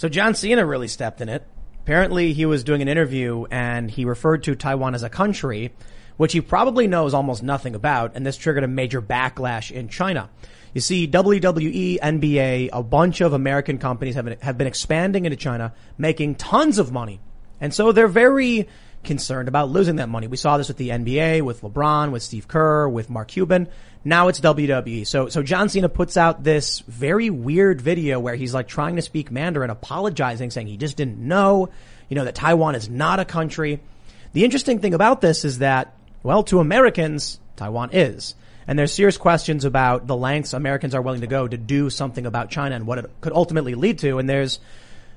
So John Cena really stepped in it. Apparently he was doing an interview and he referred to Taiwan as a country, which he probably knows almost nothing about, and this triggered a major backlash in China. You see, WWE, NBA, a bunch of American companies have been expanding into China, making tons of money. And so they're very concerned about losing that money. We saw this with the NBA, with LeBron, with Steve Kerr, with Mark Cuban. Now it's WWE. So John Cena puts out this very weird video where he's like trying to speak Mandarin, apologizing, saying he just didn't know, that Taiwan is not a country. The interesting thing about this is that, well, to Americans, Taiwan is. And there's serious questions about the lengths Americans are willing to go to do something about China and what it could ultimately lead to. And there's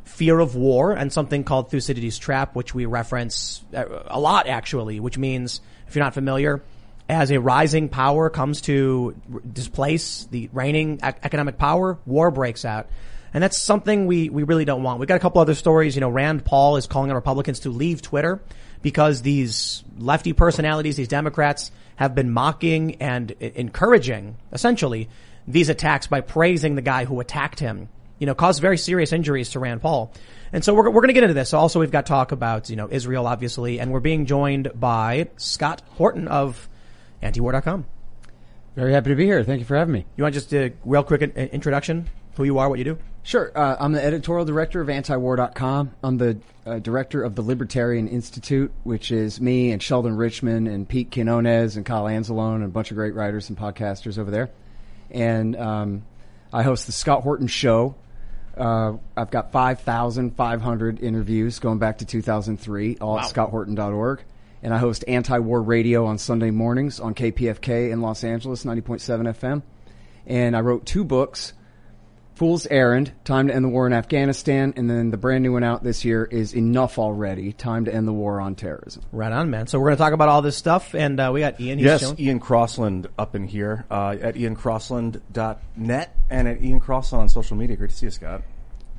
fear of war and something called Thucydides' trap, which we reference a lot, actually, which means, if you're not familiar, as a rising power comes to displace the reigning economic power, war breaks out. And that's something we really don't want. We've got a couple other stories. Rand Paul is calling on Republicans to leave Twitter because these lefty personalities, these Democrats, have been mocking and encouraging, essentially, these attacks by praising the guy who attacked him, caused very serious injuries to Rand Paul. And so we're going to get into this. Also, we've got talk about, Israel, obviously, and we're being joined by Scott Horton of antiwar.com. Very happy to be here. Thank you for having me. You want just a real quick introduction? Who you are, what you do? Sure. I'm the editorial director of antiwar.com. I'm the director of the Libertarian Institute, which is me and Sheldon Richman and Pete Quinones and Kyle Anzalone and a bunch of great writers and podcasters over there. And I host the Scott Horton Show. I've got 5,500 interviews going back to 2003, all at scotthorton.org. And I host Anti-War Radio on Sunday mornings on KPFK in Los Angeles, 90.7 FM. And I wrote 2 books. Fool's Errand, Time to End the War in Afghanistan, and then the brand new one out this year is Enough Already, Time to End the War on Terrorism. Right on, man. So we're going to talk about all this stuff, and we got Ian. He's Ian Crossland up in here at iancrossland.net and at Ian Crossland on social media. Great to see you, Scott.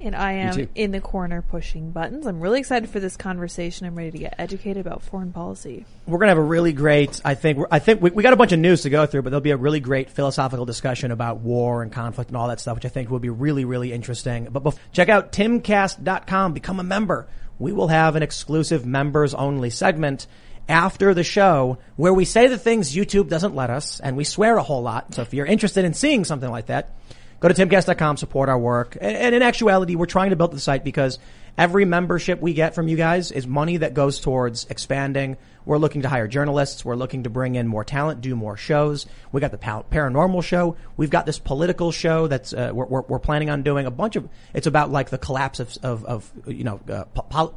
And I am in the corner pushing buttons. I'm really excited for this conversation. I'm ready to get educated about foreign policy. We're going to have a really great, I think we got a bunch of news to go through, but there'll be a really great philosophical discussion about war and conflict and all that stuff, which I think will be really, really interesting. But check out timcast.com. Become a member. We will have an exclusive members-only segment after the show where we say the things YouTube doesn't let us, and we swear a whole lot. So if you're interested in seeing something like that, go to timcast.com, support our work. And in actuality, we're trying to build the site because every membership we get from you guys is money that goes towards expanding. We're looking to hire journalists. We're looking to bring in more talent, do more shows. We got the paranormal show. We've got this political show that's we're planning on doing a bunch of. It's about like the collapse of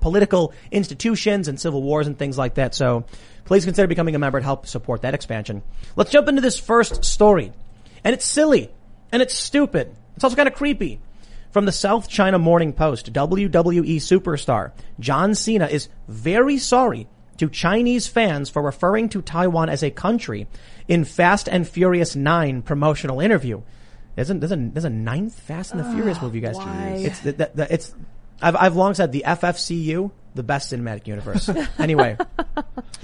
political institutions and civil wars and things like that. So please consider becoming a member to help support that expansion. Let's jump into this first story, and it's silly. And it's stupid. It's also kind of creepy. From the South China Morning Post, WWE superstar John Cena is very sorry to Chinese fans for referring to Taiwan as a country in Fast and Furious 9 promotional interview. There's a 9th Fast and the Furious movie, you guys. I've long said the FFCU, the best cinematic universe. Anyway,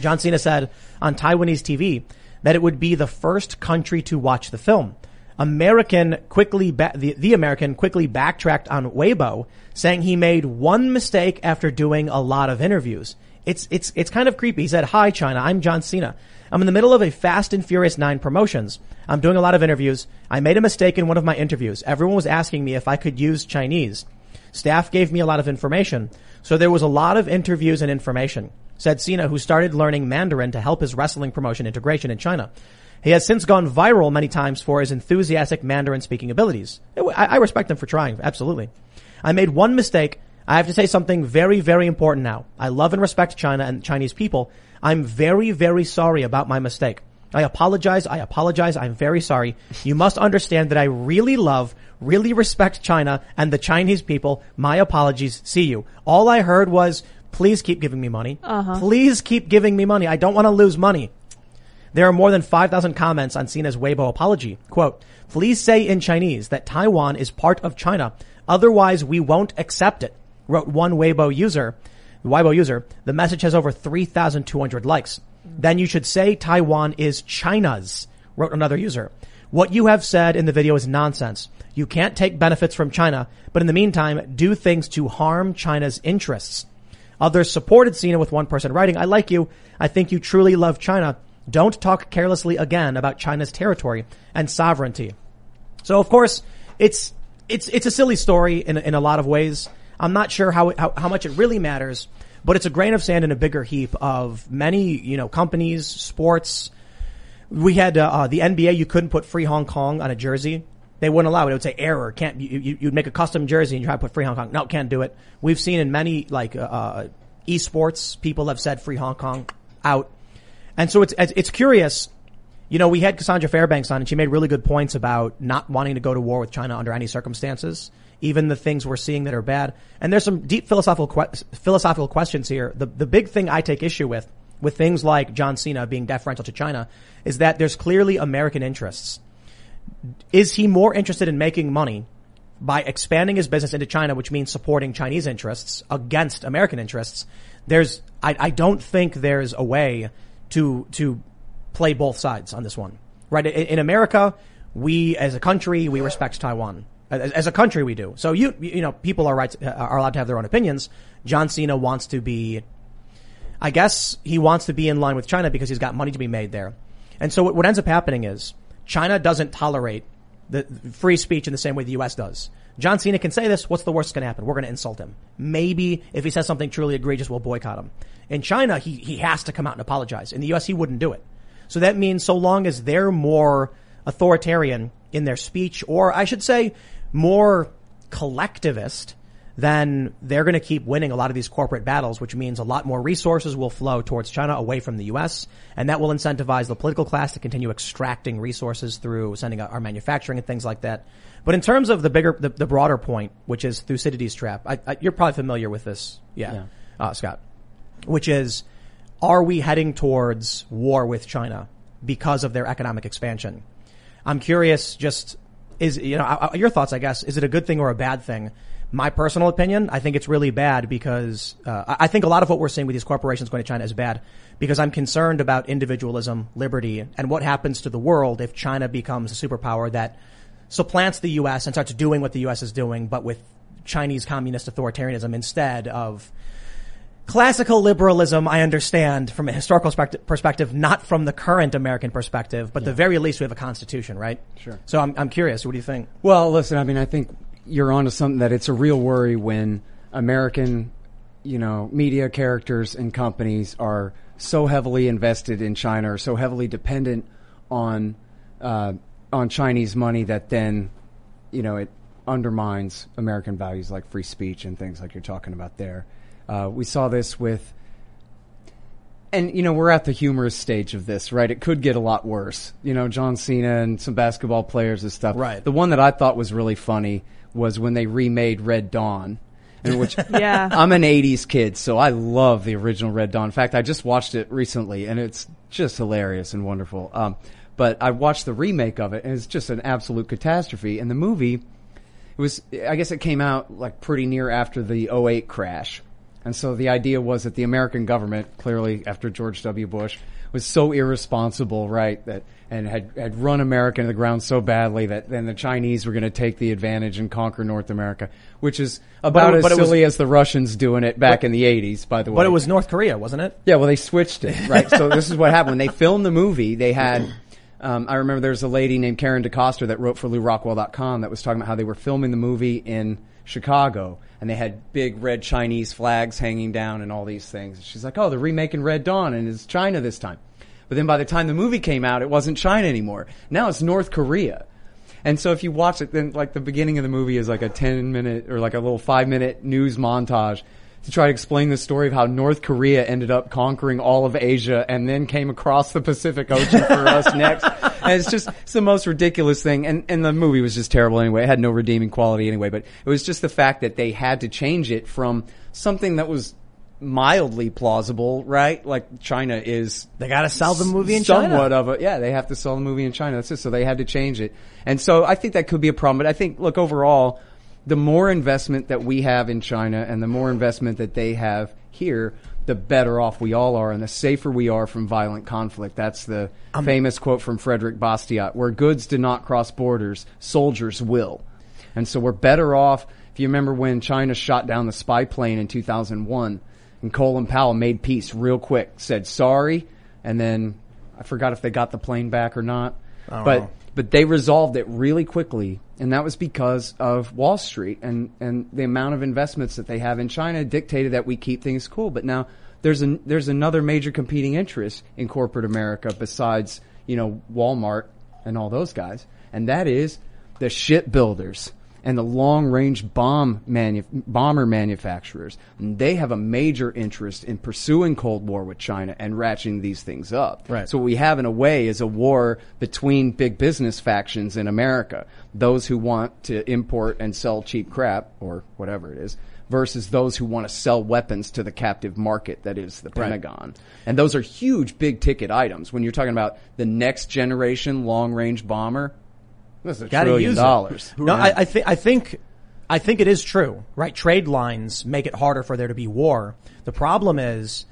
John Cena said on Taiwanese TV that it would be the first country to watch the film. The American quickly backtracked on Weibo, saying he made one mistake after doing a lot of interviews. It's kind of creepy. He said, "Hi, China. I'm John Cena. I'm in the middle of a Fast and Furious 9 promotions. I'm doing a lot of interviews. I made a mistake in one of my interviews. Everyone was asking me if I could use Chinese. Staff gave me a lot of information. So there was a lot of interviews and information," said Cena, who started learning Mandarin to help his wrestling promotion integration in China. He has since gone viral many times for his enthusiastic Mandarin-speaking abilities. I respect him for trying, absolutely. "I made one mistake. I have to say something very, very important now. I love and respect China and Chinese people. I'm very, very sorry about my mistake. I apologize. I'm very sorry. You must understand that I really love, really respect China and the Chinese people. My apologies. See you. All I heard was, please keep giving me money. Please keep giving me money. I don't want to lose money." There are more than 5,000 comments on Cena's Weibo apology. Quote, "Please say in Chinese that Taiwan is part of China. Otherwise, we won't accept it," wrote one Weibo user. The message has over 3,200 likes. "Then you should say Taiwan is China's," wrote another user. What you have said in the video is nonsense. You can't take benefits from China, but in the meantime, do things to harm China's interests. Others supported Sina with one person writing, I like you. I think you truly love China. Don't talk carelessly again about China's territory and sovereignty. So, of course, it's a silly story in a lot of ways. I'm not sure how much it really matters, but it's a grain of sand in a bigger heap of many, companies, sports. We had the NBA. You couldn't put free Hong Kong on a jersey. They wouldn't allow it. It would say error. Can't you'd make a custom jersey and you try to put free Hong Kong. No, can't do it. We've seen in many esports people have said free Hong Kong out. And so it's curious. We had Cassandra Fairbanks on and she made really good points about not wanting to go to war with China under any circumstances, even the things we're seeing that are bad. And there's some deep philosophical questions here. The big thing I take issue with things like John Cena being deferential to China is that there's clearly American interests. Is he more interested in making money by expanding his business into China, which means supporting Chinese interests against American interests? I don't think there's a way to play both sides on this one, right? In America, we as a country, we respect Taiwan. As a country, we do. So people are allowed to have their own opinions. John Cena wants to be, I guess he wants to be in line with China because he's got money to be made there. And so what ends up happening is China doesn't tolerate the free speech in the same way the U.S. does. John Cena can say this. What's the worst going to happen? We're going to insult him. Maybe if he says something truly egregious, we'll boycott him. In China, he has to come out and apologize. In the U.S., he wouldn't do it. So that means so long as they're more authoritarian in their speech, or I should say more collectivist, then they're going to keep winning a lot of these corporate battles, which means a lot more resources will flow towards China away from the U.S., and that will incentivize the political class to continue extracting resources through sending out our manufacturing and things like that. But in terms of the broader point, which is Thucydides' trap, you're probably familiar with this, yeah. Scott, which is, are we heading towards war with China because of their economic expansion? I'm curious, just your thoughts, I guess. Is it a good thing or a bad thing? My personal opinion, I think it's really bad because I think a lot of what we're seeing with these corporations going to China is bad because I'm concerned about individualism, liberty, and what happens to the world if China becomes a superpower that supplants the U.S. and starts doing what the U.S. is doing, but with Chinese communist authoritarianism instead of classical liberalism. I understand from a historical perspective, not from the current American perspective, but the very least we have a constitution, right? Sure. So I'm curious. What do you think? Well, listen, I think you're onto something that it's a real worry when American, media characters and companies are so heavily invested in China or so heavily dependent on Chinese money that then, it undermines American values like free speech and things like you're talking about there. We saw this with, and we're at the humorous stage of this, right? It could get a lot worse. John Cena and some basketball players and stuff. Right. The one that I thought was really funny was when they remade Red Dawn, in which I'm an 80s kid, so I love the original Red Dawn. In fact, I just watched it recently, and it's just hilarious and wonderful. But I watched the remake of it, and it's just an absolute catastrophe. And the movie, it came out like pretty near after the 2008 crash. And so the idea was that the American government, clearly after George W. Bush, was so irresponsible, right, that and had run America to the ground so badly that then the Chinese were going to take the advantage and conquer North America, which is about as silly as the Russians doing it back in the 80s, by the way. But it was North Korea, wasn't it? Yeah, well, they switched it, right? So this is what happened. When they filmed the movie, they had I remember there was a lady named Karen DeCoster that wrote for LouRockwell.com that was talking about how they were filming the movie in Chicago, and they had big red Chinese flags hanging down and all these things. She's like, oh, they're remaking Red Dawn, and it's China this time. But then by the time the movie came out, it wasn't China anymore. Now it's North Korea. And so if you watch it, then like the beginning of the movie is like a 10-minute or like a little 5-minute news montage to try to explain the story of how North Korea ended up conquering all of Asia and then came across the Pacific Ocean for us next. And it's the most ridiculous thing. And the movie was just terrible anyway. It had no redeeming quality anyway. But it was just the fact that they had to change it from something that was mildly plausible, right? Like China is... They got to sell the movie in China. Somewhat of it. Yeah, they have to sell the movie in China. That's it. So they had to change it. And so I think that could be a problem. But I think, look, overall, the more investment that we have in China and the more investment that they have here, the better off we all are and the safer we are from violent conflict. That's the famous quote from Frederick Bastiat, where goods do not cross borders, soldiers will. And so we're better off. If you remember when China shot down the spy plane in 2001 and Colin Powell made peace real quick, said sorry, and then I forgot if they got the plane back or not. But they resolved it really quickly, and that was because of Wall Street and the amount of investments that they have in China dictated that we keep things cool. But now there's another major competing interest in corporate America besides, you know, Walmart and all those guys, and that is the shipbuilders and the long-range bomber manufacturers. And they have a major interest in pursuing Cold War with China and ratcheting these things up. Right. So what we have, in a way, is a war between big business factions in America, those who want to import and sell cheap crap, or whatever it is, versus those who want to sell weapons to the captive market that is the Pentagon. Right. And those are huge, big-ticket items. When you're talking about the next-generation long-range bomber, that's $1 trillion. No, I think it is true, right? Trade lines make it harder for there to be war. The problem is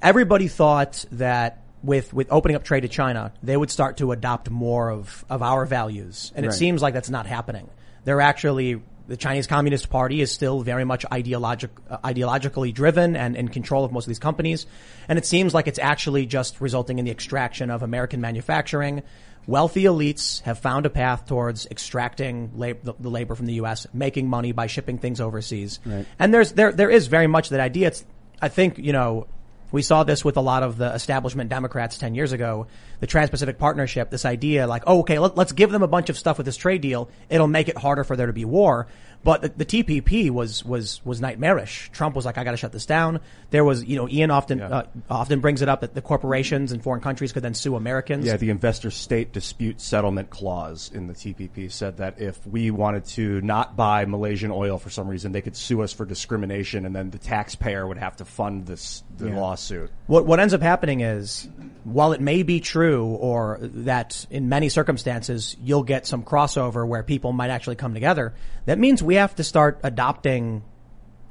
everybody thought that with opening up trade to China, they would start to adopt more of our values. And it seems like that's not happening. They're actually, the Chinese Communist Party is still very much ideologically driven and in control of most of these companies. And it seems like it's actually just resulting in the extraction of American manufacturing. Wealthy elites have found a path towards extracting the labor from the U.S., making money by shipping things overseas. Right. And there is very much that idea. It's, I think, you know, we saw this with a lot of the establishment Democrats 10 years ago, the Trans-Pacific Partnership, this idea like, oh, okay, let's give them a bunch of stuff with this trade deal. It'll make it harder for there to be war. But the TPP was nightmarish. Trump was like, I got to shut this down. There was, you know, Ian often brings it up that the corporations in foreign countries could then sue Americans. Yeah, the investor-state dispute settlement clause in the TPP said that if we wanted to not buy Malaysian oil for some reason, they could sue us for discrimination, and then the taxpayer would have to fund the lawsuit. What ends up happening is, while it may be true, or that in many circumstances you'll get some crossover where people might actually come together, that means we have to start adopting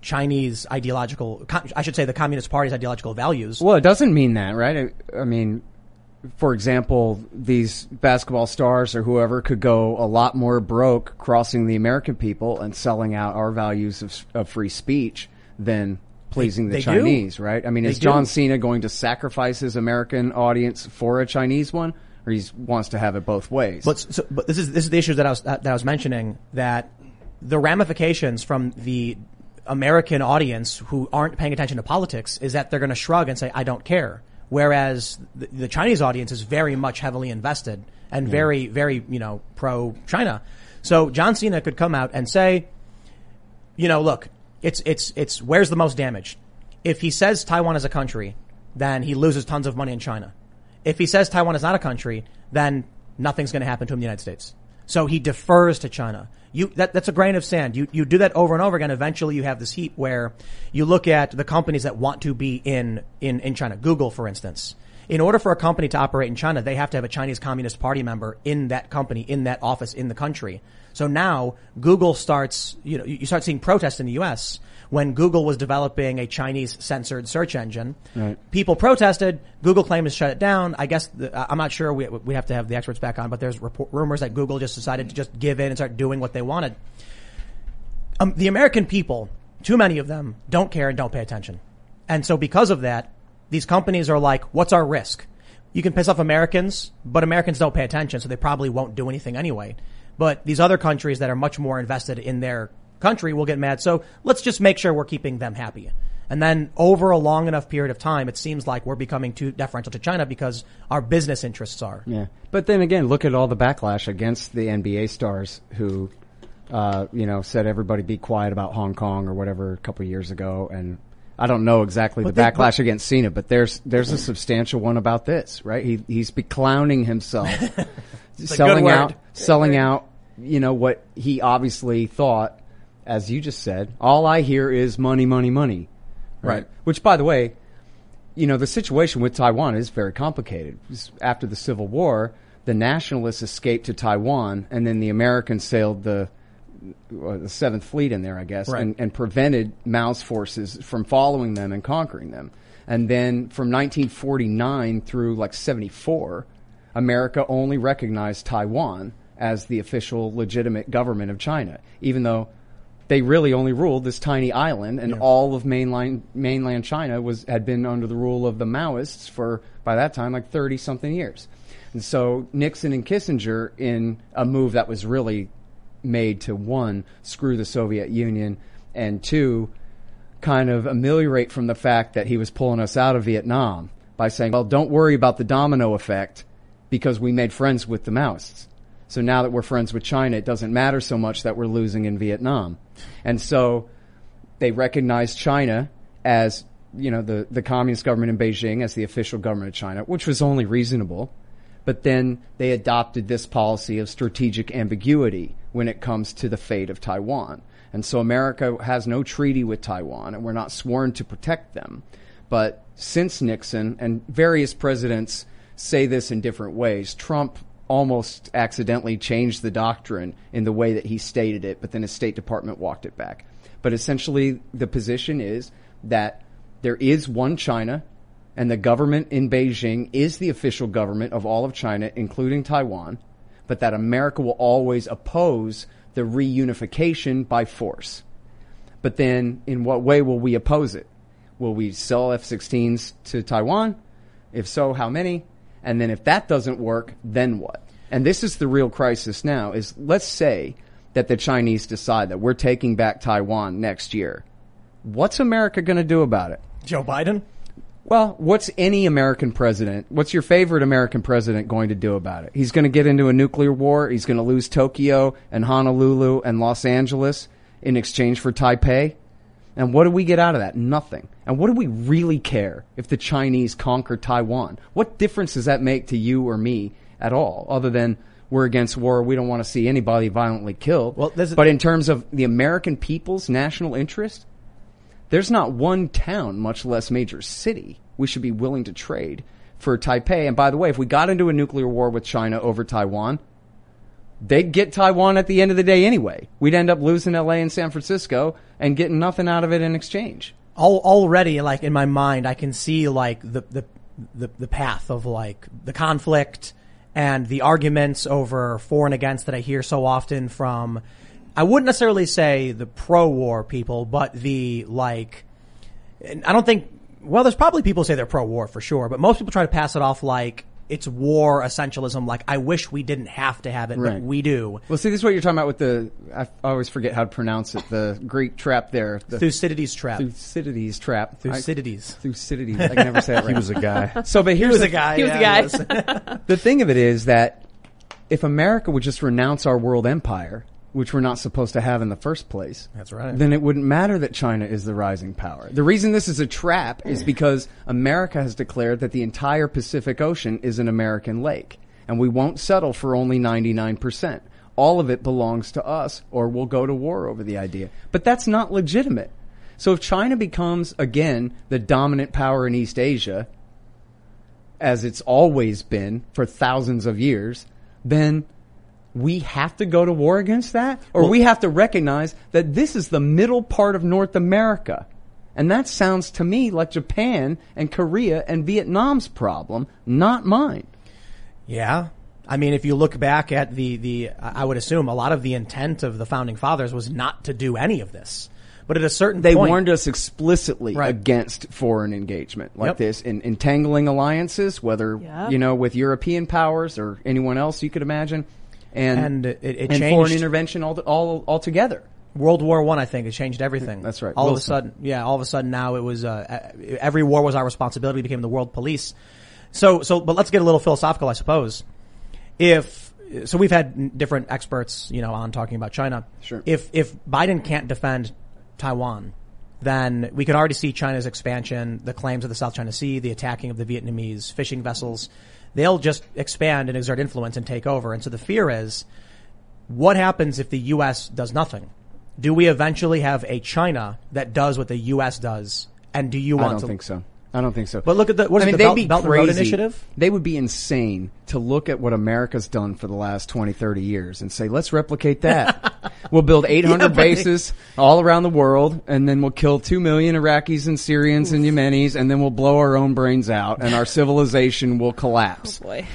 Chinese the Communist Party's ideological values. Well, it doesn't mean that, right? I mean, for example, these basketball stars or whoever could go a lot more broke crossing the American people and selling out our values of free speech than pleasing the Chinese, right? I mean, is John Cena going to sacrifice his American audience for a Chinese one? Or he wants to have it both ways? But this is the issue that I was mentioning, that the ramifications from the American audience who aren't paying attention to politics is that they're going to shrug and say, I don't care. Whereas the Chinese audience is very much heavily invested and very, very, you know, pro-China. So John Cena could come out and say, you know, look, it's where's the most damage? If he says Taiwan is a country, then he loses tons of money in China. If he says Taiwan is not a country, then nothing's going to happen to him in the United States. So he defers to China. That's a grain of sand. You do that over and over again. Eventually you have this heap where you look at the companies that want to be in China. Google, for instance. In order for a company to operate in China, they have to have a Chinese Communist Party member in that company, in that office, in the country. So now Google starts, you know, you start seeing protests in the U.S. When Google was developing a Chinese censored search engine, right, people protested. Google claimed to shut it down. I guess I'm not sure. We have to have the experts back on, but there's rumors that Google just decided to just give in and start doing what they wanted. The American people, too many of them, don't care and don't pay attention. And so because of that, these companies are like, what's our risk? You can piss off Americans, but Americans don't pay attention, so they probably won't do anything anyway. But these other countries that are much more invested in their country will get mad. So let's just make sure we're keeping them happy. And then over a long enough period of time, it seems like we're becoming too deferential to China because our business interests are. Yeah. But then again, look at all the backlash against the NBA stars who, you know, said everybody be quiet about Hong Kong or whatever a couple of years ago. And I don't know exactly the backlash against Cena, but there's a substantial one about this, right? He's beclowning himself, selling out, you know, what he obviously thought, as you just said, all I hear is money, money, money, right? Which, by the way, you know, the situation with Taiwan is very complicated. After the Civil War, the nationalists escaped to Taiwan, and then the Americans sailed the the Seventh Fleet in there, I guess, right, and prevented Mao's forces from following them and conquering them. And then from 1949 through like 74, America only recognized Taiwan as the official legitimate government of China, even though they really only ruled this tiny island, and all of mainland China had been under the rule of the Maoists for, by that time, like 30-something years. And so Nixon and Kissinger, in a move that was really made to, one, screw the Soviet Union, and two, kind of ameliorate from the fact that he was pulling us out of Vietnam by saying, well, don't worry about the domino effect because we made friends with the Maoists. So now that we're friends with China, it doesn't matter so much that we're losing in Vietnam. And so they recognized China as, you know, the communist government in Beijing as the official government of China, which was only reasonable. But then they adopted this policy of strategic ambiguity when it comes to the fate of Taiwan. And so America has no treaty with Taiwan, and we're not sworn to protect them. But since Nixon, and various presidents say this in different ways, Trump almost accidentally changed the doctrine in the way that he stated it, but then his State Department walked it back. But essentially, the position is that there is one China, and the government in Beijing is the official government of all of China, including Taiwan, but that America will always oppose the reunification by force. But then, in what way will we oppose it? Will we sell F-16s to Taiwan? If so, how many? And then if that doesn't work, then what? And this is the real crisis now, is let's say that the Chinese decide that we're taking back Taiwan next year. What's America going to do about it? Joe Biden? Well, what's any American president, what's your favorite American president going to do about it? He's going to get into a nuclear war. He's going to lose Tokyo and Honolulu and Los Angeles in exchange for Taipei. And what do we get out of that? Nothing. And what do we really care if the Chinese conquer Taiwan? What difference does that make to you or me at all, other than we're against war, we don't want to see anybody violently killed? Well, but in terms of the American people's national interest, there's not one town, much less major city, we should be willing to trade for Taipei. And by the way, if we got into a nuclear war with China over Taiwan, they'd get Taiwan at the end of the day anyway. We'd end up losing LA and San Francisco and getting nothing out of it in exchange. Already, like, in my mind, I can see, like, the path of, like, the conflict and the arguments over for and against that I hear so often from, I wouldn't necessarily say the pro-war people, but the, like, I don't think, well, there's probably people who say they're pro-war for sure, but most people try to pass it off like, it's war essentialism, like, I wish we didn't have to have it, right, but we do. Well, see, this is what you're talking about with the, I always forget how to pronounce it, the Greek trap there. The Thucydides trap. Thucydides trap. Thucydides. Thucydides. I can never say it right. He was a guy. So, but here's He was a guy. The thing of it is that if America would just renounce our world empire, which we're not supposed to have in the first place. That's right. Then it wouldn't matter that China is the rising power. The reason this is a trap is because America has declared that the entire Pacific Ocean is an American lake, and we won't settle for only 99%. All of it belongs to us, or we'll go to war over the idea. But that's not legitimate. So if China becomes, again, the dominant power in East Asia, as it's always been for thousands of years, then we have to go to war against that, or we have to recognize that this is the middle part of North America. And that sounds to me like Japan and Korea and Vietnam's problem, not mine. Yeah. I mean, if you look back at the I would assume a lot of the intent of the founding fathers was not to do any of this. But at a certain point, they warned us explicitly, right, against foreign engagement like, yep, this, in entangling alliances, whether, yep, you know, with European powers or anyone else you could imagine. And it changed foreign intervention all together. World War I think, it changed everything. That's right. All of a sudden, yeah. All of a sudden, now it was every war was our responsibility. We became the world police. So, but let's get a little philosophical, I suppose. So we've had different experts, you know, on talking about China. Sure. If Biden can't defend Taiwan, then we can already see China's expansion, the claims of the South China Sea, the attacking of the Vietnamese fishing vessels. They'll just expand and exert influence and take over. And so the fear is, what happens if the U.S. does nothing? Do we eventually have a China that does what the U.S. does? And do you want to? I don't think so. But look at the Belt and Road Initiative? They would be insane to look at what America's done for the last 20, 30 years and say, let's replicate that. We'll build 800 bases all around the world, and then we'll kill 2 million Iraqis and Syrians and Yemenis, and then we'll blow our own brains out, and our civilization will collapse. Oh, boy.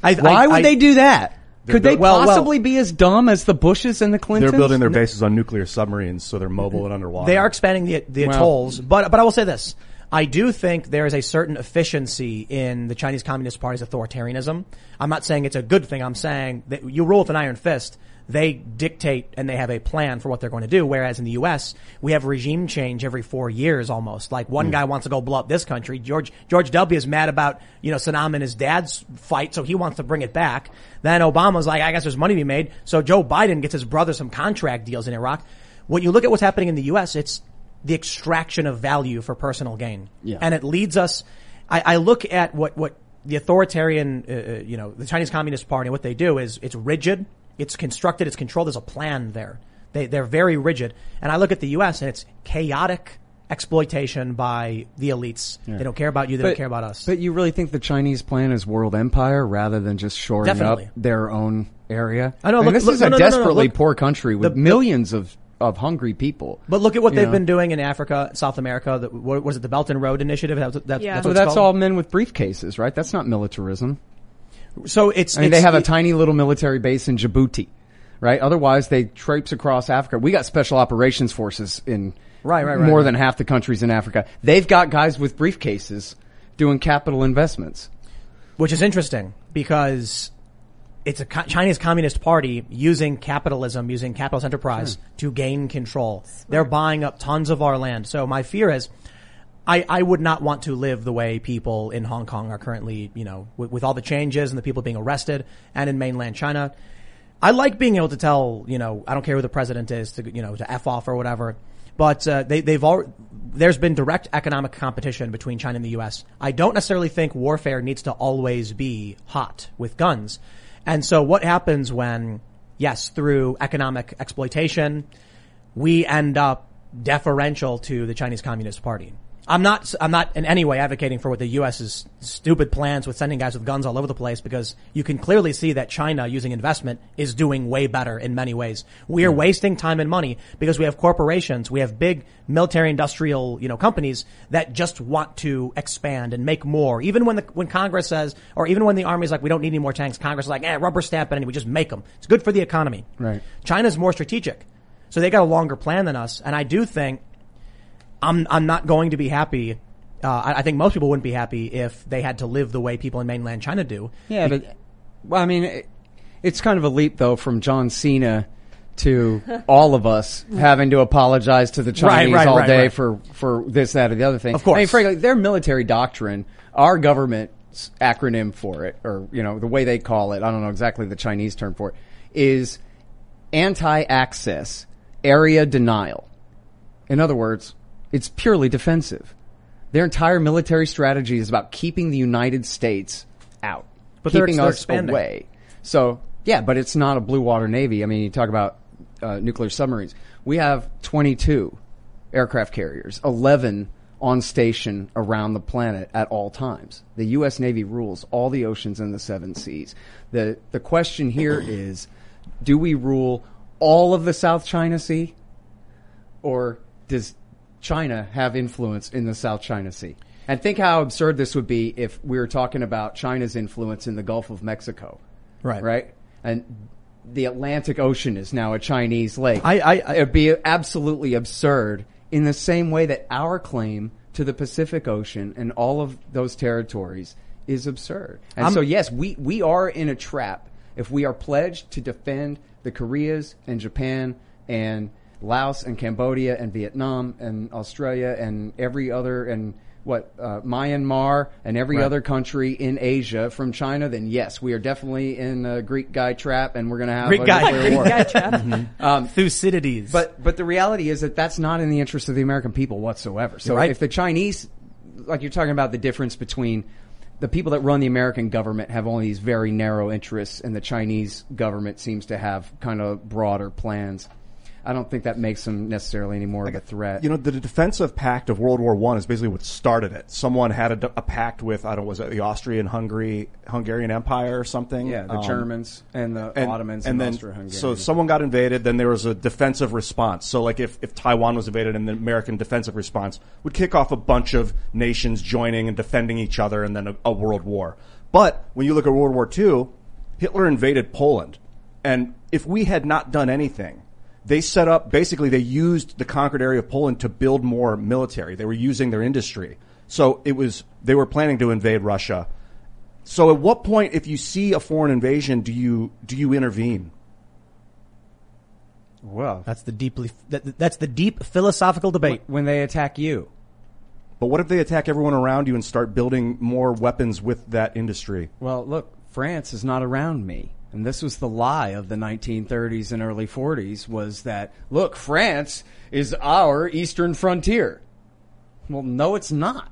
Why would they do that? Could they possibly be as dumb as the Bushes and the Clintons? They're building their bases on nuclear submarines, so they're mobile and underwater. They are expanding the atolls, but I will say this. I do think there is a certain efficiency in the Chinese Communist Party's authoritarianism. I'm not saying it's a good thing. I'm saying that you rule with an iron fist. They dictate and they have a plan for what they're going to do, whereas in the U.S., we have regime change every 4 years almost. Like one guy wants to go blow up this country. George W. is mad about, Saddam and his dad's fight, so he wants to bring it back. Then Obama's like, I guess there's money to be made. So Joe Biden gets his brother some contract deals in Iraq. When you look at what's happening in the U.S., it's the extraction of value for personal gain. Yeah. And it leads us, I look at what the authoritarian, the Chinese Communist Party, what they do is it's rigid, it's constructed, it's controlled, there's a plan there. They're very rigid. And I look at the U.S. and it's chaotic exploitation by the elites. Yeah. They don't care about you, they don't care about us. But you really think the Chinese plan is world empire rather than just shoring up their own area? I know. This is a desperately poor country with millions of hungry people. But look at what they've been doing in Africa, South America. What was it, the Belt and Road Initiative? That's all men with briefcases, right? That's not militarism. So they have a tiny little military base in Djibouti, right? Otherwise, they traipse across Africa. We got special operations forces in more than half the countries in Africa. They've got guys with briefcases doing capital investments. Which is interesting because it's a Chinese Communist Party using capitalist enterprise to gain control. They're buying up tons of our land. So my fear is I would not want to live the way people in Hong Kong are currently, with all the changes and the people being arrested and in mainland China. I like being able to tell, I don't care who the president is to F off or whatever. But there's been direct economic competition between China and the U.S. I don't necessarily think warfare needs to always be hot with guns. And so what happens when, yes, through economic exploitation, we end up deferential to the Chinese Communist Party? I'm not in any way advocating for what the U.S.'s stupid plans with sending guys with guns all over the place, because you can clearly see that China, using investment, is doing way better in many ways. We are wasting time and money because we have corporations, we have big military industrial, companies that just want to expand and make more. Even when Congress says, or even when the Army's like, we don't need any more tanks, Congress is like, rubber stamp it and we just make them. It's good for the economy. Right. China's more strategic. So they got a longer plan than us, and I do think I'm not going to be happy. I think most people wouldn't be happy if they had to live the way people in mainland China do. Yeah, it's kind of a leap though from John Cena to all of us having to apologize to the Chinese all day for this, that, or the other thing. Of course, frankly, their military doctrine, our government's acronym for it, or the way they call it, I don't know exactly the Chinese term for it, is anti-access, area denial. In other words, it's purely defensive. Their entire military strategy is about keeping the United States out, but keeping us away. So, yeah, but it's not a blue water navy. I mean, you talk about nuclear submarines. We have 22 aircraft carriers, 11 on station around the planet at all times. The U.S. Navy rules all the oceans and the seven seas. The question here is, do we rule all of the South China Sea, or does China have influence in the South China Sea? And think how absurd this would be if we were talking about China's influence in the Gulf of Mexico. Right. Right? And the Atlantic Ocean is now a Chinese lake. It would be absolutely absurd, in the same way that our claim to the Pacific Ocean and all of those territories is absurd. And so, yes, we are in a trap if we are pledged to defend the Koreas and Japan and Laos and Cambodia and Vietnam and Australia and every other Myanmar and every other country in Asia from China, then yes, we are definitely in a Greek guy trap, and we're going to have nuclear war. Greek guy trap. Mm-hmm. Thucydides. But the reality is that that's not in the interest of the American people whatsoever. So if the Chinese, like you're talking about the difference between the people that run the American government have only these very narrow interests, and the Chinese government seems to have kind of broader plans. I don't think that makes him necessarily any more of a threat. You know, the defensive pact of World War One is basically what started it. Someone had a pact with, I don't know, was it the Austrian-Hungarian Empire or something? Yeah, the Germans and the Ottomans and then Austro-Hungarian. So someone got invaded, then there was a defensive response. So like if Taiwan was invaded, and the American defensive response would kick off a bunch of nations joining and defending each other, and then a world war. But when you look at World War II, Hitler invaded Poland. And if we had not done anything, they set up, basically they used the conquered area of Poland to build more military. They were using their industry. So it was, they were planning to invade Russia. So at what point, if you see a foreign invasion, do you intervene? Well, that's the deep philosophical debate. When they attack you. But what if they attack everyone around you and start building more weapons with that industry? Well, look, France is not around me. And this was the lie of the 1930s and early 40s, was that, look, France is our eastern frontier. Well, no, it's not.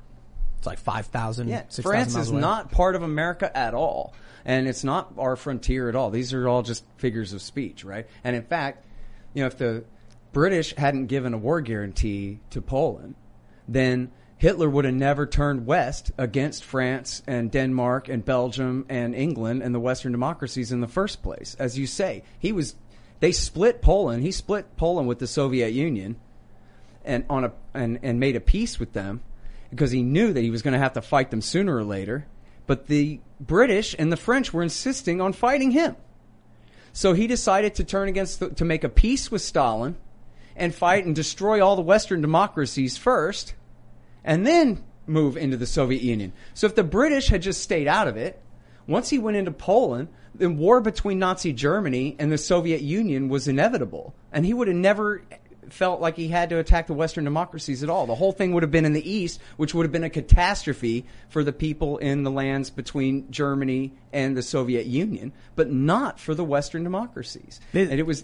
It's like 5,000, yeah, 6,000 miles away. France is not part of America at all. And it's not our frontier at all. These are all just figures of speech, right? And in fact, you know, if the British hadn't given a war guarantee to Poland, then Hitler would have never turned west against France and Denmark and Belgium and England and the Western democracies in the first place. As you say, they split Poland. He split Poland with the Soviet Union and made a peace with them because he knew that he was going to have to fight them sooner or later. But the British and the French were insisting on fighting him. So he decided to turn against, to make a peace with Stalin and fight and destroy all the Western democracies first, and then move into the Soviet Union. So if the British had just stayed out of it, once he went into Poland, the war between Nazi Germany and the Soviet Union was inevitable. And he would have never felt like he had to attack the Western democracies at all. The whole thing would have been in the East, which would have been a catastrophe for the people in the lands between Germany and the Soviet Union, but not for the Western democracies. And it was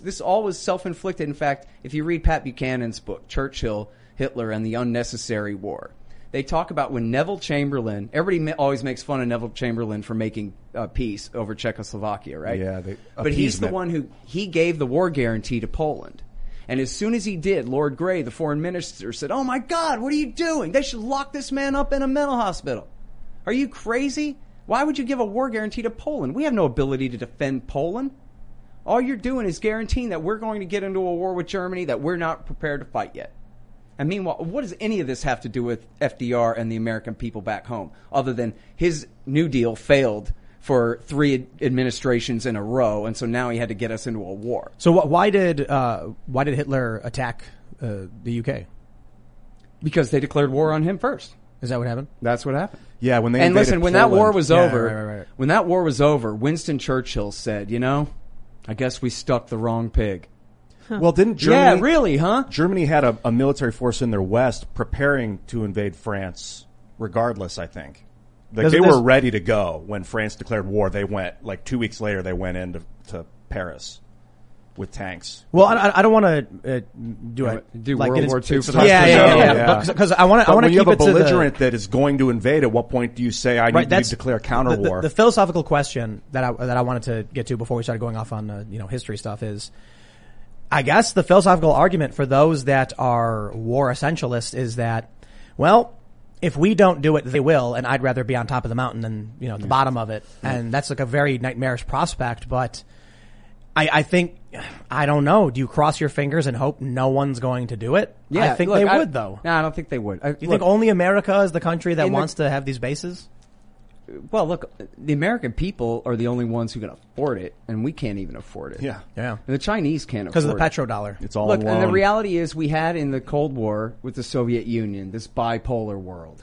this all was self-inflicted. In fact, if you read Pat Buchanan's book, Churchill, Hitler and the Unnecessary War. They talk about when Neville Chamberlain, everybody always makes fun of Neville Chamberlain for making peace over Czechoslovakia, right? Yeah. But he's the one he gave the war guarantee to Poland. And as soon as he did, Lord Grey, the foreign minister, said, "Oh my God, what are you doing? They should lock this man up in a mental hospital. Are you crazy? Why would you give a war guarantee to Poland? We have no ability to defend Poland. All you're doing is guaranteeing that we're going to get into a war with Germany that we're not prepared to fight yet." And meanwhile, what does any of this have to do with FDR and the American people back home, other than his New Deal failed for 3 administrations in a row, and so now he had to get us into a war? So why did Hitler attack the UK? Because they declared war on him first. Is that what happened? That's what happened. Yeah, when they invaded Poland. And listen, when that war was over, when that war was over, Winston Churchill said, "You know, I guess we stuck the wrong pig." Well, didn't Germany... Yeah, really, huh? Germany had a military force in their west preparing to invade France regardless, I think. Like, they were ready to go when France declared war. They went, like 2 weeks later, they went into Paris with tanks. Well, I don't want to do like World War II. Yeah. Because I want to keep it to the... But when you have a belligerent that is going to invade, at what point do you say, I need to declare counter war? The philosophical question that I wanted to get to before we started going off on history stuff is... I guess the philosophical argument for those that are war essentialists is that, well, if we don't do it, they will, and I'd rather be on top of the mountain than, at the bottom of it. Yeah. And that's like a very nightmarish prospect, but I think, I don't know, do you cross your fingers and hope no one's going to do it? Yeah, I think they would, though. No, I don't think they would. Do you think only America is the country that wants to have these bases? Well, look, the American people are the only ones who can afford it, and we can't even afford it. Yeah. And the Chinese can't afford it. Because of the petrodollar. It's all loan. Look, and the reality is we had in the Cold War with the Soviet Union this bipolar world.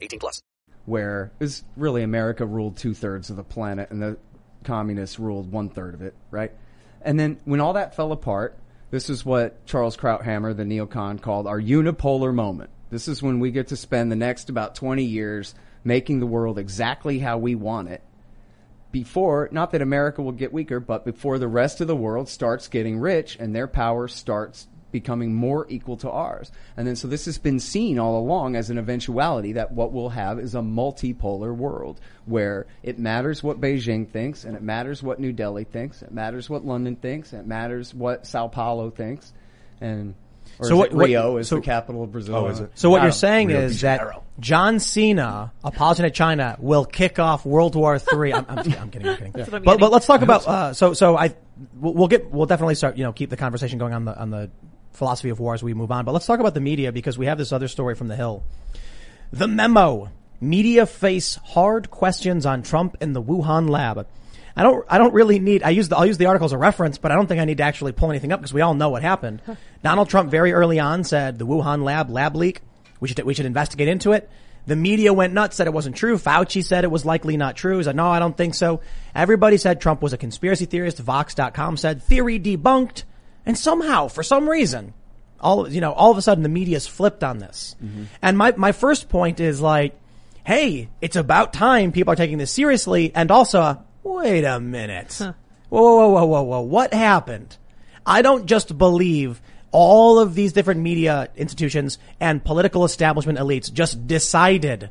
18+. Where is really America ruled 2/3 of the planet and the communists ruled 1/3 of it, right? And then when all that fell apart, This is what Charles Krauthammer, the neocon, called our unipolar moment. This is when we get to spend the next about 20 years making the world exactly how we want it. Before, not that America will get weaker, but before the rest of the world starts getting rich and their power starts becoming more equal to ours. And then so this has been seen all along as an eventuality that what we'll have is a multipolar world where it matters what Beijing thinks, and it matters what New Delhi thinks, it matters what London thinks, and it matters what Sao Paulo thinks, and Rio is the capital of Brazil. Oh, is it? So what you're saying is that John Cena, Apollogenet China, will kick off World War III. I'm kidding. Yeah. But let's talk about we'll definitely start, keep the conversation going on the philosophy of war as we move on. But let's talk about the media, because we have this other story from The Hill. The memo. Media face hard questions on Trump and the Wuhan lab. I'll use the article as a reference, but I don't think I need to actually pull anything up because we all know what happened. Donald Trump very early on said the Wuhan lab leak, we should investigate into it. The media went nuts, said it wasn't true. Fauci said it was likely not true. He said, no, I don't think so. Everybody said Trump was a conspiracy theorist. Vox.com said theory debunked. And somehow, for some reason, all of a sudden the media's flipped on this. Mm-hmm. And my first point is hey, it's about time people are taking this seriously. And also, wait a minute. Huh. Whoa. What happened? I don't just believe all of these different media institutions and political establishment elites just decided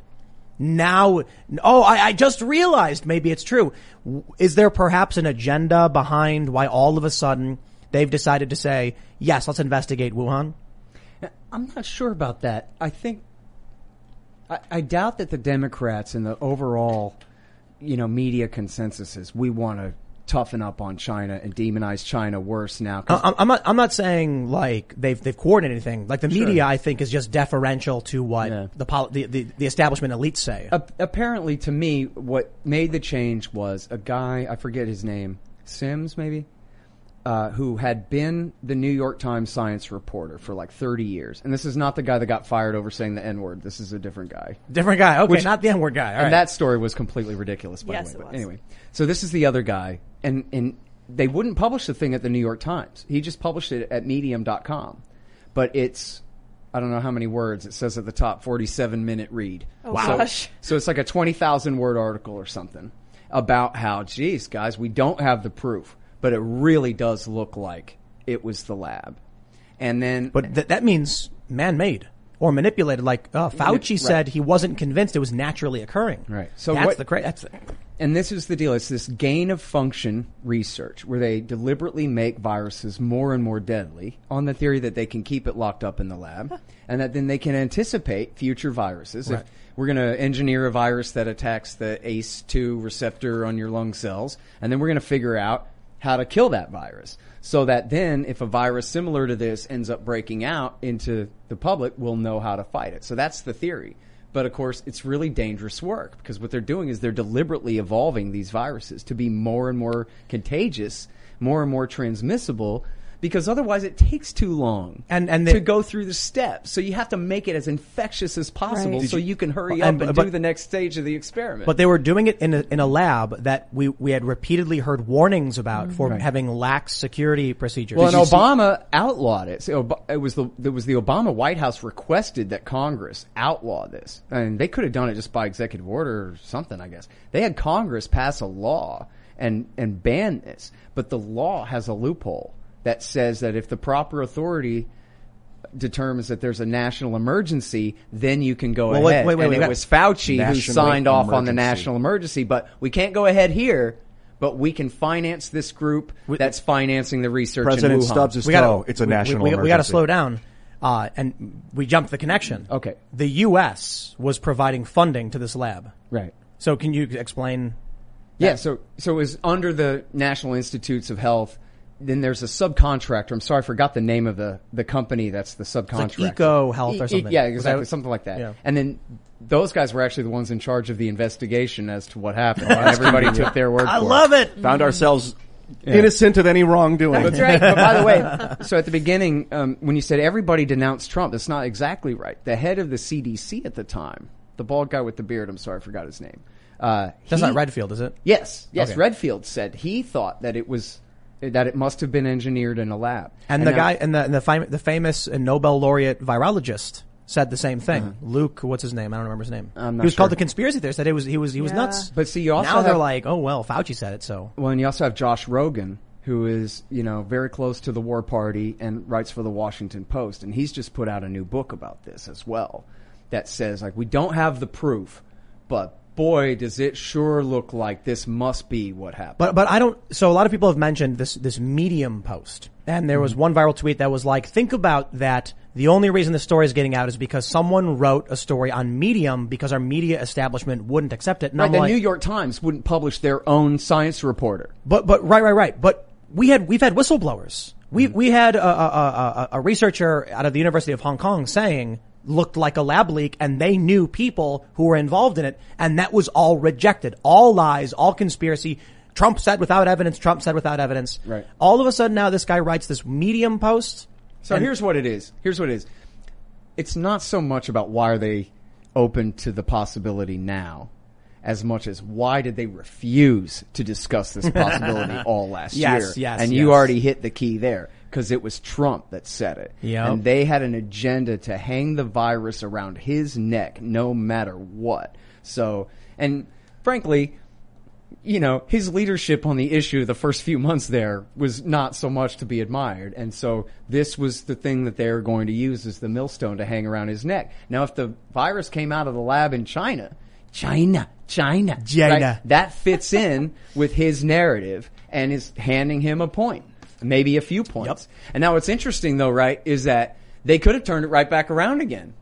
now. Oh, I just realized maybe it's true. Is there perhaps an agenda behind why all of a sudden they've decided to say, yes, let's investigate Wuhan? I'm not sure about that. I think I doubt that the Democrats and the overall media consensus is we want to toughen up on China and demonize China worse now. I'm not saying they've coordinated anything. The media, I think, is just deferential to what the establishment elites say. Apparently, to me, what made the change was a guy, I forget his name, Sims maybe, who had been the New York Times science reporter for 30 years. And this is not the guy that got fired over saying the N-word. This is a different guy. Okay, not the N-word guy. All right. And that story was completely ridiculous, by the way. But anyway, so this is the other guy. And they wouldn't publish the thing at the New York Times. He just published it at medium.com. But it's, I don't know how many words. It says at the top, 47-minute read. Oh, wow. Gosh. So it's a 20,000-word article or something about how, geez, guys, we don't have the proof, but it really does look like it was the lab. And then... But that means man-made or manipulated. Fauci said he wasn't convinced it was naturally occurring. Right. So and this is the deal. It's this gain-of-function research where they deliberately make viruses more and more deadly on the theory that they can keep it locked up in the lab and that then they can anticipate future viruses. Right. If we're going to engineer a virus that attacks the ACE2 receptor on your lung cells, and then we're going to figure out how to kill that virus, so that then if a virus similar to this ends up breaking out into the public, we'll know how to fight it. So that's the theory. But of course, it's really dangerous work, because what they're doing is they're deliberately evolving these viruses to be more and more contagious, more and more transmissible, because otherwise it takes too long to go through the steps. So you have to make it as infectious as possible, right, so you can hurry up and do the next stage of the experiment. But they were doing it in a lab that we had repeatedly heard warnings about having lax security procedures. Well, and Obama outlawed it. So it was the Obama White House requested that Congress outlaw this. And they could have done it just by executive order or something, I guess. They had Congress pass a law and ban this. But the law has a loophole that says that if the proper authority determines that there's a national emergency, then you can go ahead. It was Fauci who signed off on the national emergency, but we can't go ahead here, but we can finance this group that's financing the research in Wuhan. Stubbs is it's a national emergency. We got to slow down. And we jumped the connection. Okay. The U.S. was providing funding to this lab. Right. So can you explain that? Yeah, so it was under the National Institutes of Health. Then there's a subcontractor. I'm sorry, I forgot the name of the company that's the subcontractor. It's EcoHealth or something. Yeah, exactly, something like that. Yeah. And then those guys were actually the ones in charge of the investigation as to what happened. Everybody took their word for it. I love it. Found ourselves innocent of any wrongdoing. That's right. But by the way, so at the beginning, when you said everybody denounced Trump, that's not exactly right. The head of the CDC at the time, the bald guy with the beard, I'm sorry, I forgot his name. That's not Redfield, is it? Yes. Redfield said he thought that it was that it must have been engineered in a lab. And the guy, and the famous Nobel laureate virologist said the same thing. Uh-huh. Luke, what's his name? I don't remember his name. I'm not sure. He was called the conspiracy theorist. That he was nuts. But see, you also now have, they're like, oh well, Fauci said it, so. Well, and you also have Josh Rogan, who is, you know, very close to the war party and writes for the Washington Post, and he's just put out a new book about this as well that says, like, we don't have the proof, but boy, does it sure look like this must be what happened. But I don't, so a lot of people have mentioned this Medium post, and there was one viral tweet that was like, think about that. The only reason the story is getting out is because someone wrote a story on Medium because our media establishment wouldn't accept it. And right, the New York Times wouldn't publish their own science reporter. But right. But we've had whistleblowers. We had a researcher out of the University of Hong Kong saying, looked like a lab leak, and they knew people who were involved in it, and that was all rejected. All lies, all conspiracy. Trump said without evidence. Right. All of a sudden now this guy writes this Medium post. So here's what it is. It's not so much about why are they open to the possibility now, as much as why did they refuse to discuss this possibility all last year? Yes. You already hit the key there, because it was Trump that said it. Yep. And they had an agenda to hang the virus around his neck no matter what. So, and frankly, you know, his leadership on the issue the first few months there was not so much to be admired. And so this was the thing that they were going to use as the millstone to hang around his neck. Now, if the virus came out of the lab in China. Right? That fits in with his narrative and is handing him a point, maybe a few points. Yep. And now what's interesting, though, right, is that they could have turned it right back around again.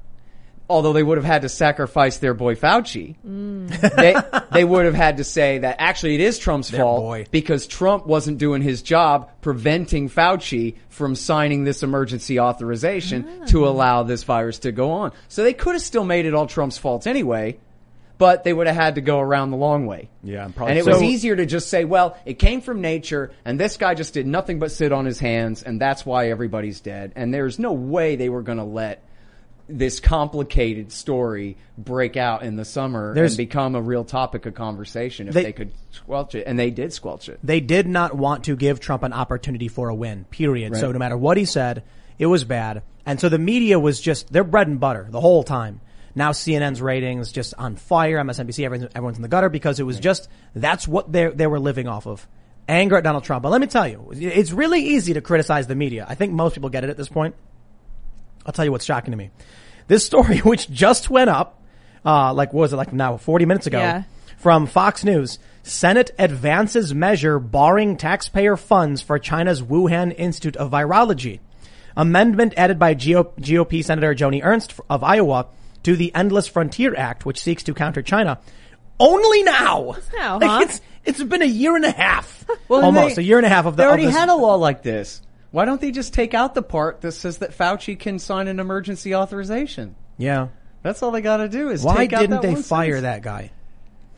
Although they would have had to sacrifice their boy Fauci. Mm. They would have had to say that actually it is Trump's fault because Trump wasn't doing his job preventing Fauci from signing this emergency authorization to allow this virus to go on. So they could have still made it all Trump's fault anyway, but they would have had to go around the long way. Yeah, was easier to just say, well, it came from nature, and this guy just did nothing but sit on his hands, and that's why everybody's dead. And there's no way they were going to let this complicated story break out in the summer and become a real topic of conversation if they could squelch it. And they did squelch it. They did not want to give Trump an opportunity for a win, period. Right. So no matter what he said, it was bad. And so the media was just their bread and butter the whole time. Now CNN's ratings just on fire, MSNBC, everyone's in the gutter because it was just that's what they were living off of. Anger at Donald Trump. But let me tell you, it's really easy to criticize the media. I think most people get it at this point. I'll tell you what's shocking to me. This story, which just went up, like 40 minutes ago, from Fox News, Senate advances measure barring taxpayer funds for China's Wuhan Institute of Virology. Amendment added by GOP Senator Joni Ernst of Iowa to the Endless Frontier Act, which seeks to counter China. Only now! It's now, huh? It's been a year and a half. Well, almost a year and a half of the. They already had a law like this. Why don't they just take out the part that says that Fauci can sign an emergency authorization? Yeah. That's all they got to do is take out that one sentence. Why didn't they fire that guy?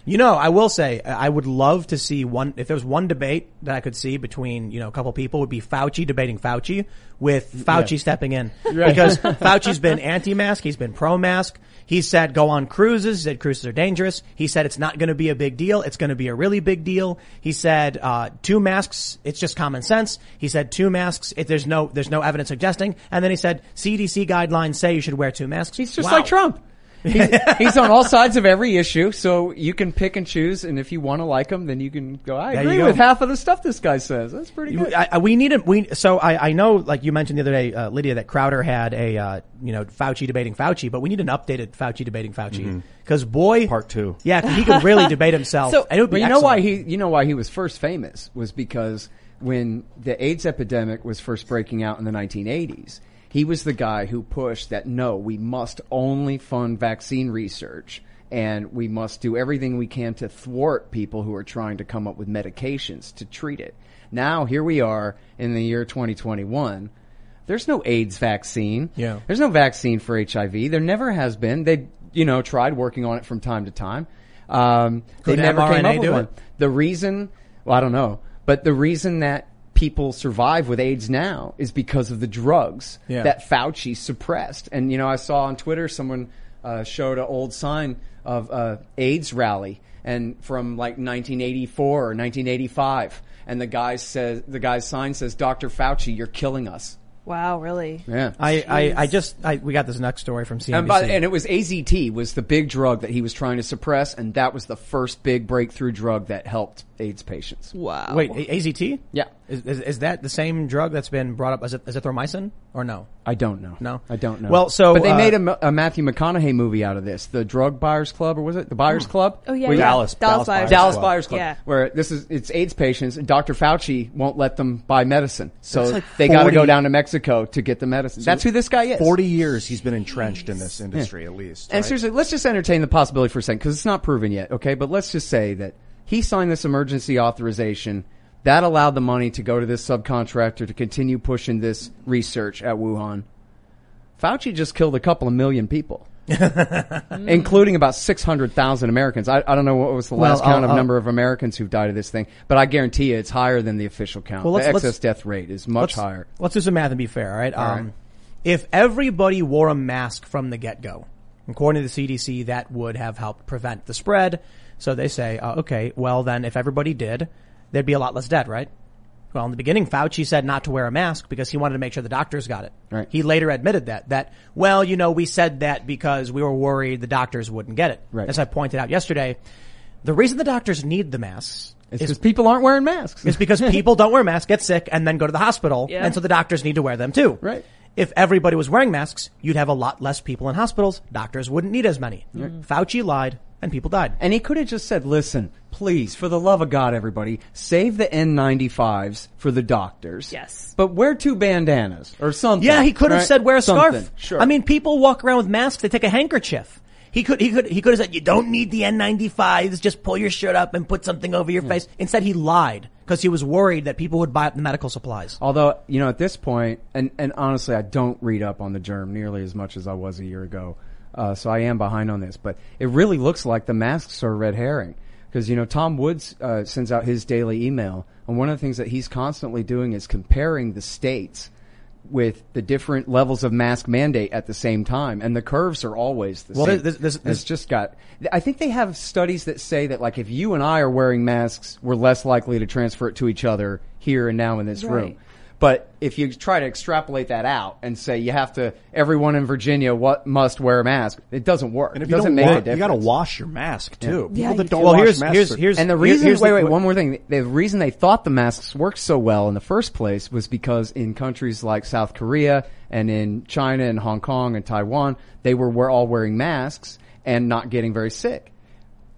You know, I will say, I would love to see if there was one debate that I could see between, you know, a couple people would be Fauci debating Fauci with Fauci stepping in. Right. Because Fauci's been anti-mask. He's been pro-mask. He said go on cruises. He said cruises are dangerous. He said it's not going to be a big deal. It's going to be a really big deal. He said, two masks. It's just common sense. He said two masks. There's no evidence suggesting. And then he said CDC guidelines say you should wear two masks. He's just like Trump. He's on all sides of every issue, so you can pick and choose, and if you want to like him, then you can go, I agree with half of the stuff this guy says. That's pretty good. I know, like you mentioned the other day, Lydia, that Crowder had a, Fauci debating Fauci, but we need an updated Fauci debating Fauci. Because Part two. Yeah, he could really debate himself. So, it would be you know why he was first famous was because when the AIDS epidemic was first breaking out in the 1980s, he was the guy who pushed that, no, we must only fund vaccine research and we must do everything we can to thwart people who are trying to come up with medications to treat it. Now, here we are in the year 2021. There's no AIDS vaccine. Yeah. There's no vaccine for HIV. There never has been. They, tried working on it from time to time. They never came up with one. The reason that people survive with AIDS now is because of the drugs that Fauci suppressed. And, you know, I saw on Twitter someone showed an old sign of an AIDS rally and from like 1984 or 1985. And the guy's sign says, Dr. Fauci, you're killing us. Wow, really? Yeah. We got this next story from CNBC. And it was AZT was the big drug that he was trying to suppress, and that was the first big breakthrough drug that helped AIDS patients. Wow. Wait, AZT? Yeah. Is that the same drug that's been brought up as azithromycin or no? I don't know. No? I don't know. Well, so... But they made a Matthew McConaughey movie out of this. The Drug Buyers Club, or was it? The Buyers Club? Oh, yeah. Dallas Buyers Club. Yeah. Where it's AIDS patients, and Dr. Fauci won't let them buy medicine. So like they gotta go down to Mexico to get the medicine. So that's who this guy is. 40 years he's been entrenched in this industry, at least. And seriously, let's just entertain the possibility for a second, because it's not proven yet, okay? But let's just say that he signed this emergency authorization that allowed the money to go to this subcontractor to continue pushing this research at Wuhan. Fauci just killed a couple of million people, including about 600,000 Americans. I don't know what was the last count of number of Americans who've died of this thing, but I guarantee you it's higher than the official count. Well, the excess death rate is much higher. Let's do some math and be fair, all right? All right. If everybody wore a mask from the get-go, according to the CDC, that would have helped prevent the spread. So they say, okay, well then if everybody did, there'd be a lot less dead, right? Well, in the beginning, Fauci said not to wear a mask because he wanted to make sure the doctors got it. Right. He later admitted that we said that because we were worried the doctors wouldn't get it. Right. As I pointed out yesterday, the reason the doctors need the masks is because people aren't wearing masks. It's because people don't wear masks, get sick, and then go to the hospital. Yeah. And so the doctors need to wear them too. Right. If everybody was wearing masks, you'd have a lot less people in hospitals. Doctors wouldn't need as many. Right. Fauci lied. And people died. And he could have just said, listen, please, for the love of God, everybody, save the N95s for the doctors. Yes. But wear two bandanas or something. Yeah, he could have said wear a scarf. Sure. I mean, people walk around with masks. They take a handkerchief. He could have said, you don't need the N95s. Just pull your shirt up and put something over your face. Instead, he lied because he was worried that people would buy up the medical supplies. Although, you know, at this point, and honestly, I don't read up on the germ nearly as much as I was a year ago. So I am behind on this, but it really looks like the masks are a red herring because, you know, Tom Woods sends out his daily email. And one of the things that he's constantly doing is comparing the states with the different levels of mask mandate at the same time. And the curves are always the same. I think they have studies that say that, like, if you and I are wearing masks, we're less likely to transfer it to each other here and now in this room. But if you try to extrapolate that out and say you have to, everyone in Virginia must wear a mask, it doesn't work. And it doesn't make a difference. You got to wash your mask too. Yeah. People that don't wash masks. One more thing. The reason they thought the masks worked so well in the first place was because in countries like South Korea and in China and Hong Kong and Taiwan, they were all wearing masks and not getting very sick.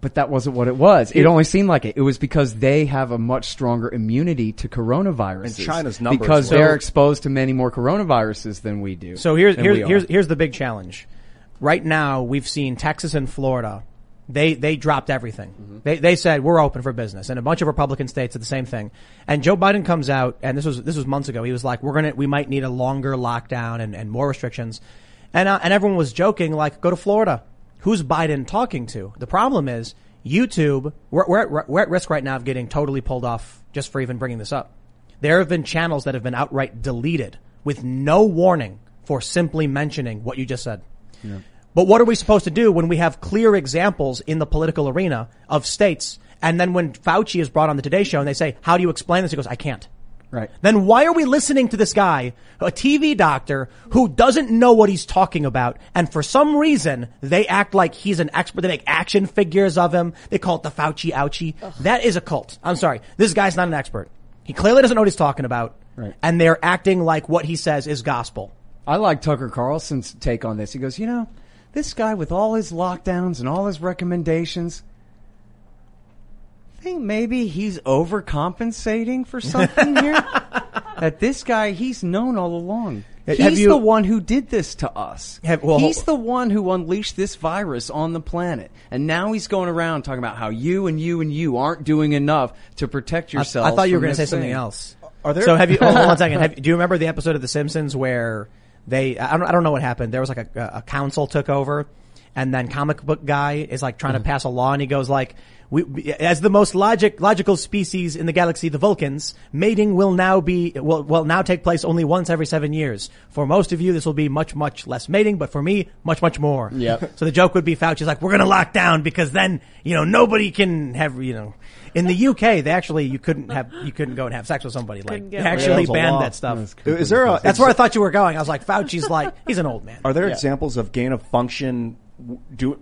But that wasn't what it was. It only seemed like it. It was because they have a much stronger immunity to coronaviruses. And China's numbers. Because they're exposed to many more coronaviruses than we do. So here's the big challenge. Right now, we've seen Texas and Florida. They dropped everything. Mm-hmm. They said, we're open for business. And a bunch of Republican states did the same thing. And Joe Biden comes out, and this was months ago. He was like, we might need a longer lockdown and more restrictions. And everyone was joking, like, go to Florida. Who's Biden talking to? The problem is YouTube, we're at risk right now of getting totally pulled off just for even bringing this up. There have been channels that have been outright deleted with no warning for simply mentioning what you just said. Yeah. But what are we supposed to do when we have clear examples in the political arena of states? And then when Fauci is brought on the Today Show and they say, how do you explain this? He goes, I can't. Right. Then why are we listening to this guy, a TV doctor, who doesn't know what he's talking about? And for some reason, they act like he's an expert. They make action figures of him. They call it the Fauci ouchie. Ugh. That is a cult. I'm sorry. This guy's not an expert. He clearly doesn't know what he's talking about. Right. And they're acting like what he says is gospel. I like Tucker Carlson's take on this. He goes, you know, this guy with all his lockdowns and all his recommendations, I think maybe he's overcompensating for something here. That this guy, he's known all along. He's the one who did this to us. He's the one who unleashed this virus on the planet. And now he's going around talking about how you and you and you aren't doing enough to protect yourselves. I thought you were going to say something else. One second. Do you remember the episode of The Simpsons where I don't know what happened. There was like a council took over. and then comic book guy is like trying to pass a law, and he goes like, we, as the most logical species in the galaxy, the Vulcans, mating will now take place only once every 7 years. For most of you, this will be much, much less mating, but for me, much, much more. Yeah. So the joke would be Fauci's like, we're going to lock down because then, you know, nobody can have, you know. In the UK, they actually, you couldn't go and have sex with somebody. Like, they actually banned that stuff. Is there a, that's where I thought you were going. I was like, Fauci's like, he's an old man. Are there examples of gain of function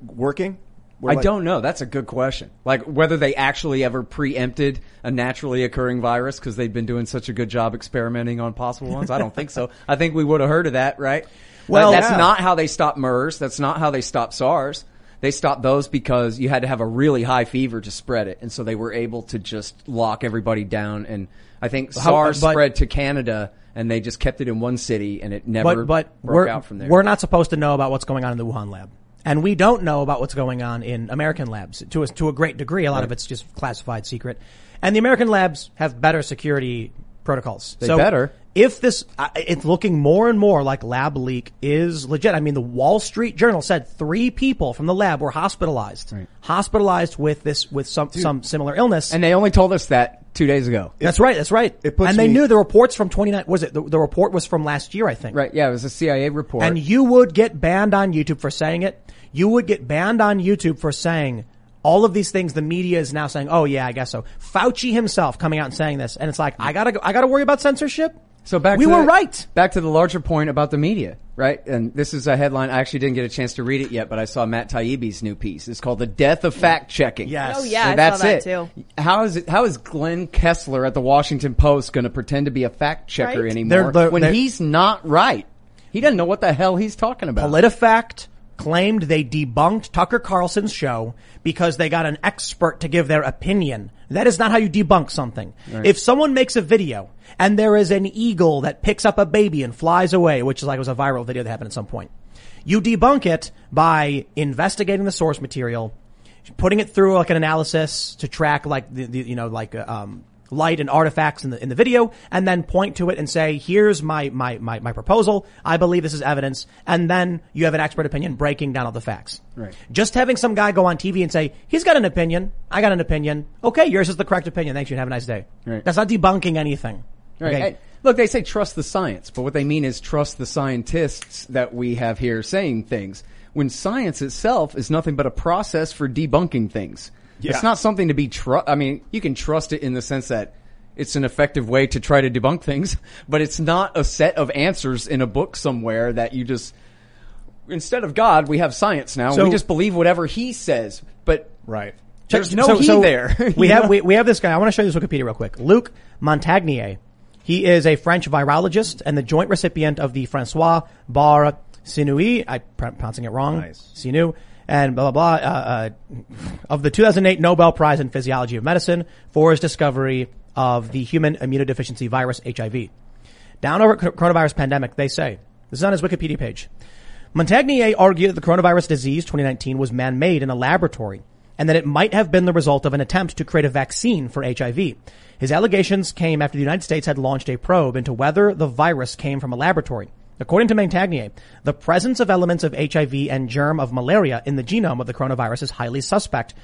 working? We're I don't know. That's a good question. Like whether they actually ever preempted a naturally occurring virus because they've been doing such a good job experimenting on possible ones. I don't think so. I think we would have heard of that, right? Well, like, that's not how they stopped MERS. That's not how they stopped SARS. They stopped those because you had to have a really high fever to spread it. And so they were able to just lock everybody down. And I think SARS spread to Canada, and they just kept it in one city, and it never broke out from there. We're not supposed to know about what's going on in the Wuhan lab. And we don't know about what's going on in American labs to a great degree. A lot of it's just classified secret. And the American labs have better security protocols. They better. If this, it's looking more and more like lab leak is legit. I mean, the Wall Street Journal said 3 people from the lab were hospitalized. Right. Hospitalized with some similar illness. And they only told us that 2 days ago. That's right. And they knew the reports from 29, was it? The report was from last year, I think. Right, yeah, it was a CIA report. And you would get banned on YouTube for saying it. You would get banned on YouTube for saying all of these things. The media is now saying, oh yeah, I guess so. Fauci himself coming out and saying this. And it's like, I gotta worry about censorship. So back to the larger point about the media, right? And this is a headline. I actually didn't get a chance to read it yet, but I saw Matt Taibbi's new piece. It's called The Death of Fact Checking. Yes. Oh yeah, I saw that too. How is Glenn Kessler at the Washington Post going to pretend to be a fact checker anymore when he's not right? He doesn't know what the hell he's talking about. PolitiFact claimed they debunked Tucker Carlson's show because they got an expert to give their opinion. That is not how you debunk something. Right. If someone makes a video and there is an eagle that picks up a baby and flies away, which is like it was a viral video that happened at some point, you debunk it by investigating the source material, putting it through like an analysis to track like the light and artifacts in the video, and then point to it and say, here's my proposal. I believe this is evidence. And then you have an expert opinion breaking down all the facts. Right. Just having some guy go on TV and say, he's got an opinion. I got an opinion. Okay. Yours is the correct opinion. Thanks. You have a nice day. Right. That's not debunking anything. Right. Okay. Look, they say trust the science, but what they mean is trust the scientists that we have here saying things when science itself is nothing but a process for debunking things. Yeah. It's not something to be I mean, you can trust it in the sense that it's an effective way to try to debunk things, but it's not a set of answers in a book somewhere that you just instead of God, we have science now. So, we just believe whatever he says. But right. There's no there. we have this guy. I want to show you this Wikipedia real quick. Luc Montagnier. He is a French virologist and the joint recipient of the Francois Bar Sinou. I'm pronouncing it wrong. Nice. Sinou. And blah, blah, blah, of the 2008 Nobel Prize in Physiology of Medicine for his discovery of the human immunodeficiency virus, HIV. Down over coronavirus pandemic, they say. This is on his Wikipedia page. Montagnier argued that the coronavirus disease 2019 was man-made in a laboratory and that it might have been the result of an attempt to create a vaccine for HIV. His allegations came after the United States had launched a probe into whether the virus came from a laboratory. According to Montagnier, the presence of elements of HIV and germ of malaria in the genome of the coronavirus is highly suspect,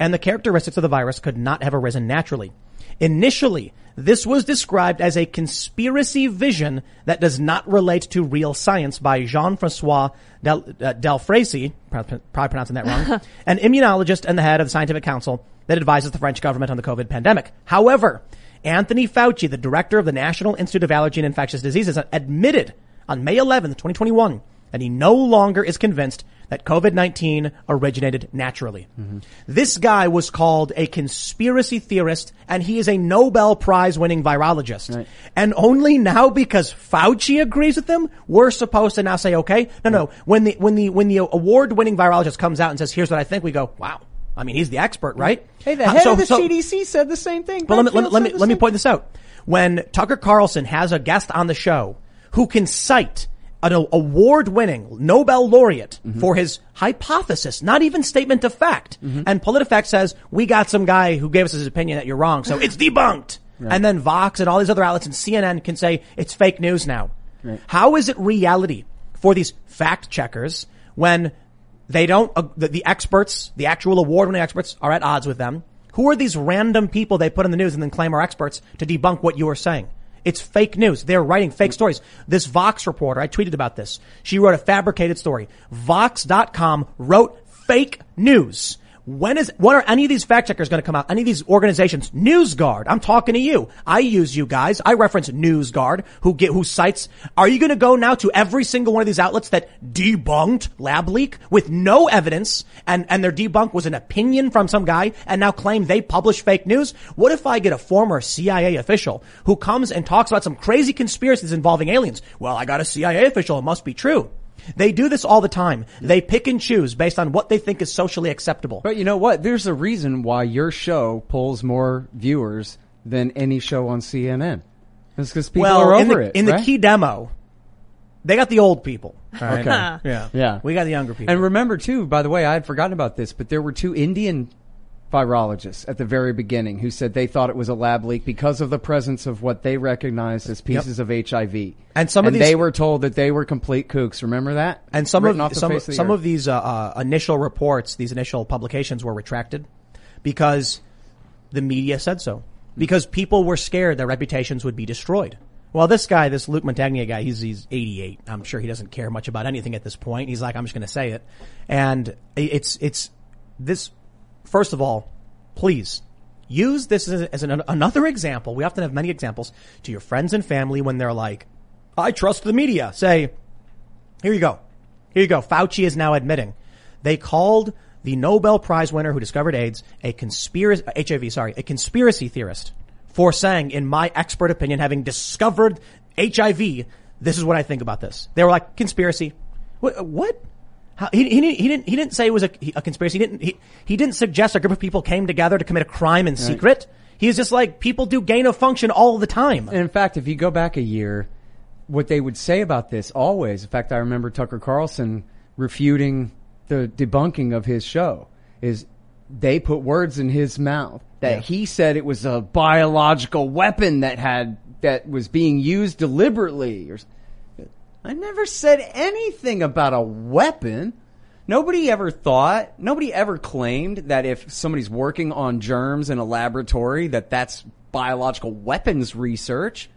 and the characteristics of the virus could not have arisen naturally. Initially, this was described as a conspiracy vision that does not relate to real science by Jean-François Delfraissy, probably pronouncing that wrong, an immunologist and the head of the scientific council that advises the French government on the COVID pandemic. However, Anthony Fauci, the director of the National Institute of Allergy and Infectious Diseases, admitted on May 11th, 2021, and he no longer is convinced that COVID-19 originated naturally. Mm-hmm. This guy was called a conspiracy theorist, and he is a Nobel Prize winning virologist. Right. And only now, because Fauci agrees with him, we're supposed to now say, okay, no. When the award winning virologist comes out and says, here's what I think, we go, wow. I mean, he's the expert, right? Hey, the head of the CDC said the same thing. But let me point this out. When Tucker Carlson has a guest on the show who can cite an award-winning Nobel laureate for his hypothesis, not even statement of fact. Mm-hmm. And PolitiFact says, we got some guy who gave us his opinion that you're wrong, so it's debunked. Right. And then Vox and all these other outlets and CNN can say, it's fake news now. Right. How is it reality for these fact checkers when They don't, the experts, the actual award-winning experts are at odds with them. Who are these random people they put in the news and then claim are experts to debunk what you are saying? It's fake news. They're writing fake stories. This Vox reporter, I tweeted about this. She wrote a fabricated story. Vox.com wrote fake news. When are any of these fact checkers going to come out? Any of these organizations? NewsGuard. I'm talking to you. I use you guys. I reference NewsGuard who cites. Are you going to go now to every single one of these outlets that debunked lab leak with no evidence and their debunk was an opinion from some guy and now claim they publish fake news? What if I get a former CIA official who comes and talks about some crazy conspiracies involving aliens? Well, I got a CIA official. It must be true. They do this all the time. They pick and choose based on what they think is socially acceptable. But you know what? There's a reason why your show pulls more viewers than any show on CNN. It's because people are over it. In the key demo, they got the old people. Right. Okay. Yeah. We got the younger people. And remember, too, by the way, I had forgotten about this, but there were two Indian virologists at the very beginning who said they thought it was a lab leak because of the presence of what they recognized as pieces of HIV. And they were told that they were complete kooks. Remember that? And some of these initial reports, these initial publications were retracted because the media said so. Because people were scared their reputations would be destroyed. Well, this guy, this Luc Montagnier guy, he's 88. I'm sure he doesn't care much about anything at this point. He's like, I'm just going to say it. And it's this. First of all, please use this as another example. We often have many examples to your friends and family when they're like, I trust the media. Say, here you go. Fauci is now admitting they called the Nobel Prize winner who discovered AIDS a conspiracy theorist for saying, in my expert opinion, having discovered HIV, this is what I think about this. They were like, conspiracy. What? He didn't say it was a conspiracy. He didn't suggest a group of people came together to commit a crime in secret. He's just like, people do gain of function all the time. And in fact, if you go back a year, what they would say about this always. In fact, I remember Tucker Carlson refuting the debunking of his show. Is they put words in his mouth that he said it was a biological weapon that was being used deliberately. I never said anything about a weapon. Nobody ever claimed that if somebody's working on germs in a laboratory, that's biological weapons research.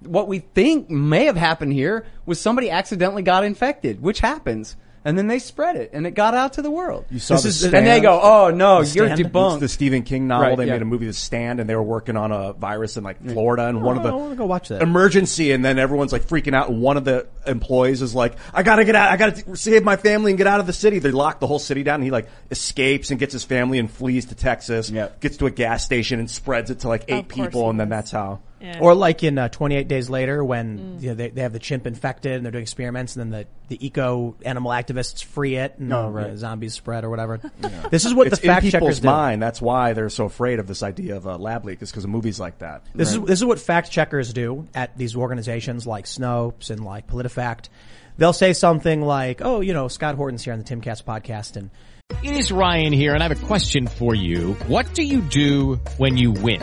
What we think may have happened here was somebody accidentally got infected, which happens. And then they spread it, and it got out to the world. You saw The Stand. And they go, oh, no, you're debunked. It's the Stephen King novel. Right, they made a movie, The Stand, and they were working on a virus in, like, Florida. And one of the I want to go watch that. Emergency, and then everyone's, like, freaking out. And one of the employees is like, I got to get out. I got to save my family and get out of the city. They lock the whole city down, and he, like, escapes and gets his family and flees to Texas, gets to a gas station and spreads it to, like, 8 people, and then that's how. Yeah. Or like in 28 Days Later when they have the chimp infected and they're doing experiments and then the eco-animal activists free it and zombies spread or whatever. Yeah. This is what the fact checkers do. It's in people's mind. That's why they're so afraid of this idea of a lab leak, is because of movies like that. This is what fact checkers do at these organizations like Snopes and like PolitiFact. They'll say something like, oh, you know, Scott Horton's here on the Timcast podcast and... It is Ryan here, and I have a question for you. What do you do when you win?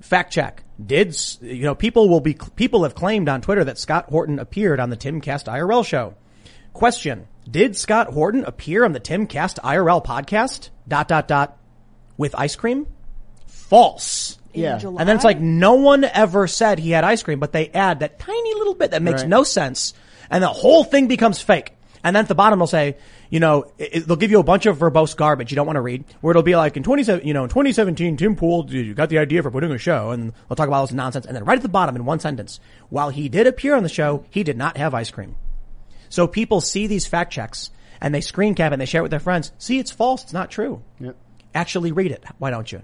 Fact check. People have claimed on Twitter that Scott Horton appeared on the Timcast IRL show. Question. Did Scott Horton appear on the Timcast IRL podcast? ... With ice cream? False. Yeah. And then it's like, no one ever said he had ice cream, but they add that tiny little bit that makes no sense. And the whole thing becomes fake. And then at the bottom they'll say, you know, they'll give you a bunch of verbose garbage you don't want to read, where it'll be like in 2017, Tim Pool, you got the idea for putting a show, and they'll talk about all this nonsense. And then right at the bottom in one sentence, while he did appear on the show, he did not have ice cream. So people see these fact checks and they screen cap and they share it with their friends. See, it's false. It's not true. Yep. Actually read it. Why don't you?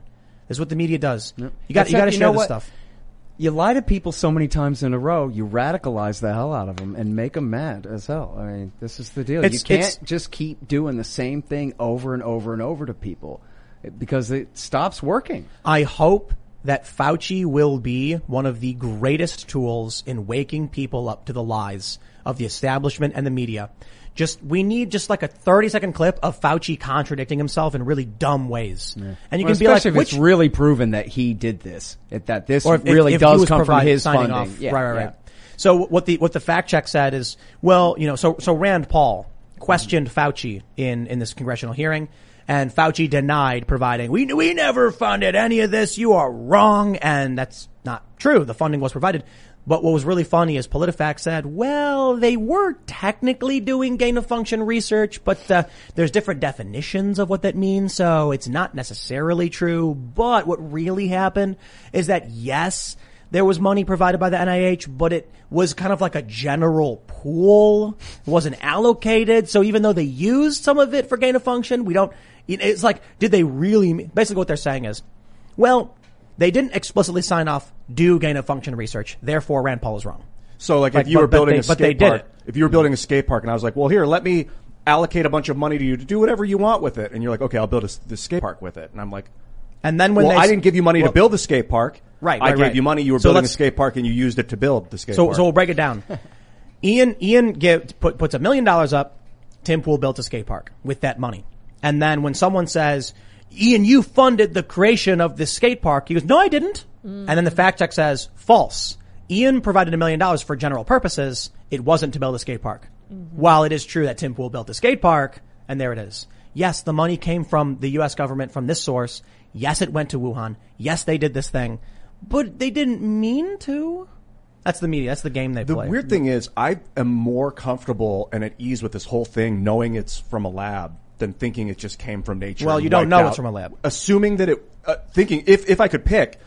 This is what the media does. Yep. You got to share this stuff. You lie to people so many times in a row, you radicalize the hell out of them and make them mad as hell. I mean, this is the deal. You can't just keep doing the same thing over and over and over to people. because it stops working. I hope that Fauci will be one of the greatest tools in waking people up to the lies of the establishment and the media. We need just like a 30-second clip of Fauci contradicting himself in really dumb ways. Yeah. And you can be like, especially if it's really proven that he did this, that this really does come from his funding. Yeah, right. So what the fact check said is, so Rand Paul questioned Fauci in this congressional hearing, and Fauci denied providing, we never funded any of this, you are wrong, and that's not true. The funding was provided. But what was really funny is PolitiFact said, well, they were technically doing gain-of-function research, but there's different definitions of what that means, so it's not necessarily true. But what really happened is that, yes, there was money provided by the NIH, but it was kind of like a general pool. It wasn't allocated, so even though they used some of it for gain-of-function, it's like, did they really – basically what they're saying is, well, they didn't explicitly sign off do gain-of-function research. Therefore, Rand Paul is wrong. So, if you were building a skate park, and I was like, well, here, let me allocate a bunch of money to you to do whatever you want with it, and you're like, okay, I'll build this skate park with it, and I'm like, and then I didn't give you money to build the skate park. Right. I gave you money. You were building a skate park, and you used it to build the skate park. So we'll break it down. Ian puts $1 million up. Tim Pool built a skate park with that money, and then when someone says, Ian, you funded the creation of this skate park. He goes, no, I didn't. Mm. And then the fact check says, false. Ian provided $1 million for general purposes. It wasn't to build a skate park. Mm-hmm. While it is true that Tim Pool built a skate park, and there it is. Yes, the money came from the U.S. government from this source. Yes, it went to Wuhan. Yes, they did this thing. But they didn't mean to. That's the media. That's the game they play. The weird thing is I am more comfortable and at ease with this whole thing knowing it's from a lab than thinking it just came from nature. Well, you don't know it's from a lab. Assuming that it if I could pick,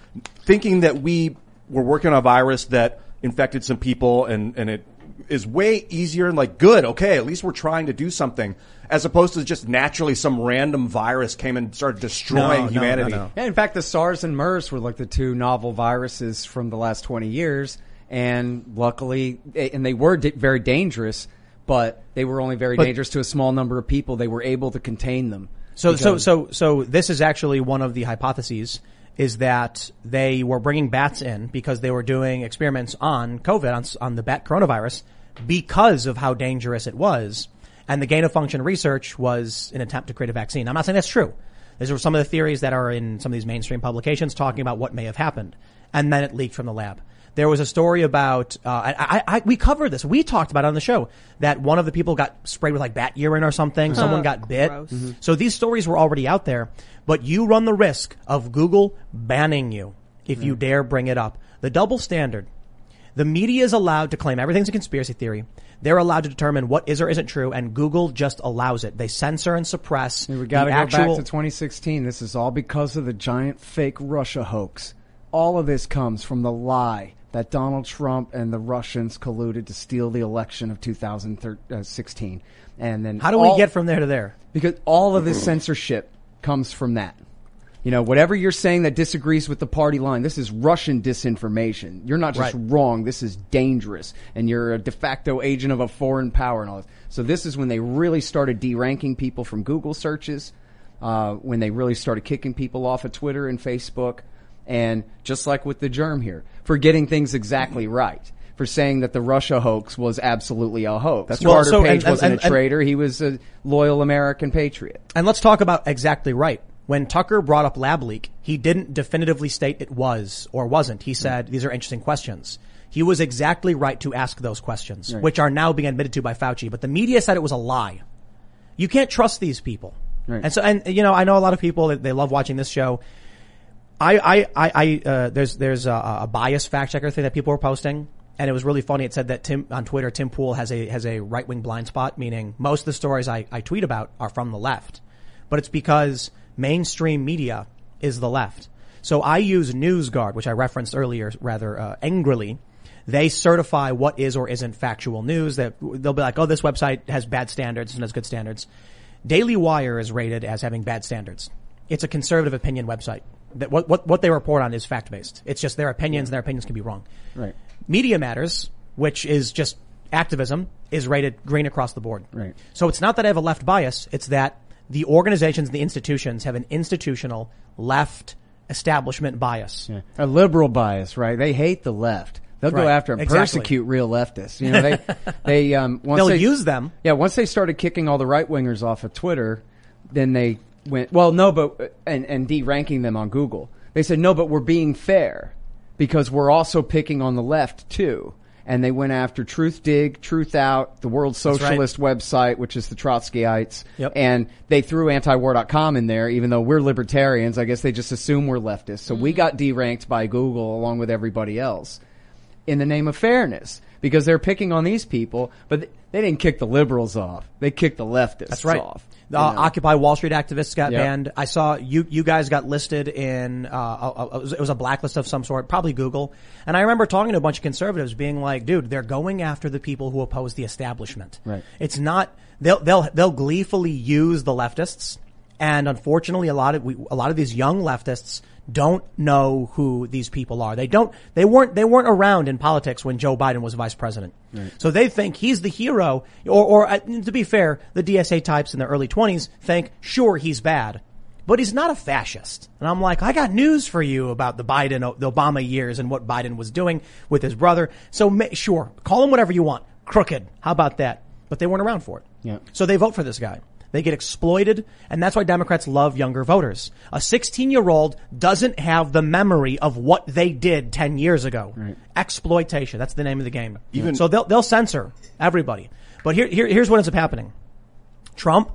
thinking that we were working on a virus that infected some people and it is way easier and like, good, okay, at least we're trying to do something, as opposed to just naturally some random virus came and started destroying humanity. No. Yeah, in fact, the SARS and MERS were like the two novel viruses from the last 20 years, and luckily, and they were very dangerous, but they were only very dangerous to a small number of people. They were able to contain them. So this is actually one of the hypotheses, is that they were bringing bats in because they were doing experiments on COVID, on the bat coronavirus, because of how dangerous it was. And the gain-of-function research was an attempt to create a vaccine. I'm not saying that's true. These are some of the theories that are in some of these mainstream publications talking about what may have happened. And then it leaked from the lab. There was a story about we covered this. We talked about it on the show that one of the people got sprayed with like bat urine or something. Someone got bit. Mm-hmm. So these stories were already out there, but you run the risk of Google banning you if you dare bring it up. The double standard. The media is allowed to claim everything's a conspiracy theory. They're allowed to determine what is or isn't true, and Google just allows it. They censor and suppress. We got to go back to 2016. This is all because of the giant fake Russia hoax. All of this comes from the lie that Donald Trump and the Russians colluded to steal the election of 2016. And then how do we get from there to there? Because all of this censorship comes from that. You know, whatever you're saying that disagrees with the party line, this is Russian disinformation. You're not just wrong. This is dangerous. And you're a de facto agent of a foreign power and all this. So this is when they really started deranking people from Google searches, when they really started kicking people off of Twitter and Facebook. And just like with the germ here, for getting things exactly right, for saying that the Russia hoax was absolutely a hoax. That's Carter Page wasn't a traitor. He was a loyal American patriot. And let's talk about exactly right. When Tucker brought up lab leak, he didn't definitively state it was or wasn't. He said, these are interesting questions. He was exactly right to ask those questions, which are now being admitted to by Fauci. But the media said it was a lie. You can't trust these people. Right. And so, I know a lot of people, they love watching this show. There's a bias fact checker thing that people were posting, and it was really funny. It said that Tim Pool has a right wing blind spot, meaning most of the stories I tweet about are from the left, but it's because mainstream media is the left. So I use NewsGuard, which I referenced earlier rather angrily. They certify what is or isn't factual news. That they'll be like, oh, this website has bad standards and has good standards. Daily Wire is rated as having bad standards. It's a conservative opinion website. That what they report on is fact-based. It's just their opinions, and their opinions can be wrong. Right. Media Matters, which is just activism, is rated green across the board. Right. So it's not that I have a left bias. It's that the organizations, the institutions have an institutional left establishment bias. Yeah. A liberal bias, right? They hate the left. They'll go after and persecute real leftists. You know, they'll use them. Yeah, once they started kicking all the right wingers off of Twitter, then they went, and de-ranking them on Google. They said, no, but we're being fair because we're also picking on the left too. And they went after Truthdig, Truthout, the World Socialist website, which is the Trotskyites. Yep. And they threw antiwar.com in there, even though we're libertarians. I guess they just assume we're leftists. So we got de-ranked by Google along with everybody else, in the name of fairness, because they're picking on these people, but they didn't kick the liberals off. They kicked the leftists off. The Occupy Wall Street activists got banned. I saw you guys got listed in, it was a blacklist of some sort, probably Google. And I remember talking to a bunch of conservatives being like, dude, they're going after the people who oppose the establishment. Right. It's not, they'll gleefully use the leftists. And unfortunately, a lot of these young leftists don't know who these people are. They weren't around in politics when Joe Biden was vice president. Right. So they think he's the hero, or to be fair, the DSA types in their early 20s think, sure, he's bad, but he's not a fascist. And I'm like, I got news for you about the Obama years and what Biden was doing with his brother. So sure, call him whatever you want. Crooked. How about that? But they weren't around for it. Yeah. So they vote for this guy. They get exploited, and that's why Democrats love younger voters. A 16-year-old doesn't have the memory of what they did 10 years ago. Right. Exploitation. That's the name of the game. So they'll censor everybody. But here's what ends up happening. Trump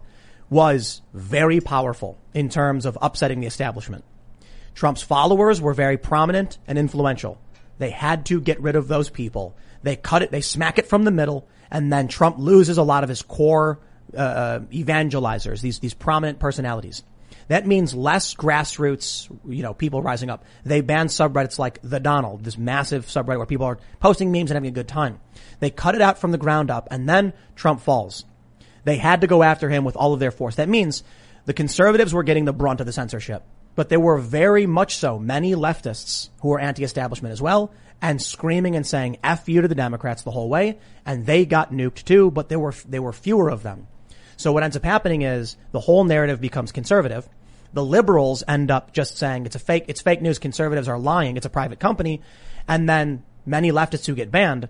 was very powerful in terms of upsetting the establishment. Trump's followers were very prominent and influential. They had to get rid of those people. They cut it. They smack it from the middle, and then Trump loses a lot of his core evangelizers, these prominent personalities. That means less grassroots, people rising up. They ban subreddits like The Donald, this massive subreddit where people are posting memes and having a good time. They cut it out from the ground up, and then Trump falls. They had to go after him with all of their force. That means the conservatives were getting the brunt of the censorship, but there were very much so many leftists who were anti-establishment as well, and screaming and saying F you to the Democrats the whole way, and they got nuked too, but there were fewer of them. So what ends up happening is the whole narrative becomes conservative. The liberals end up just saying it's fake news. Conservatives are lying. It's a private company. And then many leftists who get banned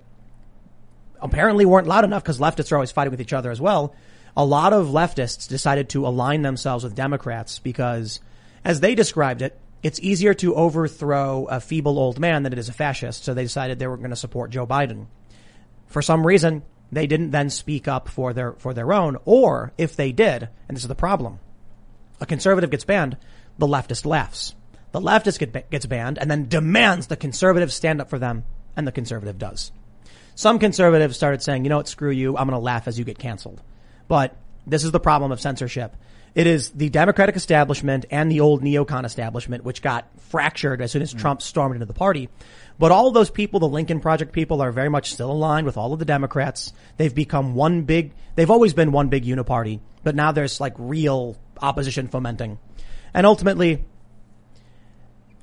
apparently weren't loud enough, because leftists are always fighting with each other as well. A lot of leftists decided to align themselves with Democrats because, as they described it, it's easier to overthrow a feeble old man than it is a fascist. So they decided they were going to support Joe Biden. For some reason, they didn't then speak up for their own, or if they did, and this is the problem, a conservative gets banned, the leftist laughs. The leftist gets banned and then demands the conservatives stand up for them, and the conservative does. Some conservatives started saying, you know what, screw you, I'm going to laugh as you get canceled. But this is the problem of censorship. It is the Democratic establishment and the old neocon establishment, which got fractured as soon as Trump stormed into the party. But all those people, the Lincoln Project people, are very much still aligned with all of the Democrats. They've become they've always been one big uniparty, but now there's like real opposition fomenting. And ultimately,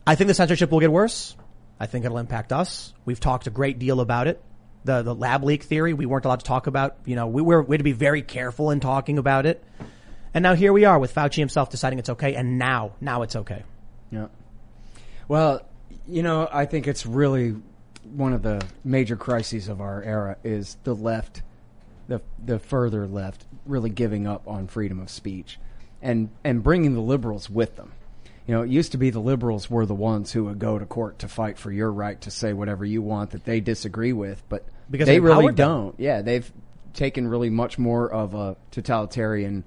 I think the censorship will get worse. I think it'll impact us. We've talked a great deal about it. The lab leak theory, we weren't allowed to talk about, we had to be very careful in talking about it. And now here we are with Fauci himself deciding it's okay, and now it's okay. Yeah. Well, I think it's really one of the major crises of our era is the left, the further left, really giving up on freedom of speech and bringing the liberals with them. It used to be the liberals were the ones who would go to court to fight for your right to say whatever you want that they disagree with, but because they really don't. Yeah, they've taken really much more of a totalitarian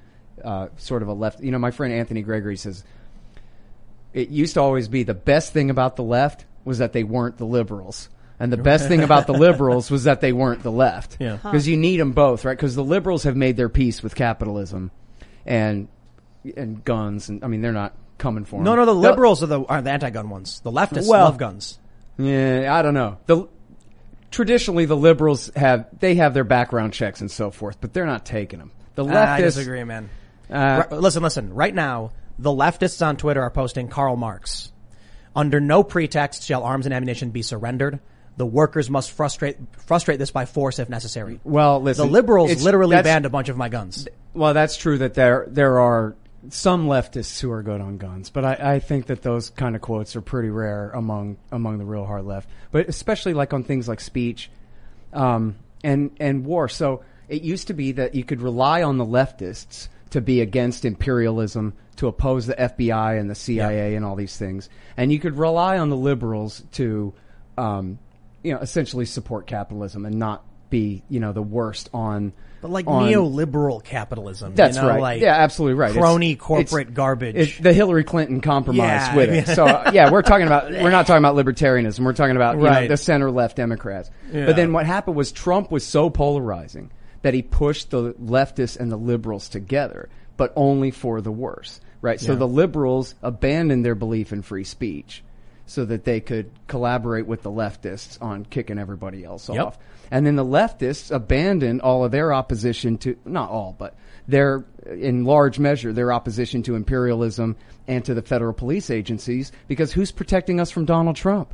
sort of a left. My friend Anthony Gregory says it used to always be the best thing about the left was that they weren't the liberals, and the best thing about the liberals was that they weren't the left. Yeah, because you need them both, right? Because the liberals have made their peace with capitalism and guns, and I mean they're not coming for them. No, the liberals are the anti-gun ones. The leftists love guns. Yeah, I don't know. Traditionally, the liberals have their background checks and so forth, but they're not taking them. The leftists, I disagree, man. Listen. Right now, the leftists on Twitter are posting Karl Marx. Under no pretext shall arms and ammunition be surrendered. The workers must frustrate this by force if necessary. Well, listen, the liberals literally banned a bunch of my guns. Well, that's true that there are some leftists who are good on guns, but I think that those kind of quotes are pretty rare among the real hard left, but especially like on things like speech and war. So it used to be that you could rely on the leftists to be against imperialism, to oppose the FBI and the CIA and all these things, and you could rely on the liberals to essentially support capitalism and not be, the worst on. But like neoliberal capitalism. That's right. Like absolutely right. Crony corporate garbage. It's the Hillary Clinton compromise with it. So we're not talking about libertarianism. We're talking about the center left Democrats. Yeah. But then what happened was Trump was so polarizing that he pushed the leftists and the liberals together, but only for the worse. Right. So the liberals abandoned their belief in free speech so that they could collaborate with the leftists on kicking everybody else off. And then the leftists abandoned all of their opposition to, not all, but their, in large measure, their opposition to imperialism and to the federal police agencies, because who's protecting us from Donald Trump?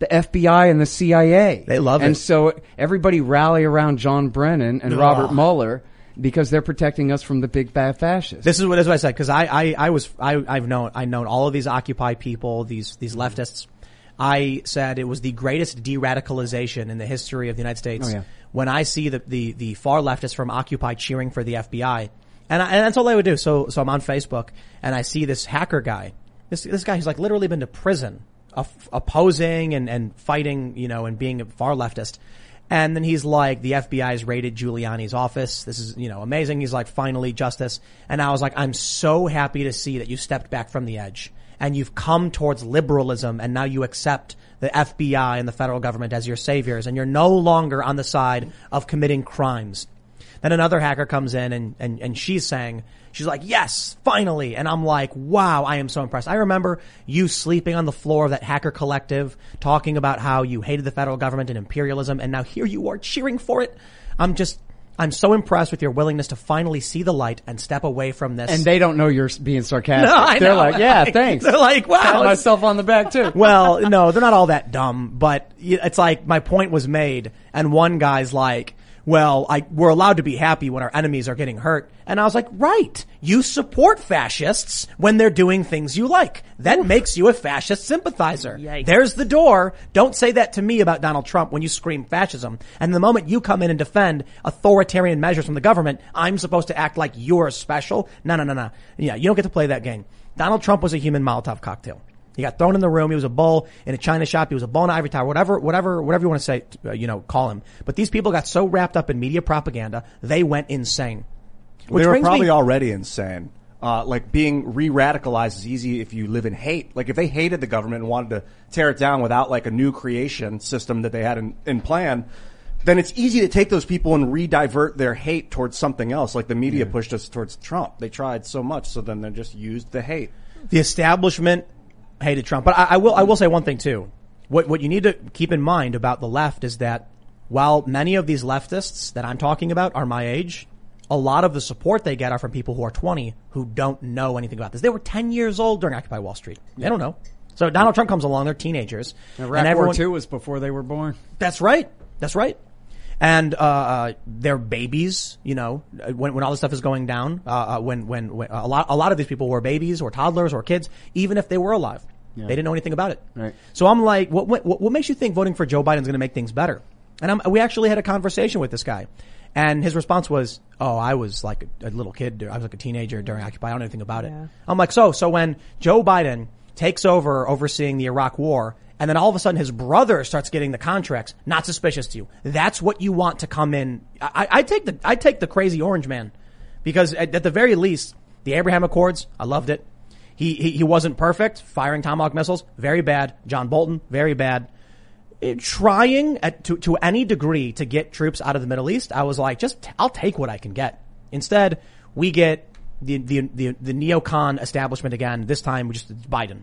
The FBI and the CIA. They love it. And so everybody rally around John Brennan and Robert Mueller, because they're protecting us from the big bad fascists. This is what I said, because I've known all of these Occupy people, these leftists. I said it was the greatest de-radicalization in the history of the United States when I see the far leftists from Occupy cheering for the FBI, and that's all they would do. So I'm on Facebook and I see this hacker guy, this guy who's like literally been to prison, opposing and fighting, and being a far leftist. And then he's like, the FBI's raided Giuliani's office. This is, amazing. He's like, finally justice. And I was like, I'm so happy to see that you stepped back from the edge and you've come towards liberalism. And now you accept the FBI and the federal government as your saviors. And you're no longer on the side of committing crimes. Then another hacker comes in and she's like, yes, finally. And I'm like, wow, I am so impressed. I remember you sleeping on the floor of that hacker collective, talking about how you hated the federal government and imperialism. And now here you are cheering for it. I'm so impressed with your willingness to finally see the light and step away from this. And they don't know you're being sarcastic. No, I know. They're like, yeah, thanks. They're like, wow. Pat myself on the back too. Well, no, they're not all that dumb, but it's like my point was made. And one guy's like, well, we're allowed to be happy when our enemies are getting hurt. And I was like, right. You support fascists when they're doing things you like. That makes you a fascist sympathizer. Yikes. There's the door. Don't say that to me about Donald Trump when you scream fascism. And the moment you come in and defend authoritarian measures from the government, I'm supposed to act like you're special. No. Yeah, you don't get to play that game. Donald Trump was a human Molotov cocktail. He got thrown in the room. He was a bull in a china shop. He was a bull in an ivory tower. Whatever you want to say, call him. But these people got so wrapped up in media propaganda, they went insane. They were probably already insane. Like being re-radicalized is easy if you live in hate. Like if they hated the government and wanted to tear it down without like a new creation system that they had in plan, then it's easy to take those people and re-divert their hate towards something else. Like the media pushed us towards Trump. They tried so much, so then they just used the hate. The establishment hated Trump. But I will say one thing too. What you need to keep in mind about the left is that while many of these leftists that I'm talking about are my age, a lot of the support they get are from people who are 20 who don't know anything about this. They were 10 years old during Occupy Wall Street. They don't know. So Donald Trump comes along, they're teenagers. Iraq War II was before they were born. That's right. And they're babies, when all this stuff is going down, when a lot of these people were babies or toddlers or kids, even if they were alive. Yeah. They didn't know anything about it. Right. So I'm like, what makes you think voting for Joe Biden is going to make things better? And we actually had a conversation with this guy, and his response was, oh, I was like a little kid. I was like a teenager during Occupy. I don't know anything about it. I'm like, so when Joe Biden takes over overseeing the Iraq War, and then all of a sudden his brother starts getting the contracts, not suspicious to you. That's what you want to come in. I take the crazy orange man, because at the very least, the Abraham Accords, I loved it. He wasn't perfect. Firing Tomahawk missiles, very bad. John Bolton, very bad. Trying to any degree to get troops out of the Middle East, I was like, I'll take what I can get. Instead, we get the neocon establishment again. This time, it's Biden.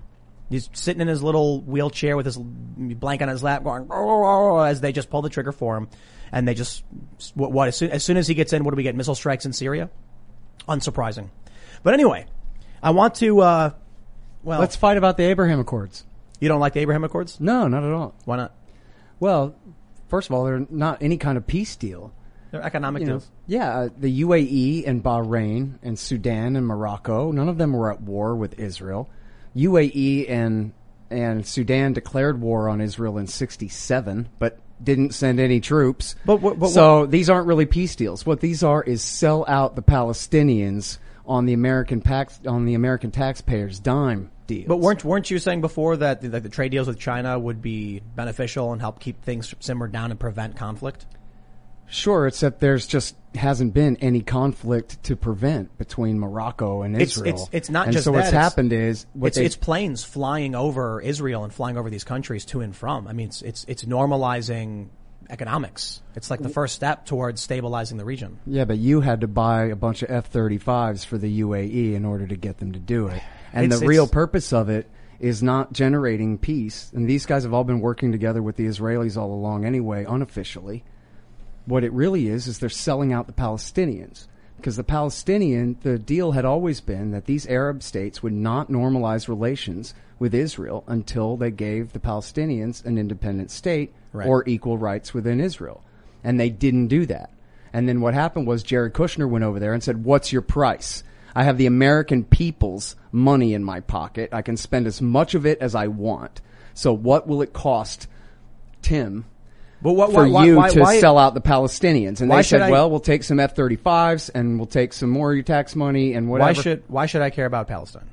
He's sitting in his little wheelchair with his blanket on his lap going, oh, as they just pull the trigger for him. And they just, as soon as he gets in, what do we get? Missile strikes in Syria? Unsurprising. But anyway, I want to, let's fight about the Abraham Accords. You don't like the Abraham Accords? No, not at all. Why not? Well, first of all, they're not any kind of peace deal. They're economic deals. Yeah, the UAE and Bahrain and Sudan and Morocco, none of them were at war with Israel. UAE and Sudan declared war on Israel in 1967, but didn't send any troops. But these aren't really peace deals. What these are is sell out the Palestinians on the American taxpayers' dime deals. But weren't you saying before that the trade deals with China would be beneficial and help keep things simmered down and prevent conflict? Sure, except there's just hasn't been any conflict to prevent between Morocco and Israel. It's not and just so that. And so what's happened is... It's planes flying over Israel and flying over these countries to and from. I mean, it's normalizing economics. It's like the first step towards stabilizing the region. Yeah, but you had to buy a bunch of F-35s for the UAE in order to get them to do it. And the real purpose of it is not generating peace. And these guys have all been working together with the Israelis all along anyway, unofficially. What it really is they're selling out the Palestinians, because the deal had always been that these Arab states would not normalize relations with Israel until they gave the Palestinians an independent state or equal rights within Israel. And they didn't do that. And then what happened was Jared Kushner went over there and said, "What's your price? I have the American people's money in my pocket. I can spend as much of it as I want. So what will it cost, Tim, but why sell out the Palestinians?" And they said, we'll take some F-35s and we'll take some more of your tax money and whatever. Why should I care about Palestine?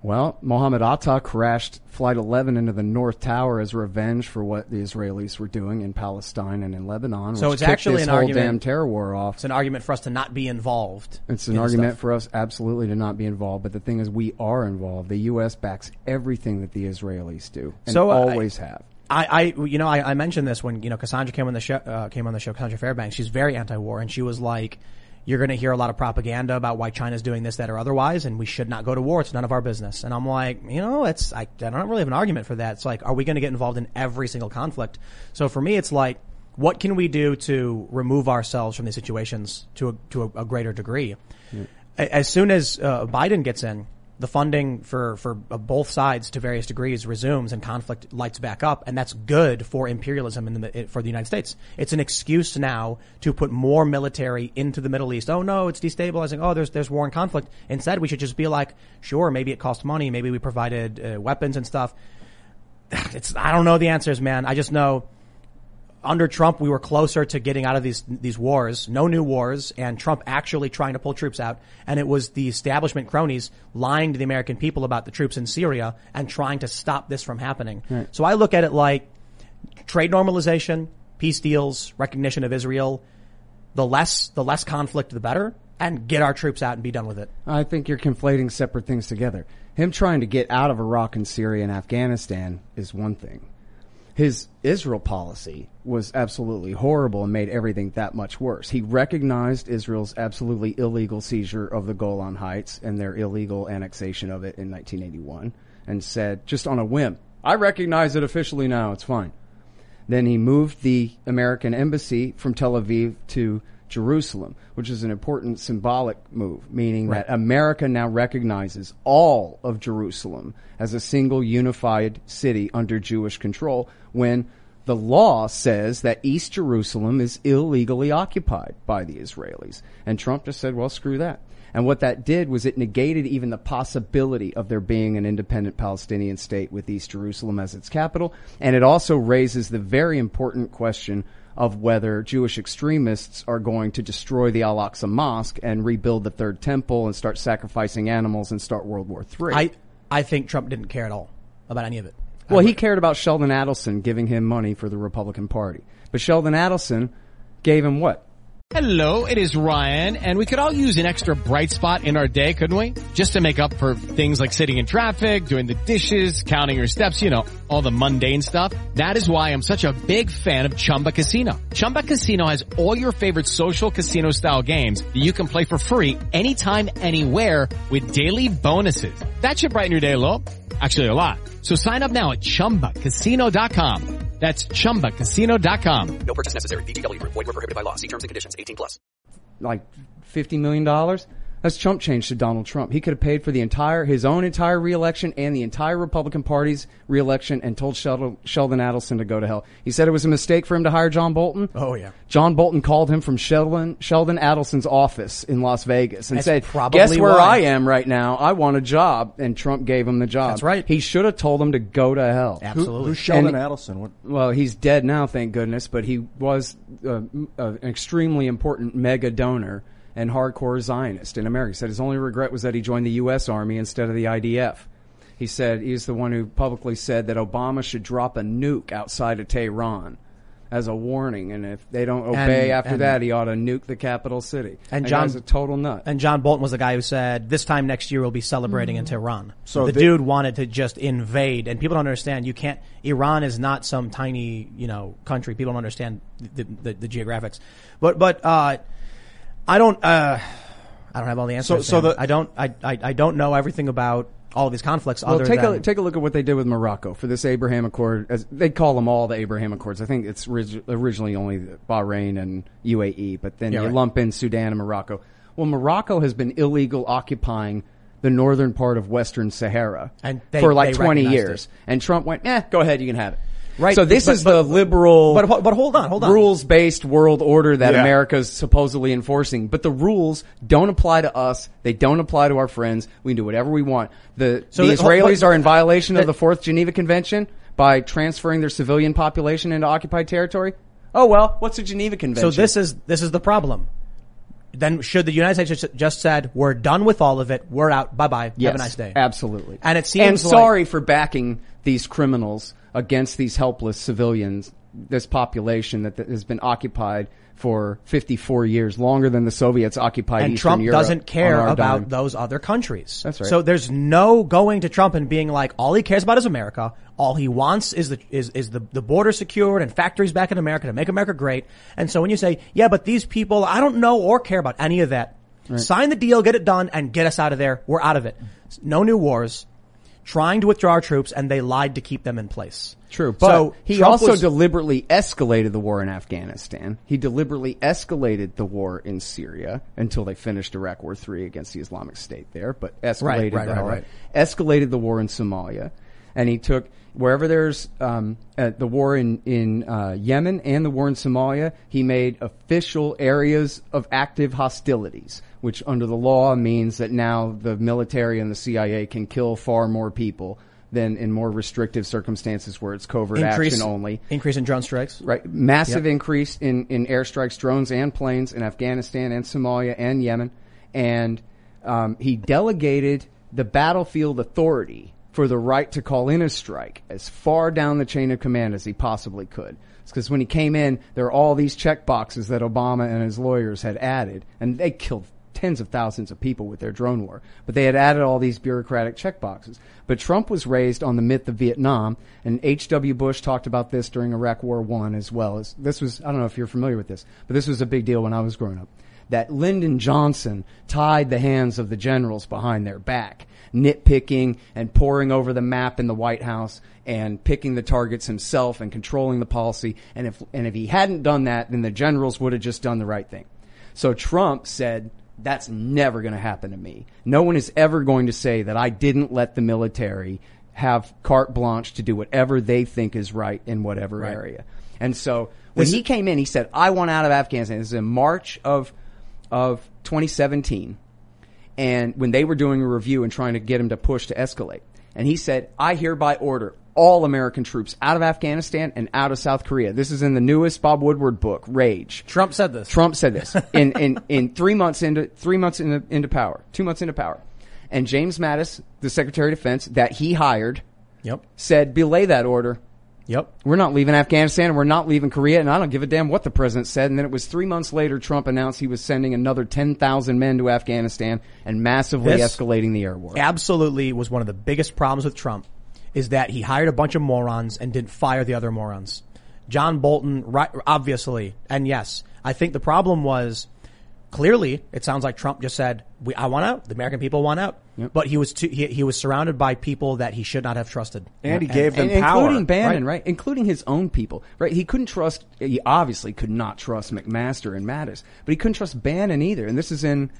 Well, Mohammed Atta crashed Flight 11 into the North Tower as revenge for what the Israelis were doing in Palestine and in Lebanon. So it's actually an argument. Damn terror war off. It's an argument for us to not be involved. It's an argument for us absolutely to not be involved. But the thing is, we are involved. The U.S. backs everything that the Israelis do, and always have. I mentioned this when, Cassandra came on the show, Cassandra Fairbanks. She's very anti-war, and she was like, you're going to hear a lot of propaganda about why China's doing this, that, or otherwise, and we should not go to war. It's none of our business. And I'm like, I don't really have an argument for that. It's like, are we going to get involved in every single conflict? So for me, it's like, what can we do to remove ourselves from these situations to a greater degree? Yeah. As soon as Biden gets in, the funding for both sides to various degrees resumes and conflict lights back up, and that's good for imperialism for the United States. It's an excuse now to put more military into the Middle East. Oh no, it's destabilizing. Oh, there's war and conflict. Instead, we should just be like, sure, maybe it cost money, maybe we provided weapons and stuff. I don't know the answers, man. I just know under Trump we were closer to getting out of these wars, no new wars, and Trump actually trying to pull troops out, and it was the establishment cronies lying to the American people about the troops in Syria and trying to stop this from happening. Right. So I look at it like trade normalization, peace deals, recognition of Israel, the less conflict the better, and get our troops out and be done with it. I think you're conflating separate things together. Him trying to get out of Iraq and Syria and Afghanistan is one thing. His Israel policy was absolutely horrible and made everything that much worse. He recognized Israel's absolutely illegal seizure of the Golan Heights and their illegal annexation of it in 1981 and said, just on a whim, I recognize it officially now, it's fine. Then he moved the American embassy from Tel Aviv to Jerusalem, which is an important symbolic move, meaning that America now recognizes all of Jerusalem as a single unified city under Jewish control, when the law says that East Jerusalem is illegally occupied by the Israelis. And Trump just said, well, screw that. And what that did was it negated even the possibility of there being an independent Palestinian state with East Jerusalem as its capital. And it also raises the very important question of whether Jewish extremists are going to destroy the Al-Aqsa Mosque and rebuild the Third Temple and start sacrificing animals and start World War III. I think Trump didn't care at all about any of it. Well, he cared about Sheldon Adelson giving him money for the Republican Party. But Sheldon Adelson gave him what? Hello, it is Ryan, and we could all use an extra bright spot in our day, couldn't we? Just to make up for things like sitting in traffic, doing the dishes, counting your steps, all the mundane stuff. That is why I'm such a big fan of Chumba Casino. Chumba Casino has all your favorite social casino-style games that you can play for free anytime, anywhere with daily bonuses. That should brighten your day a little. Actually, a lot. So sign up now at ChumbaCasino.com. That's ChumbaCasino.com. No purchase necessary. VGW Group. Void where prohibited by law. See terms and conditions. 18+. Like $50 million? That's chump change to Donald Trump. He could have paid for the entire, his own entire reelection and the entire Republican Party's reelection, and told Sheldon Adelson to go to hell. He said it was a mistake for him to hire John Bolton. Oh, yeah. John Bolton called him from Sheldon Adelson's office in Las Vegas and said, guess where I am right now? I want a job. And Trump gave him the job. That's right. He should have told him to go to hell. Absolutely. Who's Sheldon Adelson? Well, he's dead now, thank goodness, but he was an extremely important mega donor and hardcore Zionist in America. He said his only regret was that he joined the U.S. Army instead of the IDF. He said he's the one who publicly said that Obama should drop a nuke outside of Tehran as a warning, and if they don't obey after that, he ought to nuke the capital city. And John's a total nut. And John Bolton was the guy who said, this time next year we'll be celebrating in Tehran. So the dude wanted to just invade, and people don't understand. You can't. Iran is not some tiny, country. People don't understand the geographics. But I don't have all the answers. I don't know everything about all of these conflicts. Well, take a look at what they did with Morocco for this Abraham Accord. As they call them all the Abraham Accords. I think it's originally only Bahrain and UAE, but then lump in Sudan and Morocco. Well, Morocco has been illegal occupying the northern part of Western Sahara for like 20 years, and Trump went, go ahead, you can have it. Right. So this is the liberal, but hold on, rules-based world order that America's supposedly enforcing. But the rules don't apply to us. They don't apply to our friends. We can do whatever we want. The Israelis are in violation of the Fourth Geneva Convention by transferring their civilian population into occupied territory. Oh well, what's a Geneva Convention? So this is the problem. Then should the United States just said, we're done with all of it. We're out. Bye-bye. Yes, have a nice day. Absolutely. And it seems sorry for backing these criminals against these helpless civilians, this population that has been occupied for 54 years, longer than the Soviets occupied Eastern Europe. And Trump doesn't care about those other countries. That's right. So there's no going to Trump and being like, all he cares about is America. All he wants is the border secured and factories back in America to make America great. And so when you say, yeah, but these people, I don't know or care about any of that. Right. Sign the deal, get it done, and get us out of there. We're out of it. No new wars. Trying to withdraw our troops, and they lied to keep them in place. True. But so he also deliberately escalated the war in Afghanistan. He deliberately escalated the war in Syria until they finished Iraq War III against the Islamic State there, but escalated escalated the war in Somalia. And he took wherever there's the war in Yemen and the war in Somalia, he made official areas of active hostilities, which under the law means that now the military and the CIA can kill far more people than in more restrictive circumstances where it's covert action only. Increase in drone strikes. Right. Massive increase in airstrikes, drones and planes in Afghanistan and Somalia and Yemen. And he delegated the battlefield authority for the right to call in a strike as far down the chain of command as he possibly could. It's because when he came in, there are all these check boxes that Obama and his lawyers had added, and they killed tens of thousands of people with their drone war. But they had added all these bureaucratic check boxes. But Trump was raised on the myth of Vietnam, and H.W. Bush talked about this during Iraq War I as well. This was, I don't know if you're familiar with this, but this was a big deal when I was growing up, that Lyndon Johnson tied the hands of the generals behind their back, nitpicking and poring over the map in the White House and picking the targets himself and controlling the policy. And if he hadn't done that, then the generals would have just done the right thing. So Trump said, that's never going to happen to me. No one is ever going to say that I didn't let the military have carte blanche to do whatever they think is right in whatever area. And so when he came in, he said, I want out of Afghanistan. This is in March of 2017. And when they were doing a review and trying to get him to push to escalate. And he said, I hereby order all American troops out of Afghanistan and out of South Korea. This is in the newest Bob Woodward book, Rage. Trump said this in 3 months into power. And James Mattis, the Secretary of Defense that he hired, said, belay that order. Yep. We're not leaving Afghanistan. We're not leaving Korea. And I don't give a damn what the president said. And then it was 3 months later, Trump announced he was sending another 10,000 men to Afghanistan and massively escalating the air war. Absolutely was one of the biggest problems with Trump is that he hired a bunch of morons and didn't fire the other morons. John Bolton, right, obviously. And yes, I think the problem was clearly it sounds like Trump just said, I want out. The American people want out. Yep. But he was he was surrounded by people that he should not have trusted. And he gave them power. Including Bannon, right? Including his own people, right? He obviously could not trust McMaster and Mattis, but he couldn't trust Bannon either. And this is in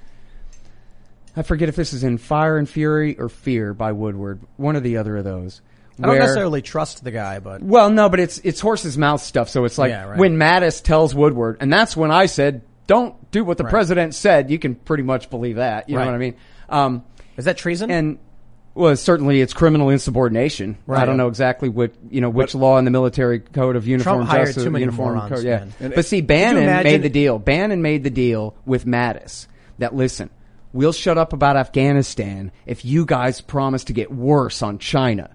I forget if this is in Fire and Fury or Fear by Woodward, one or the other of those. I don't necessarily trust the guy, but... Well, no, but it's horse's mouth stuff, so it's like when Mattis tells Woodward, and that's when I said, don't do what the president said. You can pretty much believe that. You know what I mean? Is that treason? And well, certainly it's criminal insubordination. Right. I don't know exactly what, you know, which law in the military code of uniform Trump justice... Trump hired too many morons, code, yeah. And but see, Bannon made the deal. Bannon made the deal with Mattis that, listen, we'll shut up about Afghanistan if you guys promise to get worse on China.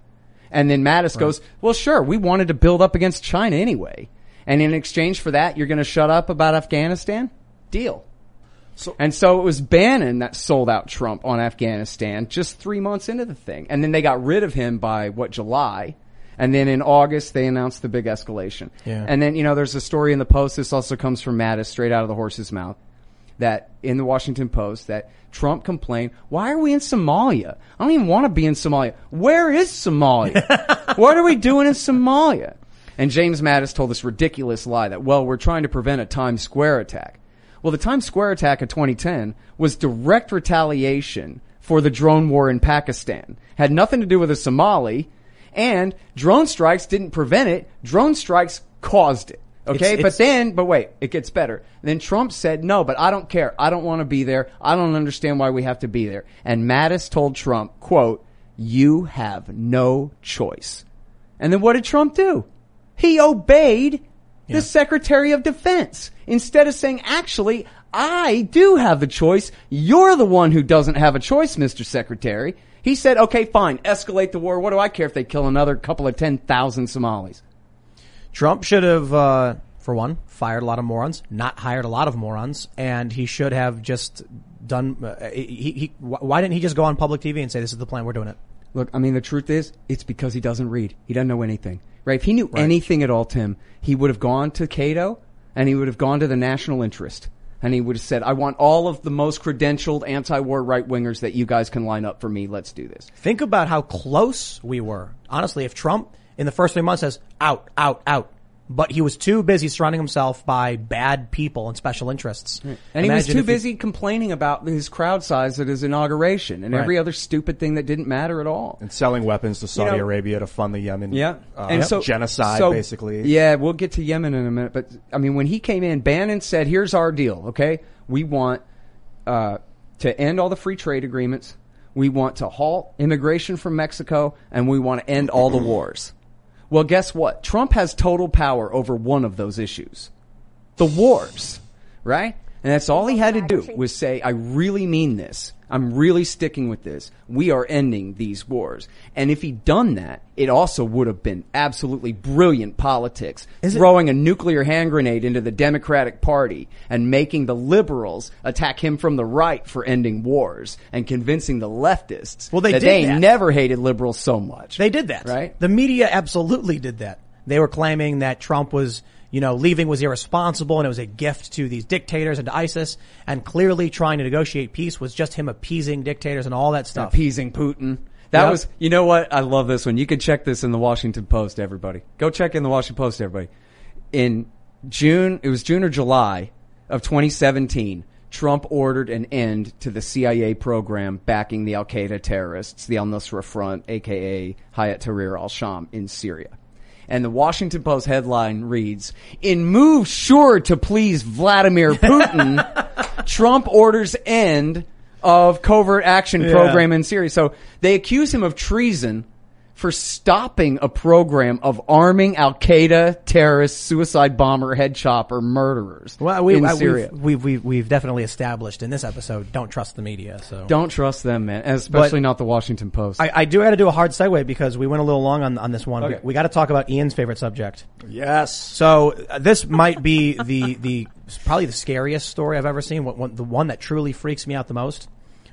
And then Mattis goes, well, sure, we wanted to build up against China anyway. And in exchange for that, you're going to shut up about Afghanistan? Deal. So, and so it was Bannon that sold out Trump on Afghanistan just 3 months into the thing. And then they got rid of him by, July? And then in August, they announced the big escalation. Yeah. And then, you know, there's a story in the Post. This also comes from Mattis, straight out of the horse's mouth. That in the Washington Post, that Trump complained, why are we in Somalia? I don't even want to be in Somalia. Where is Somalia? What are we doing in Somalia? And James Mattis told this ridiculous lie that, well, we're trying to prevent a Times Square attack. Well, the Times Square attack of 2010 was direct retaliation for the drone war in Pakistan. Had nothing to do with the Somali, and drone strikes didn't prevent it. Drone strikes caused it. Okay, but wait, it gets better. And then Trump said, no, but I don't care. I don't want to be there. I don't understand why we have to be there. And Mattis told Trump, quote, you have no choice. And then what did Trump do? He obeyed the Secretary of Defense. Instead of saying, actually, I do have the choice. You're the one who doesn't have a choice, Mr. Secretary. He said, okay, fine, escalate the war. What do I care if they kill another couple of 10,000 Somalis? Trump should have, for one, fired a lot of morons, not hired a lot of morons, and he should have just done. Why didn't he just go on public TV and say, "This is the plan. We're doing it"? Look, I mean, the truth is, it's because he doesn't read. He doesn't know anything, right? If he knew anything at all, Tim, he would have gone to Cato and he would have gone to the National Interest and he would have said, "I want all of the most credentialed anti-war right wingers that you guys can line up for me. Let's do this." Think about how close we were. Honestly, if Trump, in the first 3 months, says, out, out, out. But he was too busy surrounding himself by bad people and special interests. Right. And he was too busy complaining about his crowd size at his inauguration and every other stupid thing that didn't matter at all. And selling weapons to Saudi Arabia to fund the Yemen genocide, basically. Yeah, we'll get to Yemen in a minute. But, I mean, when he came in, Bannon said, here's our deal, okay? We want to end all the free trade agreements. We want to halt immigration from Mexico. And we want to end all the wars. Well, guess what? Trump has total power over one of those issues, the wars, right? And that's all he had to do was say, I really mean this. I'm really sticking with this. We are ending these wars. And if he'd done that, it also would have been absolutely brilliant politics, throwing a nuclear hand grenade into the Democratic Party and making the liberals attack him from the right for ending wars and convincing the leftists that they never hated liberals so much. They did that. Right? The media absolutely did that. They were claiming that Trump was... leaving was irresponsible and it was a gift to these dictators and to ISIS, and clearly trying to negotiate peace was just him appeasing dictators and all that stuff. Appeasing Putin. That was, you know what? I love this one. You can check this in the Washington Post, everybody. Go check in the Washington Post, everybody. In June, it was June or July of 2017, Trump ordered an end to the CIA program backing the Al-Qaeda terrorists, the Al-Nusra Front, aka Hayat Tahrir al-Sham in Syria. And the Washington Post headline reads, in move sure to please Vladimir Putin, Trump orders end of covert action program in Syria. So they accuse him of treason for stopping a program of arming Al-Qaeda terrorists, suicide bomber, head chopper, murderers in Syria. We've definitely established in this episode, don't trust the media. So don't trust them, man, especially not the Washington Post. I do have to do a hard segue because we went a little long on this one. Okay. We got to talk about Ian's favorite subject. Yes. So this might be the probably the scariest story I've ever seen, the one that truly freaks me out the most.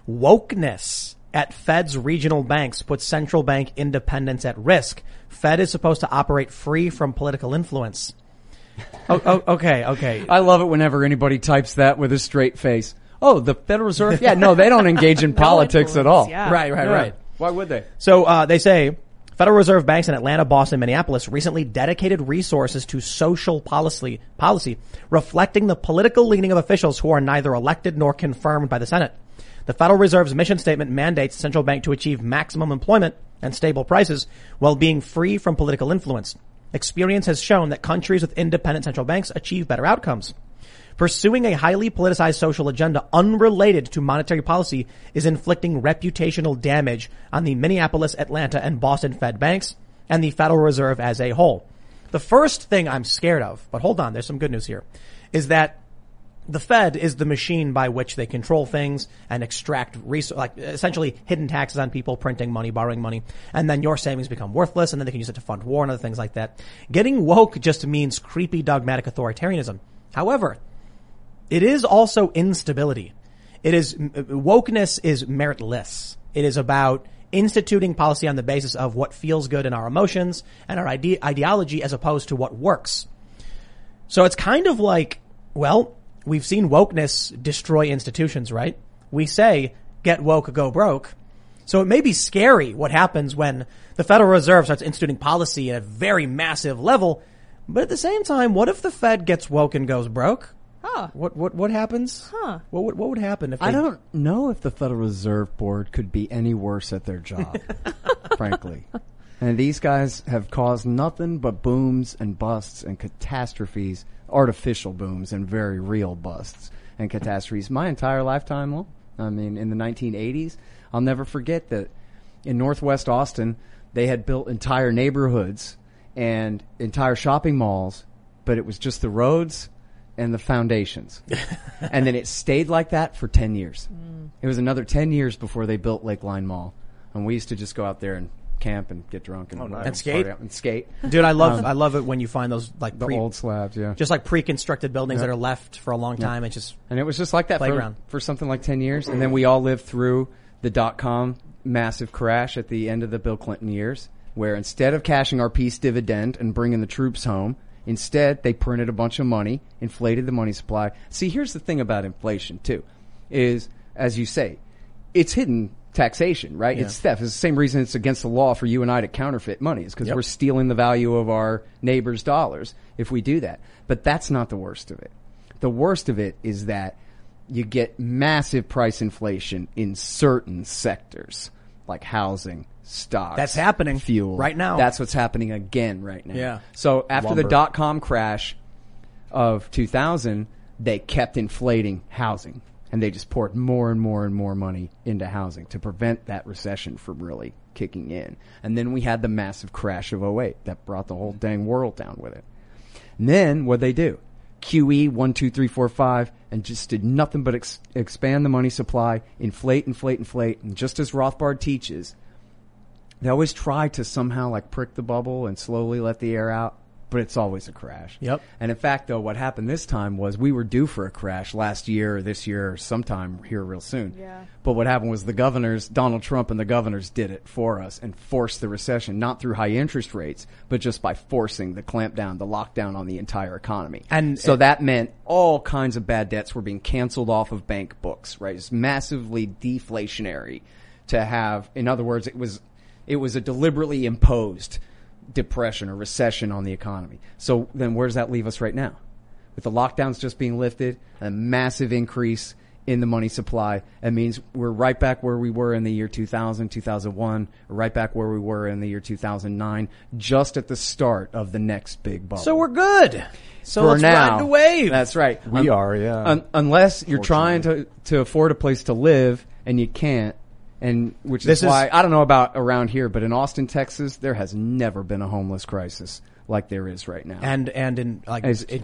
Wokeness at Fed's regional banks puts central bank independence at risk. Fed is supposed to operate free from political influence. Okay. I love it whenever anybody types that with a straight face. Oh, the Federal Reserve? Yeah, no, they don't engage in politics at all. Yeah. Right. Why would they? So they say Federal Reserve banks in Atlanta, Boston, Minneapolis recently dedicated resources to social policy reflecting the political leaning of officials who are neither elected nor confirmed by the Senate. The Federal Reserve's mission statement mandates the central bank to achieve maximum employment and stable prices while being free from political influence. Experience has shown that countries with independent central banks achieve better outcomes. Pursuing a highly politicized social agenda unrelated to monetary policy is inflicting reputational damage on the Minneapolis, Atlanta, and Boston Fed banks and the Federal Reserve as a whole. The first thing I'm scared of, but hold on, there's some good news here, is that the Fed is the machine by which they control things and extract essentially hidden taxes on people, printing money, borrowing money, and then your savings become worthless, and then they can use it to fund war and other things like that. Getting woke just means creepy, dogmatic authoritarianism. However, it is also instability. It is, wokeness is meritless. It is about instituting policy on the basis of what feels good in our emotions and our ideology as opposed to what works. So it's kind of like, well, we've seen wokeness destroy institutions, right? We say, get woke, go broke. So it may be scary what happens when the Federal Reserve starts instituting policy at a very massive level. But at the same time, what if the Fed gets woke and goes broke? Huh. What happens? Huh. What would happen if I don't know if the Federal Reserve Board could be any worse at their job, frankly. And these guys have caused nothing but booms and busts and catastrophes, artificial booms and very real busts and catastrophes my entire lifetime long. I mean, in the 1980s, I'll never forget that in Northwest Austin, they had built entire neighborhoods and entire shopping malls, but it was just the roads and the foundations. And then it stayed like that for 10 years. Mm. It was another 10 years before they built Lakeline Mall. And we used to just go out there and camp and get drunk and, nice. And skate. And skate. Dude, I love it when you find those like the old slabs, yeah. Just like pre-constructed buildings that are left for a long time. It's just and it was just like that for something like 10 years. And then we all lived through the dot-com massive crash at the end of the Bill Clinton years, where instead of cashing our peace dividend and bringing the troops home, instead they printed a bunch of money, inflated the money supply. See, here's the thing about inflation too, is as you say, it's hidden taxation, right? Yeah. It's theft. It's the same reason it's against the law for you and I to counterfeit money. It's because we're stealing the value of our neighbor's dollars if we do that. But that's not the worst of it. The worst of it is that you get massive price inflation in certain sectors like housing, stocks. That's happening. Fuel. Right now. That's what's happening again right now. Yeah. So after the dot-com crash of 2000, they kept inflating housing. And they just poured more and more and more money into housing to prevent that recession from really kicking in. And then we had the massive crash of 2008 that brought the whole dang world down with it. And then what they do? QE 1, 2, 3, 4, 5, and just did nothing but expand the money supply, inflate. And just as Rothbard teaches, they always try to somehow like prick the bubble and slowly let the air out. But it's always a crash. Yep. And in fact, though, what happened this time was we were due for a crash last year or this year or sometime here real soon. Yeah. But what happened was the governors, Donald Trump and the governors did it for us and forced the recession, not through high interest rates, but just by forcing the clampdown, the lockdown on the entire economy. And so that meant all kinds of bad debts were being canceled off of bank books, right? It's massively deflationary to have. In other words, it was a deliberately imposed depression or recession on the economy. So then where does that leave us right now? With the lockdowns just being lifted, a massive increase in the money supply, it means we're right back where we were in the year 2000, 2001, right back where we were in the year 2009, just at the start of the next big bubble. So we're good. So let's ride the wave. That's right. We are, yeah. Unless you're trying to afford a place to live and you can't, and which is why, I don't know about around here, but in Austin, Texas, there has never been a homeless crisis like there is right now. And in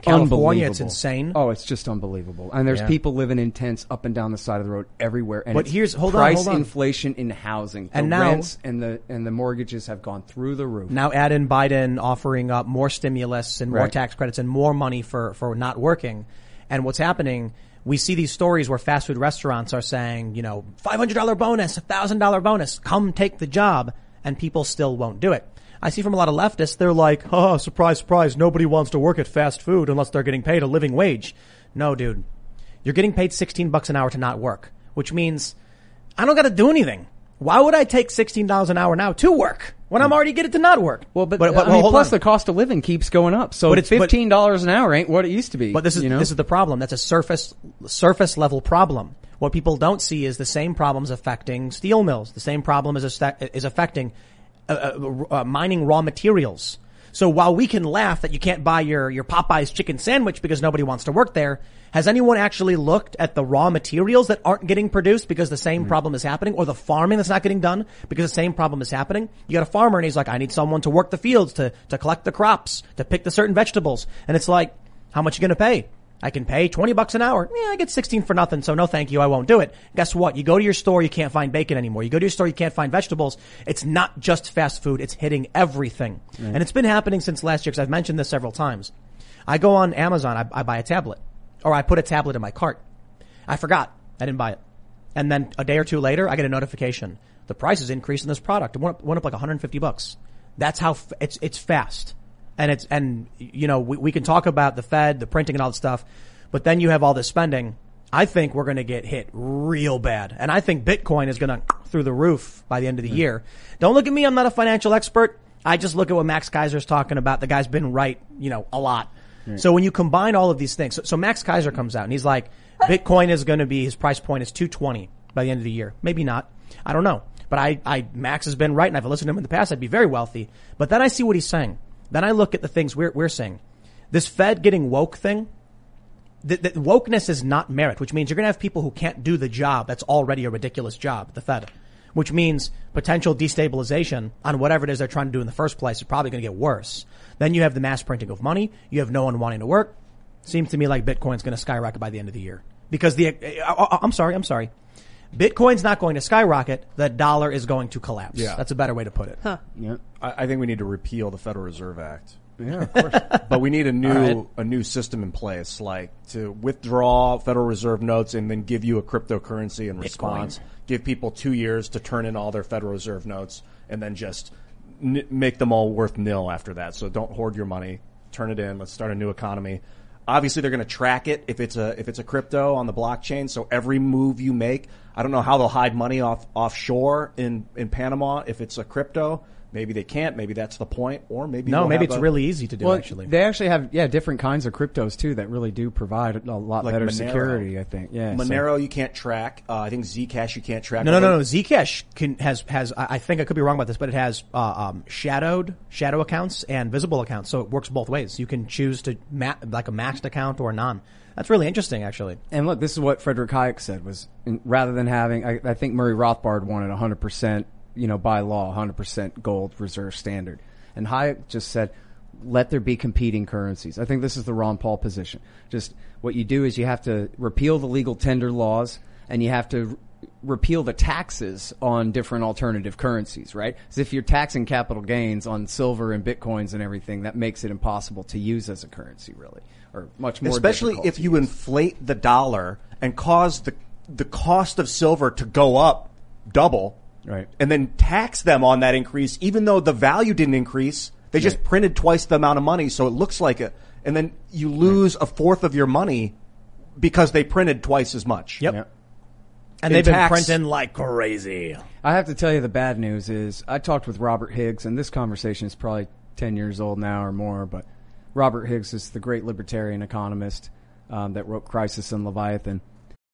California, it's insane. Oh, it's just unbelievable. And there's people living in tents up and down the side of the road everywhere. And but here's, hold on. Inflation in housing. And now, rents and the mortgages have gone through the roof. Now add in Biden offering up more stimulus and more tax credits and more money for not working. And what's happening, we see these stories where fast food restaurants are saying, you know, $500 bonus, $1,000 bonus, come take the job, and people still won't do it. I see from a lot of leftists, they're like, oh, surprise, surprise, nobody wants to work at fast food unless they're getting paid a living wage. No, dude, you're getting paid 16 bucks an hour to not work, which means I don't got to do anything. Why would I take $16 an hour now to work when I'm already getting to not work? Well, but I mean, plus the cost of living keeps going up. So it's $15 an hour ain't what it used to be. But this is the problem. That's a surface level problem. What people don't see is the same problems affecting steel mills. The same problem is affecting mining raw materials. So while we can laugh that you can't buy your Popeye's chicken sandwich because nobody wants to work there, has anyone actually looked at the raw materials that aren't getting produced because the same problem is happening, or the farming that's not getting done because the same problem is happening? You got a farmer and he's like, I need someone to work the fields, to collect the crops, to pick the certain vegetables. And it's like, how much are you going to pay? I can pay $20 an hour. Yeah, I get 16 for nothing. So no, thank you. I won't do it. Guess what? You go to your store, you can't find bacon anymore. You go to your store, you can't find vegetables. It's not just fast food. It's hitting everything. Right. And it's been happening since last year, because I've mentioned this several times. I go on Amazon. I buy a tablet, or I put a tablet in my cart. I forgot. I didn't buy it. And then a day or two later, I get a notification. The price is increasing this product. It went up like $150. That's how it's fast. And we can talk about the Fed, the printing and all that stuff, but then you have all this spending. I think we're going to get hit real bad. And I think Bitcoin is going to through the roof by the end of the year. Don't look at me. I'm not a financial expert. I just look at what Max Kaiser's talking about. The guy's been right, a lot. Right. So when you combine all of these things, so Max Kaiser comes out and he's like, Bitcoin is going to be, his price point is $220 by the end of the year. Maybe not. I don't know. But Max has been right, and I've listened to him in the past. I'd be very wealthy. But then I see what he's saying. Then I look at the things we're saying. This Fed getting woke thing, the wokeness is not merit, which means you're going to have people who can't do the job. That's already a ridiculous job, the Fed, which means potential destabilization on whatever it is they're trying to do in the first place is probably going to get worse. Then you have the mass printing of money. You have no one wanting to work. Seems to me like Bitcoin's going to skyrocket by the end of the year, because I'm sorry. Bitcoin's not going to skyrocket. The dollar is going to collapse. Yeah. That's a better way to put it. Huh. Yeah. I think we need to repeal the Federal Reserve Act. Yeah, of course. But we need a new system in place, like to withdraw Federal Reserve notes and then give you a cryptocurrency in response. Bitcoin. Give people 2 years to turn in all their Federal Reserve notes, and then just make them all worth nil after that. So don't hoard your money. Turn it in. Let's start a new economy. Obviously, they're going to track it if it's a crypto on the blockchain. So every move you make, I don't know how they'll hide money offshore in Panama if it's a crypto. Maybe they can't. Maybe that's the point. Or maybe it's really easy to do. Well, actually, they actually have different kinds of cryptos too that really do provide a lot like better Monero. Security. I think Monero you can't track. I think Zcash you can't track. No. Zcash has. I think I could be wrong about this, but it has shadow accounts and visible accounts, so it works both ways. You can choose to like a maxed account or a non. That's really interesting, actually. And look, this is what Friedrich Hayek said was rather than having, I think Murray Rothbard wanted 100%. By law, 100% gold reserve standard. And Hayek just said, let there be competing currencies. I think this is the Ron Paul position. Just what you do is you have to repeal the legal tender laws, and you have to repeal the taxes on different alternative currencies, right? Because if you're taxing capital gains on silver and bitcoins and everything, that makes it impossible to use as a currency, really, or much more especially if you inflate the dollar and cause the cost of silver to go up double. Right. And then tax them on that increase, even though the value didn't increase. They just printed twice the amount of money, so it looks like it. And then you lose a fourth of your money because they printed twice as much. Yep. Yeah. And they've been printing like crazy. I have to tell you, the bad news is I talked with Robert Higgs, and this conversation is probably 10 years old now or more, but Robert Higgs is the great libertarian economist that wrote Crisis and Leviathan.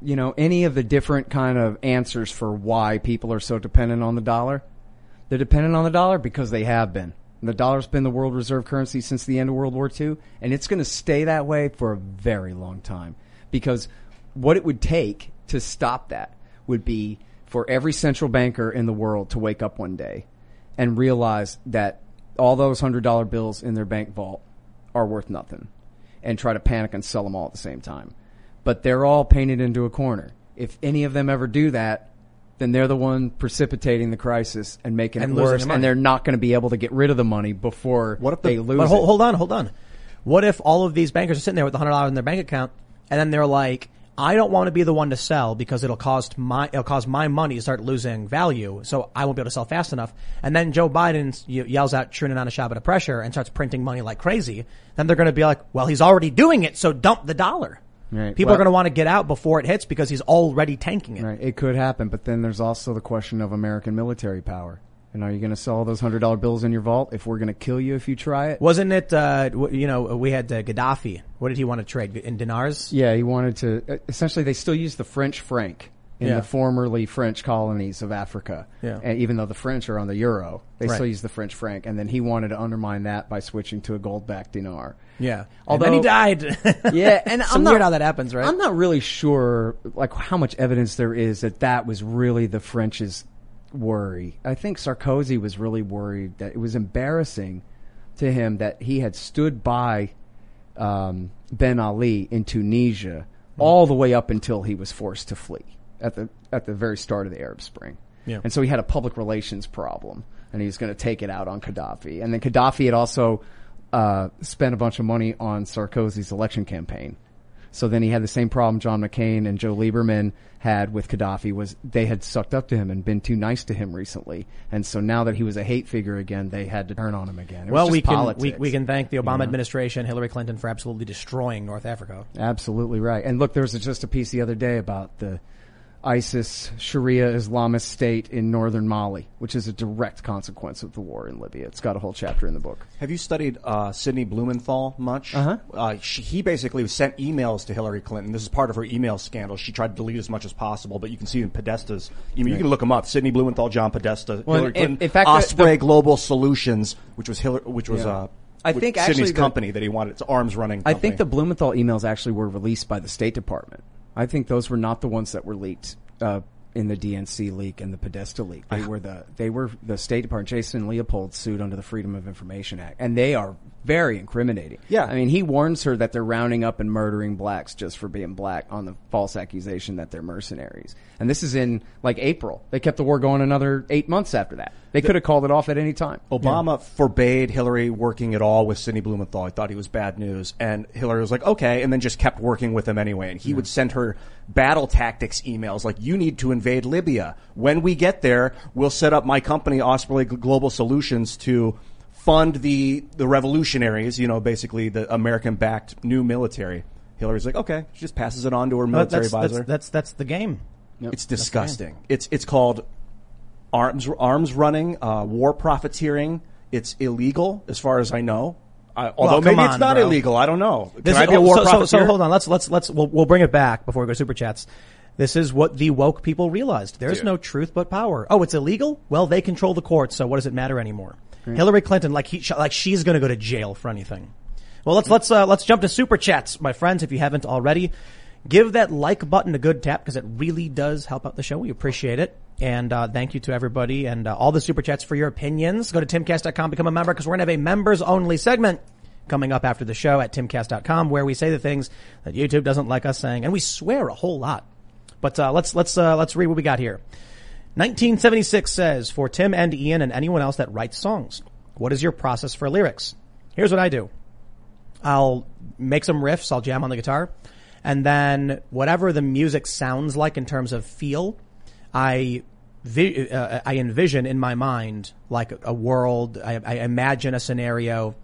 any of the different kind of answers for why people are so dependent on the dollar. They're dependent on the dollar because they have been. And the dollar's been the world reserve currency since the end of World War II, and it's going to stay that way for a very long time, because what it would take to stop that would be for every central banker in the world to wake up one day and realize that all those $100 bills in their bank vault are worth nothing, and try to panic and sell them all at the same time. But they're all painted into a corner. If any of them ever do that, then they're the one precipitating the crisis and making it worse, and they're not going to be able to get rid of the money before they lose it. Hold on. What if all of these bankers are sitting there with $100 in their bank account and then they're like, I don't want to be the one to sell because it'll cause my money to start losing value. So I won't be able to sell fast enough. And then Joe Biden yells out Trinidad Shabbat of pressure and starts printing money like crazy. Then they're going to be like, well, he's already doing it. So dump the dollar. Right. People are going to want to get out before it hits because he's already tanking it. Right. It could happen. But then there's also the question of American military power. And are you going to sell all those $100 bills in your vault if we're going to kill you if you try it? Wasn't it, we had Gaddafi. What did he want to trade? In dinars? Yeah, he wanted to, essentially they still use the French franc in the formerly French colonies of Africa. Yeah. And even though the French are on the euro, they still use the French franc. And then he wanted to undermine that by switching to a gold-backed dinar. Yeah. Although, and then he died. Yeah. And it's weird how that happens, right? I'm not really sure, like, how much evidence there is that was really the French's worry. I think Sarkozy was really worried that it was embarrassing to him that he had stood by Ben Ali in Tunisia all the way up until he was forced to flee at the very start of the Arab Spring. Yeah. And so he had a public relations problem and he was going to take it out on Gaddafi. And then Gaddafi had also spent a bunch of money on Sarkozy's election campaign. So then he had the same problem John McCain and Joe Lieberman had with Gaddafi was they had sucked up to him and been too nice to him recently. And so now that he was a hate figure again, they had to turn on him again. It was just politics. We can thank the Obama administration, Hillary Clinton, for absolutely destroying North Africa. Absolutely right. And look, there was just a piece the other day about the ISIS Sharia Islamist state in northern Mali, which is a direct consequence of the war in Libya. It's got a whole chapter in the book. Have you studied Sidney Blumenthal much? Uh-huh. He basically sent emails to Hillary Clinton. This is part of her email scandal. She tried to delete as much as possible, but you can see in Podesta's email. Right. You can look them up. Sidney Blumenthal, John Podesta, Hillary Clinton, in fact, Osprey Global Solutions, which was Sidney's company that he wanted. It's arms running company. I think the Blumenthal emails actually were released by the State Department. I think those were not the ones that were leaked in the DNC leak and the Podesta leak. They were the State Department. Jason Leopold sued under the Freedom of Information Act, and they are very incriminating. Yeah, I mean, he warns her that they're rounding up and murdering blacks just for being black on the false accusation that they're mercenaries. And this is in like April. They kept the war going another 8 months after that. They could have called it off at any time. Obama forbade Hillary working at all with Sidney Blumenthal. He thought he was bad news. And Hillary was like, okay, and then just kept working with him anyway. And he would send her battle tactics emails like, you need to invade Libya. When we get there, we'll set up my company, Osprey Global Solutions, to fund the revolutionaries, basically the American-backed new military. Hillary's like, okay. She just passes it on to her military advisor. That's the game. Yep. It's disgusting. It's called arms running, war profiteering. It's illegal as far as I know. Although maybe it's not illegal. I don't know. Can I be a war profiteer? So hold on. We'll bring it back before we go to Super Chats. This is what the woke people realized. There's no truth but power. Oh, it's illegal? Well, they control the courts. So what does it matter anymore? Right. Hillary Clinton, she's going to go to jail for anything. Well, let's jump to Super Chats, my friends, if you haven't already. Give that like button a good tap because it really does help out the show. We appreciate it. And thank you to everybody and all the Super Chats for your opinions. Go to timcast.com, become a member because we're going to have a members-only segment coming up after the show at timcast.com where we say the things that YouTube doesn't like us saying. And we swear a whole lot. But let's read what we got here. 1976 says, for Tim and Ian and anyone else that writes songs, what is your process for lyrics? Here's what I do. I'll make some riffs. I'll jam on the guitar. And then whatever the music sounds like in terms of feel, I envision in my mind like a world. I imagine a scenario,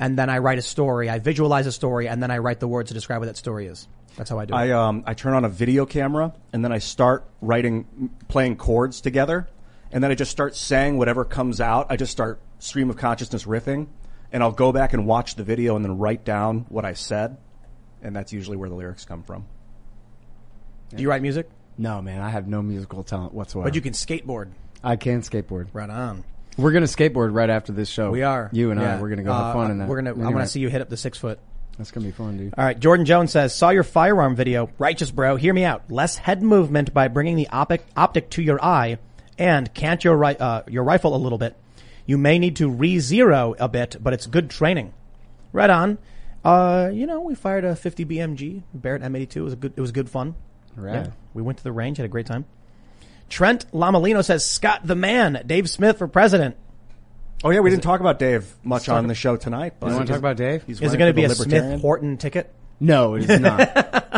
and then I write a story. I visualize a story, and then I write the words to describe what that story is. That's how I do it. I turn on a video camera, and then I start playing chords together, and then I just start saying whatever comes out. I just start stream of consciousness riffing, and I'll go back and watch the video and then write down what I said. And that's usually where the lyrics come from. Do you write music? No, man. I have no musical talent whatsoever. But you can skateboard. I can skateboard. Right on. We're going to skateboard right after this show. We are. You and I. We're going to go have fun in that. I'm going to see you hit up the 6-foot. That's going to be fun, dude. All right. Jordan Jones says, saw your firearm video. Righteous, bro. Hear me out. Less head movement by bringing the optic to your eye and cant your rifle a little bit. You may need to re-zero a bit, but it's good training. Right on. We fired a 50 BMG Barrett M82. It was good fun. Right. Yeah. We went to the range, had a great time. Trent Lamalino says, Scott the man, Dave Smith for president. Oh, yeah, we didn't talk about Dave much on the show tonight. But you want to talk about Dave? Is it going to be a Smith-Horton ticket? No, it is not.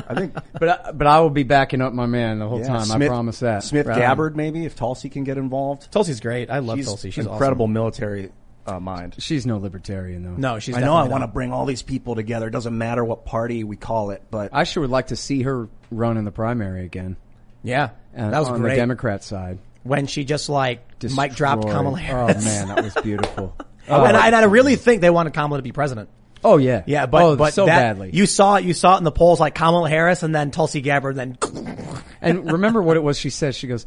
I think, but I will be backing up my man the whole time. Smith, I promise that. Smith right. Gabbard, maybe, if Tulsi can get involved. Tulsi's great. I love Tulsi. She's incredible awesome. Military mind. She's no libertarian, though. No, she's. I know. I want to bring all these people together. It doesn't matter what party we call it, but I sure would like to see her run in the primary again. Yeah, that was on great. The Democrat side. When she just like mic dropped Kamala Harris. Oh man, that was beautiful. Oh, and I really think they wanted Kamala to be president. Oh yeah, yeah, but so badly. You saw it in the polls, like Kamala Harris and then Tulsi Gabbard, and then. And remember what it was she said. She goes,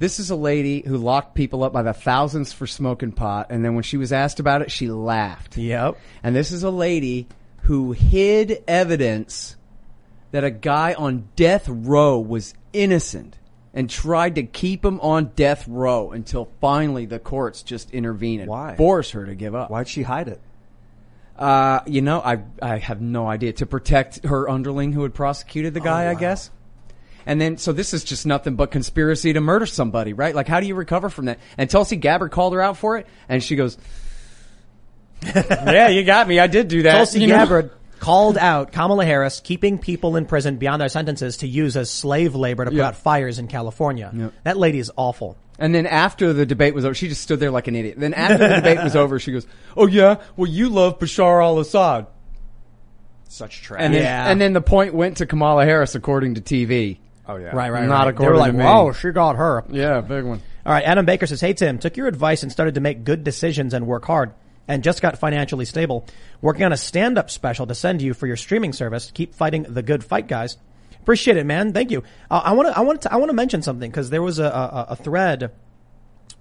"This is a lady who locked people up by the thousands for smoking pot," and then when she was asked about it, she laughed. Yep. And this is a lady who hid evidence that a guy on death row was innocent and tried to keep him on death row until finally the courts just intervened and forced her to give up. Why'd she hide it? You know, I have no idea. To protect her underling who had prosecuted the guy, I guess. And then, so this is just nothing but conspiracy to murder somebody, right? Like, how do you recover from that? And Tulsi Gabbard called her out for it, and she goes, yeah, you got me. I did do that. Tulsi Gabbard called out Kamala Harris keeping people in prison beyond their sentences to use as slave labor to put out fires in California. Yep. That lady is awful. And then after the debate was over, she just stood there like an idiot. Then after the debate was over, she goes, "Oh yeah, well you love Bashar al-Assad." Such trash. And then the point went to Kamala Harris according to TV. Oh yeah. Right. Not according to me. Oh, she got her. Yeah, big one. All right, Adam Baker says, "Hey Tim, took your advice and started to make good decisions and work hard. And just got financially stable. Working on a stand-up special to send you for your streaming service. Keep fighting the good fight, guys. Appreciate it, man. Thank you. I want to mention something because there was a thread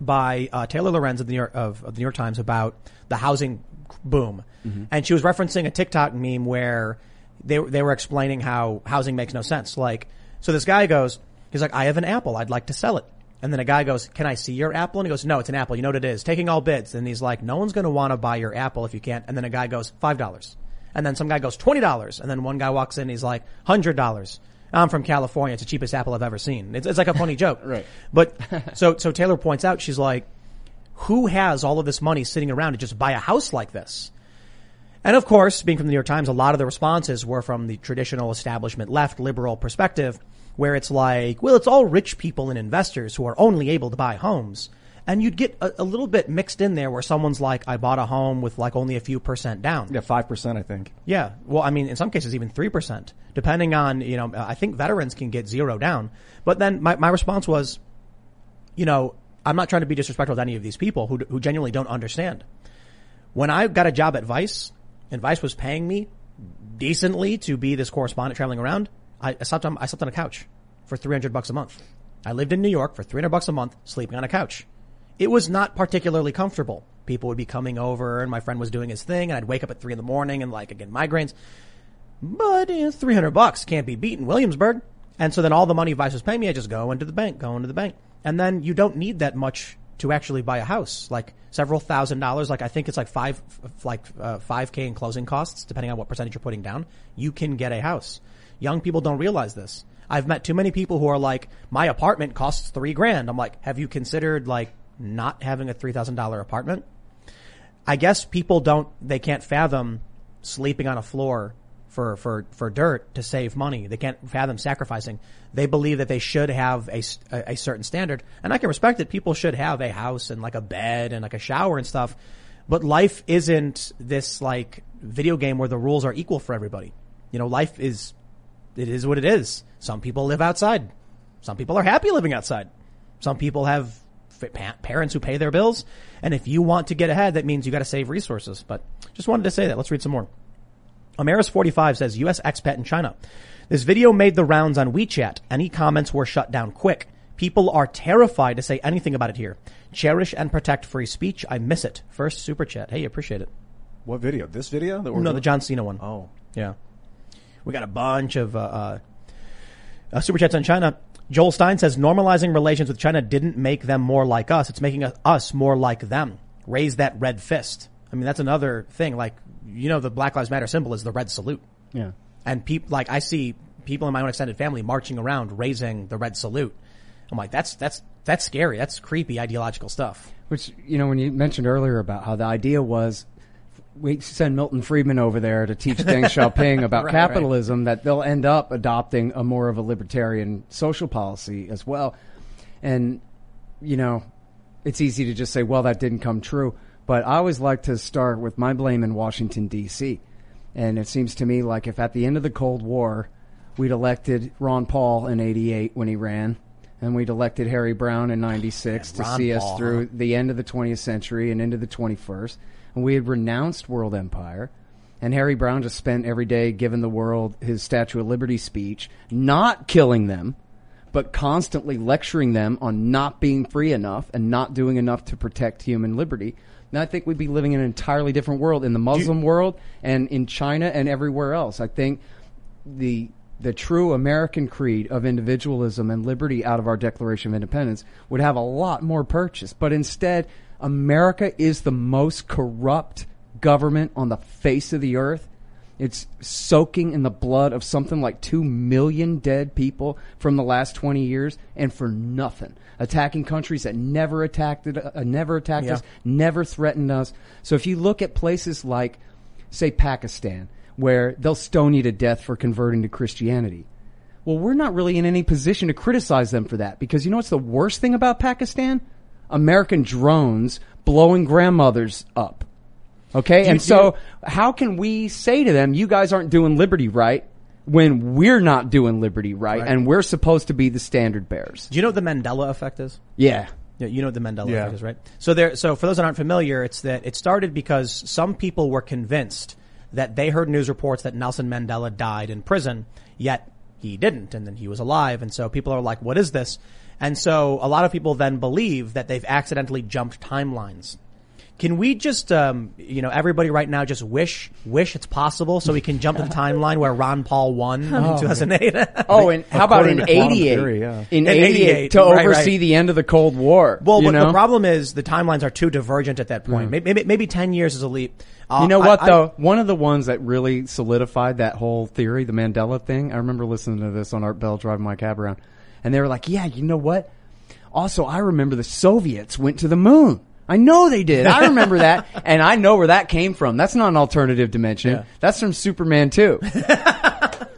by Taylor Lorenz of the New York Times about the housing boom, and she was referencing a TikTok meme where they were explaining how housing makes no sense. Like, so this guy goes, he's like, "I have an apple. I'd like to sell it." And then a guy goes, "Can I see your apple?" And he goes, "No, it's an apple. You know what it is. Taking all bids." And he's like, "No one's going to want to buy your apple if you can't." And then a guy goes, $5. And then some guy goes, $20. And then one guy walks in and he's like, $100. I'm from California. It's the cheapest apple I've ever seen. It's like a funny joke. Right. But so Taylor points out, she's like, who has all of this money sitting around to just buy a house like this? And of course, being from the New York Times, a lot of the responses were from the traditional establishment left liberal perspective, where it's like, well, it's all rich people and investors who are only able to buy homes. And you'd get a little bit mixed in there where someone's like, I bought a home with like only a few percent down. Yeah, 5%, I think. Yeah. Well, I mean, in some cases, even 3%, depending on, you know, I think veterans can get 0 down. But then my response was, you know, I'm not trying to be disrespectful to any of these people who genuinely don't understand. When I got a job at Vice, and Vice was paying me decently to be this correspondent traveling around, I slept on a couch for $300 a month. I lived in New York for $300 a month, sleeping on a couch. It was not particularly comfortable. People would be coming over, and my friend was doing his thing, and I'd wake up at 3 a.m. and like again migraines. But $300 can't be beaten, Williamsburg. And so then all the money Vice was paying me, I just go into the bank, and then you don't need that much to actually buy a house, like several $1,000. Like I think it's like $5K in closing costs, depending on what percentage you're putting down. You can get a house. Young people don't realize this. I've met too many people who are like, my apartment costs $3,000. I'm like, have you considered like not having a $3,000 apartment? I guess people they can't fathom sleeping on a floor for dirt to save money. They can't fathom sacrificing. They believe that they should have a certain standard. And I can respect that people should have a house and like a bed and like a shower and stuff. But life isn't this like video game where the rules are equal for everybody. You know, life is, it is what it is. Some people live outside. Some people are happy living outside. Some people have parents who pay their bills. And if you want to get ahead, that means you got to save resources. But just wanted to say that. Let's read some more. Amaris45 says, U.S. expat in China. This video made the rounds on WeChat. Any comments were shut down quick. People are terrified to say anything about it here. Cherish and protect free speech. I miss it. First super chat. Hey, appreciate it. What video? This video? The John Cena one. Oh. Yeah. We got a bunch of super chats on China. Joel Stein says, normalizing relations with China didn't make them more like us. It's making us more like them. Raise that red fist. I mean, that's another thing. Like, you know, the Black Lives Matter symbol is the red salute. Yeah. And like, I see people in my own extended family marching around raising the red salute. I'm like, that's scary. That's creepy ideological stuff. Which, you know, when you mentioned earlier about how the idea was we send Milton Friedman over there to teach Deng Xiaoping about capitalism, that they'll end up adopting a more of a libertarian social policy as well. And, you know, it's easy to just say, well, that didn't come true. But I always like to start with my blame in Washington, D.C. And it seems to me like if at the end of the Cold War we'd elected Ron Paul in 88 when he ran, and we'd elected Harry Brown in 96 to see us through the end of the 20th century and into the 21st, and we had renounced world empire, and Harry Brown just spent every day giving the world his Statue of Liberty speech, not killing them, but constantly lecturing them on not being free enough and not doing enough to protect human liberty. And I think we'd be living in an entirely different world in the Muslim world and in China and everywhere else. I think the true American creed of individualism and liberty out of our Declaration of Independence would have a lot more purchase. But instead, America is the most corrupt government on the face of the earth. It's soaking in the blood of something like 2 million dead people from the last 20 years, and for nothing. Attacking countries that never attacked us, never threatened us. So if you look at places like, say, Pakistan, where they'll stone you to death for converting to Christianity. Well, we're not really in any position to criticize them for that, because you know what's the worst thing about Pakistan? American drones blowing grandmothers up. Okay? So how can we say to them, you guys aren't doing liberty right, when we're not doing liberty right, and we're supposed to be the standard bearers? Do you know what the Mandela effect is? Yeah. You know what the Mandela effect is, right? So for those that aren't familiar, it's that it started because some people were convinced that they heard news reports that Nelson Mandela died in prison, yet he didn't, and then he was alive. And so people are like, what is this? And so a lot of people then believe that they've accidentally jumped timelines. Can we just, everybody right now just wish it's possible so we can jump to the timeline where Ron Paul won in 2008? And how about in 88? In 88 to oversee the end of the Cold War. Well, but the problem is the timelines are too divergent at that point. Maybe 10 years is a leap. You know what, though? One of the ones that really solidified that whole theory, the Mandela thing, I remember listening to this on Art Bell driving my cab around, and they were like, yeah, you know what? Also, I remember the Soviets went to the moon. I know they did. I remember that. And I know where that came from. That's not an alternative dimension. Yeah. That's from Superman 2,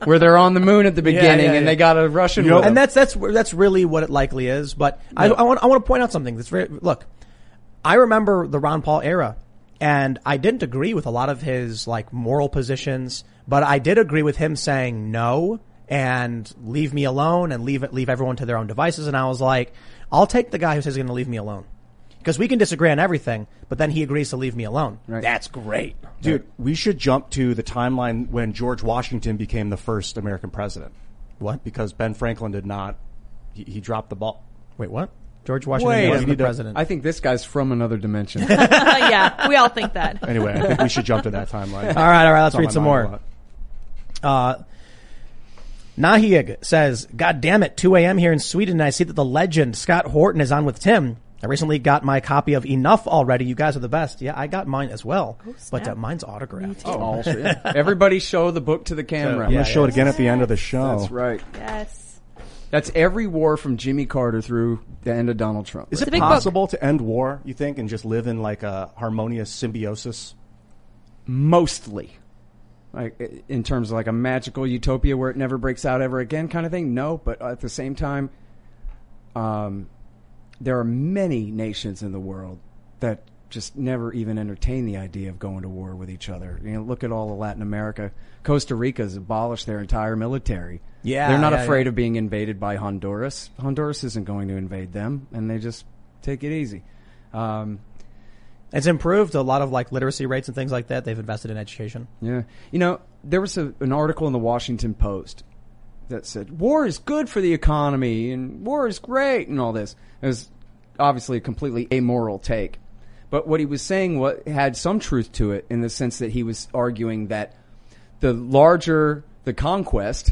where they're on the moon at the beginning and they got a Russian one. And that's really what it likely is. But I want to point out something. Look, I remember the Ron Paul era, and I didn't agree with a lot of his moral positions, but I did agree with him saying no and leave me alone and leave everyone to their own devices. And I was like, I'll take the guy who says he's going to leave me alone. Because we can disagree on everything, but then he agrees to leave me alone. Right. That's great. Dude, we should jump to the timeline when George Washington became the first American president. What? Because Ben Franklin did not. He dropped the ball. Wait, what? George Washington wasn't the president. I think this guy's from another dimension. Yeah, we all think that. Anyway, I think we should jump to that timeline. All right, let's read some more. Nahig says, God damn it, 2 a.m. here in Sweden, and I see that the legend Scott Horton is on with Tim. I recently got my copy of Enough Already. You guys are the best. Yeah, I got mine as well. Oh, but mine's autographed. Everybody show the book to the camera. I'm going to show it again at the end of the show. That's right. Yes. That's every war from Jimmy Carter through the end of Donald Trump. Is it possible to end war, you think, and just live in a harmonious symbiosis? Mostly. In terms of a magical utopia where it never breaks out ever again kind of thing? No, but at the same time... there are many nations in the world that just never even entertain the idea of going to war with each other. You know, look at all of Latin America. Costa Rica's abolished their entire military. Yeah, they're not afraid of being invaded by Honduras. Honduras isn't going to invade them, and they just take it easy. It's improved a lot of literacy rates and things like that. They've invested in education. Yeah, there was an article in the Washington Post that said, war is good for the economy and war is great and all this. It was obviously a completely amoral take. But what he was saying had some truth to it in the sense that he was arguing that the larger the conquest,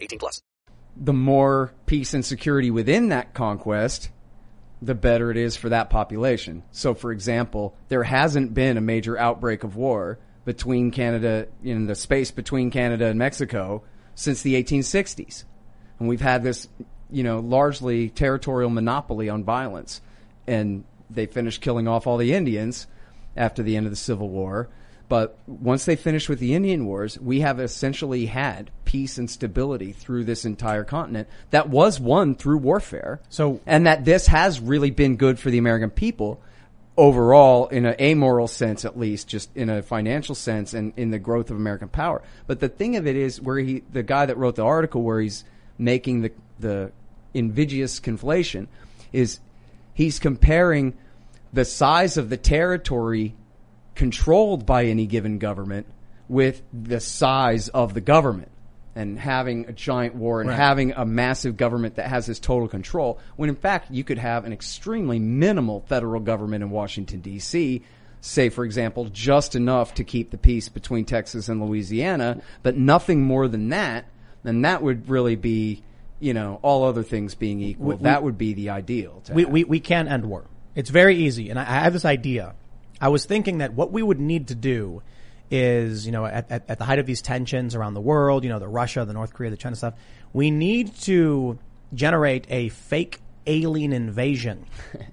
18+. The more peace and security within that conquest, the better it is for that population. So, for example, there hasn't been a major outbreak of war between Canada, in the space between Canada and Mexico, since the 1860s. And we've had this, largely territorial monopoly on violence. And they finished killing off all the Indians after the end of the Civil War. But once they finish with the Indian Wars, we have essentially had peace and stability through this entire continent that was won through warfare. And that this has really been good for the American people overall, in an amoral sense at least, just in a financial sense and in the growth of American power. But the thing of it is where the guy that wrote the article where he's making the invidious conflation is he's comparing the size of the territory controlled by any given government with the size of the government and having a giant war and having a massive government that has this total control, when in fact you could have an extremely minimal federal government in Washington, D.C., say, for example, just enough to keep the peace between Texas and Louisiana, but nothing more than that, and that would really be, all other things being equal. That would be the ideal. We can end war. It's very easy, and I have this idea. I was thinking that what we would need to do is, at the height of these tensions around the world, the Russia, the North Korea, the China stuff, we need to generate a fake alien invasion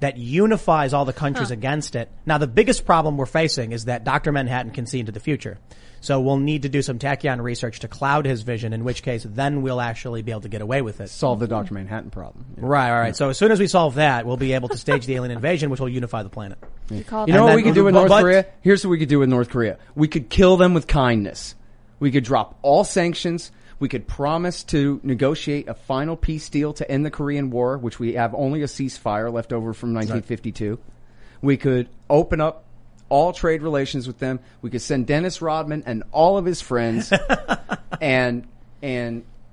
that unifies all the countries against it. Now, the biggest problem we're facing is that Dr. Manhattan can see into the future. So we'll need to do some tachyon research to cloud his vision, in which case then we'll actually be able to get away with it. Solve the Dr. Manhattan problem. Yeah. Right, all right. Yeah. So as soon as we solve that, we'll be able to stage the alien invasion, which will unify the planet. Yeah. What we could do with North Korea? Here's what we could do with North Korea. We could kill them with kindness. We could drop all sanctions. We could promise to negotiate a final peace deal to end the Korean War, which we have only a ceasefire left over from 1952. Right. We could open up all trade relations with them. We could send Dennis Rodman and all of his friends and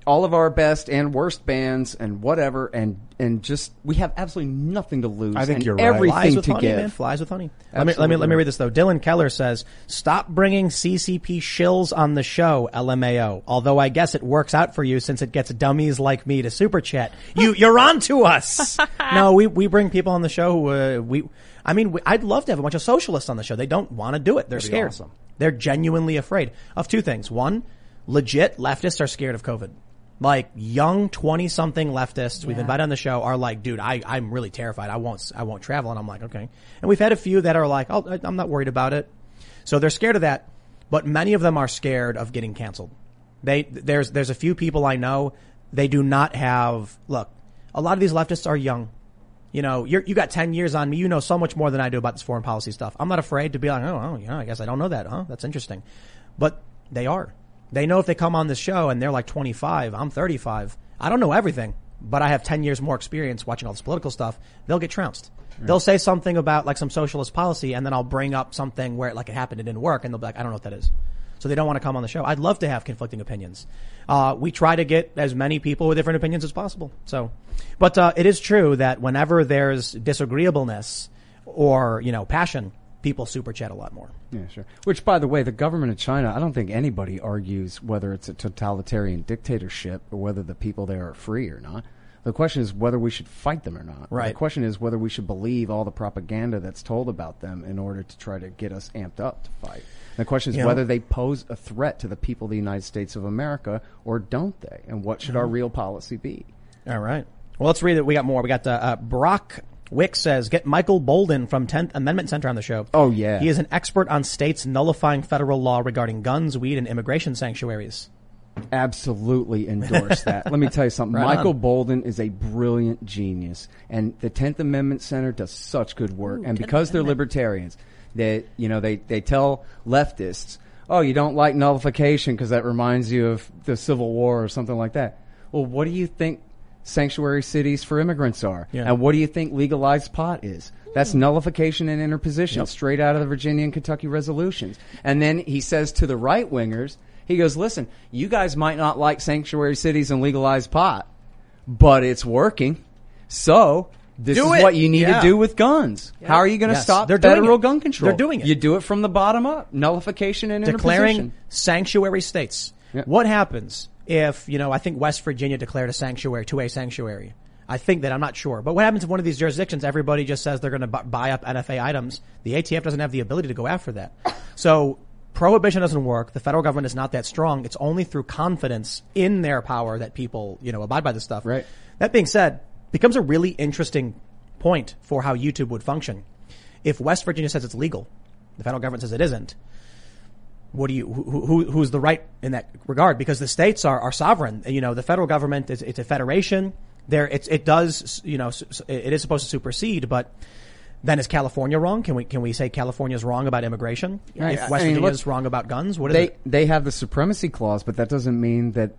all of our best and worst bands and whatever, and just we have absolutely nothing to lose. I think you're right. Everything to give. Flies with honey. Let me read this though. Dylan Keller says, "Stop bringing CCP shills on the show, LMAO. Although I guess it works out for you since it gets dummies like me to super chat. You're on to us." No, we bring people on the show who I'd love to have a bunch of socialists on the show. They don't want to do it. They're scared. Awesome. They're genuinely afraid of two things. One, legit leftists are scared of COVID. Like young 20-something leftists we've invited on the show are like, dude, I'm really terrified. I won't travel. And I'm like, okay. And we've had a few that are like, oh, I'm not worried about it. So they're scared of that. But many of them are scared of getting canceled. There's a few people I know. They do not have, look, a lot of these leftists are young. You got 10 years on me. You know so much more than I do about this foreign policy stuff. I'm not afraid to be like, I guess I don't know that. Huh? That's interesting. But they are. They know if they come on this show and they're like 25, I'm 35. I don't know everything, but I have 10 years more experience watching all this political stuff. They'll get trounced. Right. They'll say something about like some socialist policy, and then I'll bring up something where it happened, it didn't work, and they'll be like, I don't know what that is. So they don't want to come on the show. I'd love to have conflicting opinions. We try to get as many people with different opinions as possible. So, but it is true that whenever there's disagreeableness or, passion, people super chat a lot more. Yeah, sure. Which, by the way, the government of China, I don't think anybody argues whether it's a totalitarian dictatorship or whether the people there are free or not. The question is whether we should fight them or not. Right. The question is whether we should believe all the propaganda that's told about them in order to try to get us amped up to fight. The question is whether they pose a threat to the people of the United States of America or don't they? And what should our real policy be? All right. Well, let's read it. We got more. We got Brock Wick says, get Michael Bolden from 10th Amendment Center on the show. Oh, yeah. He is an expert on states nullifying federal law regarding guns, weed, and immigration sanctuaries. Absolutely endorse that. Let me tell you something. Right, Michael Bolden is a brilliant genius. And the 10th Amendment Center does such good work. Ooh, and because they're libertarians, they tell leftists, oh, you don't like nullification because that reminds you of the Civil War or something like that. well, what do you think sanctuary cities for immigrants are? Yeah. And what do you think legalized pot is? That's nullification and interposition, straight out of the Virginia and Kentucky resolutions. And then he says to the right-wingers, he goes, listen, you guys might not like sanctuary cities and legalized pot, but it's working. So this is what you need to do with guns. Yeah. How are you going to stop federal gun control? They're doing it. You do it from the bottom up. Nullification and declaring interposition. Sanctuary states. Yeah. What happens if, you know, I think West Virginia declared a sanctuary, two-way sanctuary. I think that, I'm not sure. But what happens if one of these jurisdictions, everybody just says they're going to buy up NFA items? The ATF doesn't have the ability to go after that. So prohibition doesn't work. The federal government is not that strong. It's only through confidence in their power that people, you know, abide by this stuff. Right. That being said, becomes a really interesting point for how YouTube would function. If West Virginia says it's legal, the federal government says it isn't, what do you, who's the right in that regard? Because the states are sovereign. You know, the federal government is, it's a federation. There, it does, you know, it is supposed to supersede, but then is California wrong? Can we say California's wrong about immigration? Right. If West Virginia's wrong about guns, what is it? They have the supremacy clause, but that doesn't mean that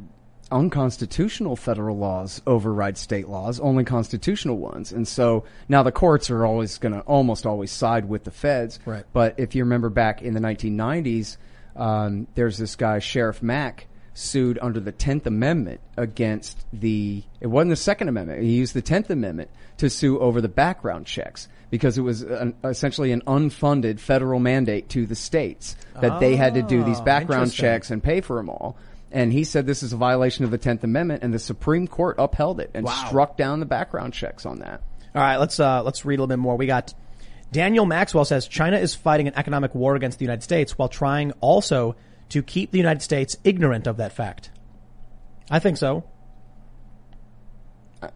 unconstitutional federal laws override state laws, only constitutional ones. And so now the courts are always going to almost always side with the feds. Right. But if you remember back in the 1990s, there's this guy, Sheriff Mack, sued under the 10th Amendment against the, it wasn't the Second Amendment. He used the 10th Amendment to sue over the background checks because it was essentially an unfunded federal mandate to the states that they had to do these background checks and pay for them all. And he said this is a violation of the 10th Amendment, and the Supreme Court upheld it and struck down the background checks on that. All right, let's read a little bit more. We got Daniel Maxwell says China is fighting an economic war against the United States while trying also to keep the United States ignorant of that fact. I think so.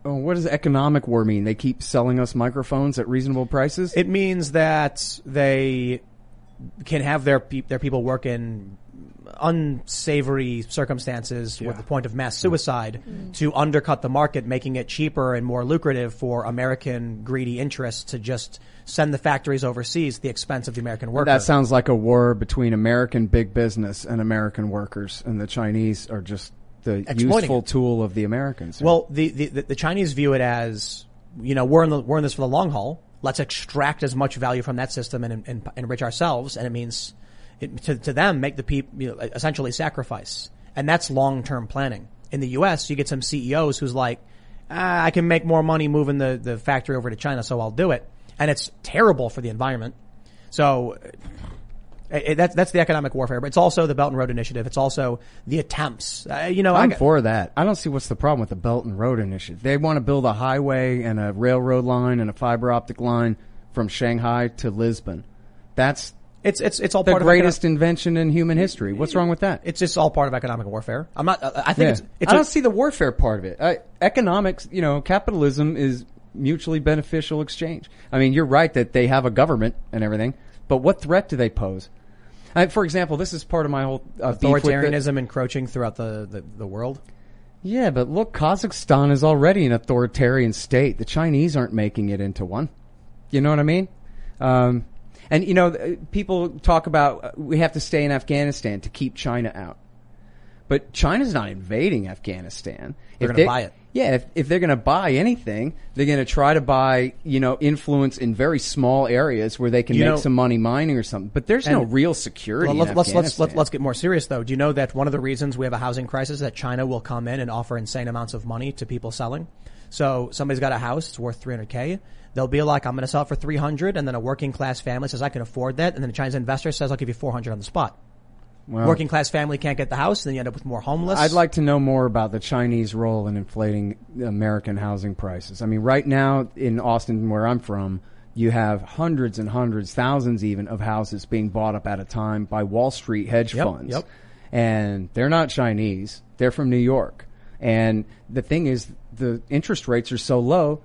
What does economic war mean? They keep selling us microphones at reasonable prices? It means that they can have their people work in unsavory circumstances with the point of mass suicide to undercut the market, making it cheaper and more lucrative for American greedy interests to just send the factories overseas at the expense of the American worker. That sounds like a war between American big business and American workers, and the Chinese are just the useful tool of the Americans. Well, the Chinese view it as, you know, we're in this for the long haul. Let's extract as much value from that system and enrich ourselves, and it means to them, make the people, you know, essentially sacrifice. And that's long-term planning. In the U.S., you get some CEOs who's like, I can make more money moving the factory over to China, so I'll do it. And it's terrible for the environment. So that's the economic warfare. But it's also the Belt and Road Initiative. It's also the attempts. I'm for that. I don't see what's the problem with the Belt and Road Initiative. They want to build a highway and a railroad line and a fiber optic line from Shanghai to Lisbon. It's all part of the greatest invention in human history. What's wrong with that? It's just all part of economic warfare. I'm not. I think I don't see the warfare part of it. Economics, you know, capitalism is mutually beneficial exchange. I mean, you're right that they have a government and everything, but what threat do they pose? For example, this is part of my whole authoritarianism encroaching throughout the world. Yeah, but look, Kazakhstan is already an authoritarian state. The Chinese aren't making it into one. You know what I mean? And, you know, people talk about we have to stay in Afghanistan to keep China out. But China's not invading Afghanistan. They're going to buy it. Yeah, if they're going to buy anything, they're going to try to buy, you know, influence in very small areas where they can make some money mining or something. But there's no real security in Afghanistan. Let's get more serious, though. Do you know that one of the reasons we have a housing crisis is that China will come in and offer insane amounts of money to people selling? So somebody's got a house, it's worth $300K. They'll be like, I'm going to sell it for $300, and then a working class family says, I can afford that, and then a Chinese investor says, I'll give you $400 on the spot. Well, working class family can't get the house, and then you end up with more homeless. I'd like to know more about the Chinese role in inflating American housing prices. I mean, right now in Austin, where I'm from, you have hundreds and hundreds, thousands even, of houses being bought up at a time by Wall Street hedge funds. Yep. And they're not Chinese. They're from New York. And the thing is, the interest rates are so low,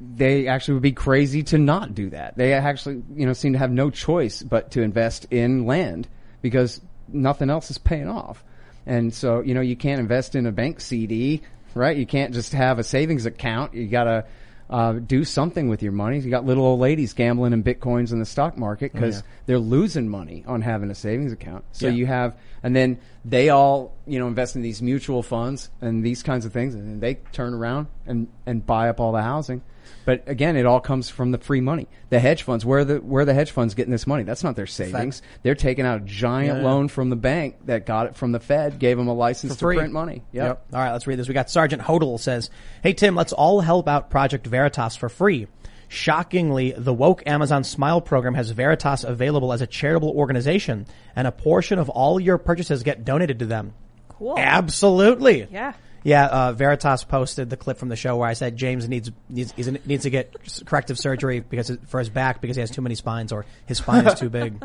they actually would be crazy to not do that. They actually, you know, seem to have no choice but to invest in land because nothing else is paying off. And so, you know, you can't invest in a bank CD, right? You can't just have a savings account. You got to Do something with your money. You got little old ladies gambling in bitcoins in the stock market because they're losing money on having a savings account. So you have, and then they all, you know, invest in these mutual funds and these kinds of things, and they turn around and buy up all the housing. But again, it all comes from the free money. The hedge funds, where are the hedge funds getting this money? That's not their savings. Fact. They're taking out a giant loan from the bank that got it from the Fed, gave them a license to print money. Yep. All right, let's read this. We got Sergeant Hodel says, "Hey Tim, let's all help out Project Veritas for free. Shockingly, the woke Amazon Smile program has Veritas available as a charitable organization, and a portion of all your purchases get donated to them." Cool. Absolutely. Yeah. Yeah, Veritas posted the clip from the show where I said James needs to get corrective surgery because for his back because he has too many spines or his spine is too big.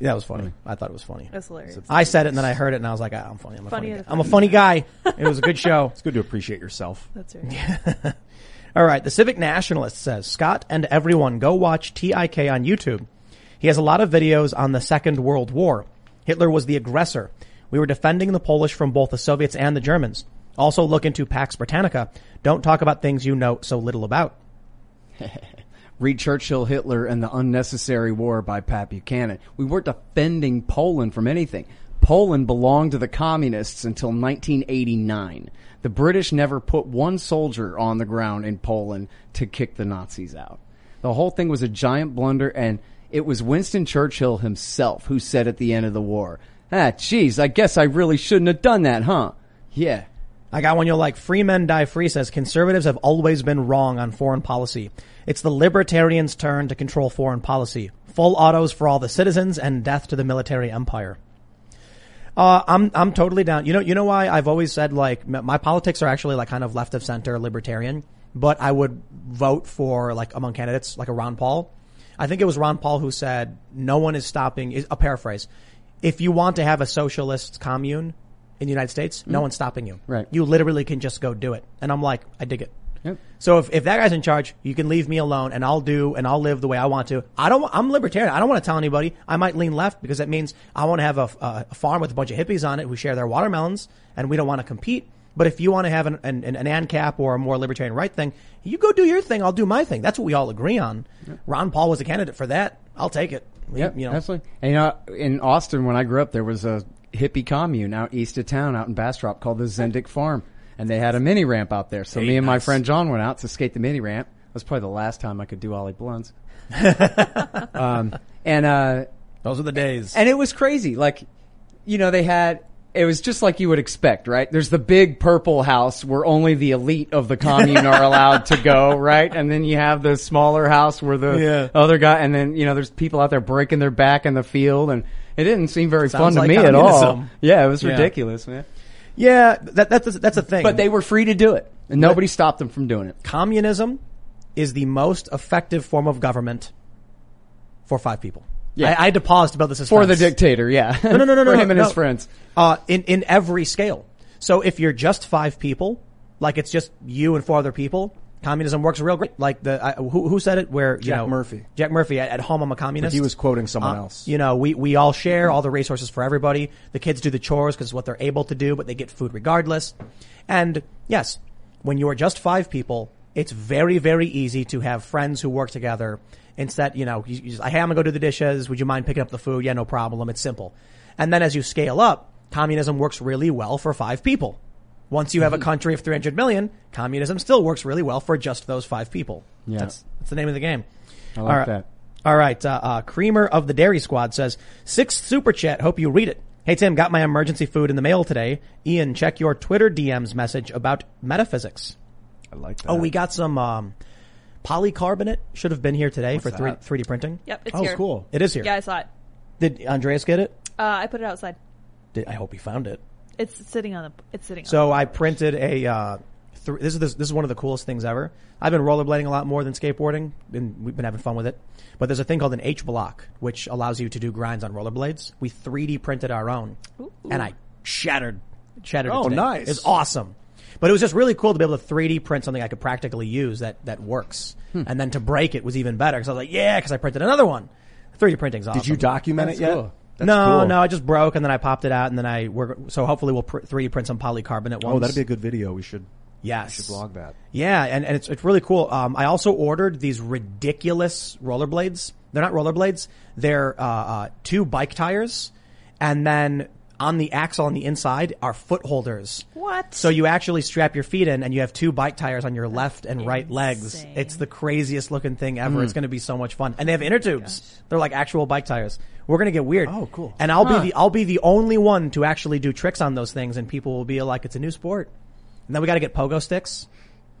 That was funny. I thought it was funny. That's hilarious. I said it and then I heard it and I was like, I'm funny. I'm a funny guy. It was a good show. It's good to appreciate yourself. That's right. All right. The Civic Nationalist says, "Scott and everyone, go watch TIK on YouTube. He has a lot of videos on the Second World War. Hitler was the aggressor. We were defending the Polish from both the Soviets and the Germans. Also look into Pax Britannica. Don't talk about things you know so little about." Read Churchill, Hitler, and the Unnecessary War by Pat Buchanan. We weren't defending Poland from anything. Poland belonged to the communists until 1989. The British never put one soldier on the ground in Poland to kick the Nazis out. The whole thing was a giant blunder, and it was Winston Churchill himself who said at the end of the war, "Ah, geez, I guess I really shouldn't have done that, huh?" Yeah. I got one you'll like. Free Men Die Free says, "Conservatives have always been wrong on foreign policy. It's the libertarians' turn to control foreign policy. Full autos for all the citizens and death to the military empire." I'm totally down. You know why I've always said, like, my politics are actually like kind of left of center libertarian, but I would vote for, like, among candidates, like a Ron Paul. I think it was Ron Paul who said, "No one is stopping," a paraphrase, "if you want to have a socialist commune in the United States, no one's stopping you." Right. You literally can just go do it. And I'm like, I dig it. Yep. So if that guy's in charge, you can leave me alone and I'll live the way I want to. I'm libertarian. I don't want to tell anybody. I might lean left because that means I want to have a farm with a bunch of hippies on it who share their watermelons and we don't want to compete. But if you want to have an ANCAP or a more libertarian right thing, you go do your thing. I'll do my thing. That's what we all agree on. Yep. Ron Paul was a candidate for that. I'll take it. Yeah, absolutely. And in Austin, when I grew up, there was a hippie commune out east of town, out in Bastrop, called the Zendik Farm, and they had a mini ramp out there. So me and my friend John went out to skate the mini ramp. That was probably the last time I could do Ollie Blunts. Those were the days. And it was crazy. Like, it was just like you would expect, right? There's the big purple house where only the elite of the commune are allowed to go, right? And then you have the smaller house where the other guy, and then, there's people out there breaking their back in the field, and it didn't seem very fun to me at all. Yeah, it was ridiculous, man. Yeah, that's a thing. But they were free to do it, and nobody stopped them from doing it. Communism is the most effective form of government for five people. Yeah. I had to pause to build this as for friends. The dictator, yeah. No. For him and his friends. In every scale. So if you're just five people, like it's just you and four other people, communism works real great. Like who said it? Where Jack Murphy. Jack Murphy. At home, I'm a communist. But he was quoting someone else. We all share all the resources for everybody. The kids do the chores because it's what they're able to do, but they get food regardless. And yes, when you are just five people, it's very, very easy to have friends who work together. Instead, you just, "Hey, I'm going to go do the dishes. Would you mind picking up the food?" "Yeah, no problem." It's simple. And then as you scale up, communism works really well for five people. Once you have a country of 300 million, communism still works really well for just those five people. Yeah. That's the name of the game. I like that. All right. Creamer of the Dairy Squad says, "Sixth super chat. Hope you read it. Hey, Tim, got my emergency food in the mail today. Ian, check your Twitter DMs message about metaphysics." I like that. Oh, we got some... polycarbonate should have been here today. What's for 3D printing. Yep, it's here. Oh, cool. It is here. Yeah, I saw it. Did Andreas get it? I put it outside. I hope he found it. It's sitting on the... It's sitting. So on the I printed a... This is one of the coolest things ever. I've been rollerblading a lot more than skateboarding, and we've been having fun with it. But there's a thing called an H-block, which allows you to do grinds on rollerblades. We 3D printed our own, and I shattered it today. Oh, nice. It's awesome. But it was just really cool to be able to 3D print something I could practically use that works. And then to break it was even better because I was like, yeah, because I printed another one. 3D printing's awesome. Did you document it yet? Cool. No, I just broke and then I popped it out and then so hopefully we'll 3D print some polycarbonate ones. Oh, that'd be a good video. We should. Yes. You should blog that. Yeah, and it's really cool. I also ordered these ridiculous rollerblades. They're not rollerblades. They're two bike tires, and then on the axle on the inside are foot holders. What? So you actually strap your feet in, and you have two bike tires on your left and right legs. It's the craziest looking thing ever. Mm. It's going to be so much fun, and they have inner tubes. Gosh. They're like actual bike tires. We're going to get weird. Oh, cool. And I'll be the only one to actually do tricks on those things, and people will be like, it's a new sport. And then we got to get pogo sticks.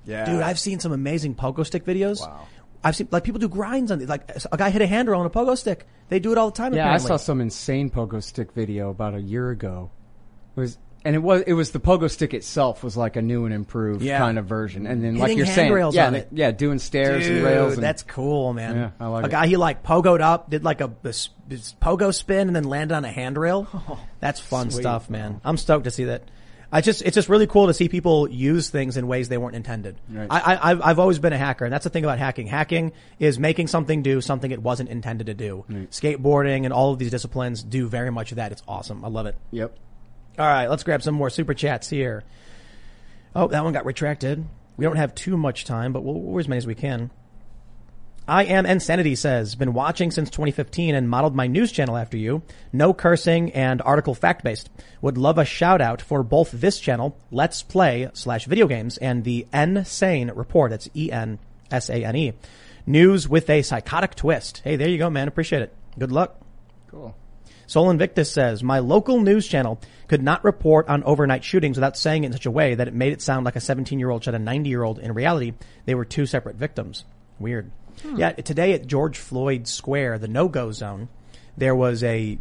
Yeah, dude, I've seen some amazing pogo stick videos. Wow. I've seen, like, people do grinds on it. Like, a guy hit a hand roll on a pogo stick. They do it all the time, yeah, apparently. I saw some insane pogo stick video about a year ago. It was the pogo stick itself was like a new and improved kind of version. And then, like you're saying, doing stairs and rails. And, that's cool, man. Yeah, I like it. A guy, he like pogoed up, did like a pogo spin and then landed on a handrail. Oh, that's fun stuff, man. I'm stoked to see that. It's just really cool to see people use things in ways they weren't intended. Right. I've always been a hacker, and that's the thing about hacking. Hacking is making something do something it wasn't intended to do. Right. Skateboarding and all of these disciplines do very much of that. It's awesome. I love it. Yep. All right, let's grab some more super chats here. Oh, that one got retracted. We don't have too much time, but we'll as many as we can. I Am Insanity says, been watching since 2015 and modeled my news channel after you. No cursing and article fact-based. Would love a shout-out for both this channel, Let's Play /video games, and the Nsane Report. That's E-N-S-A-N-E. News with a psychotic twist. Hey, there you go, man. Appreciate it. Good luck. Cool. Sol Invictus says, my local news channel could not report on overnight shootings without saying it in such a way that it made it sound like a 17-year-old shot a 90-year-old. In reality, they were two separate victims. Weird. Hmm. Yeah, today at George Floyd Square, the no-go zone, there was the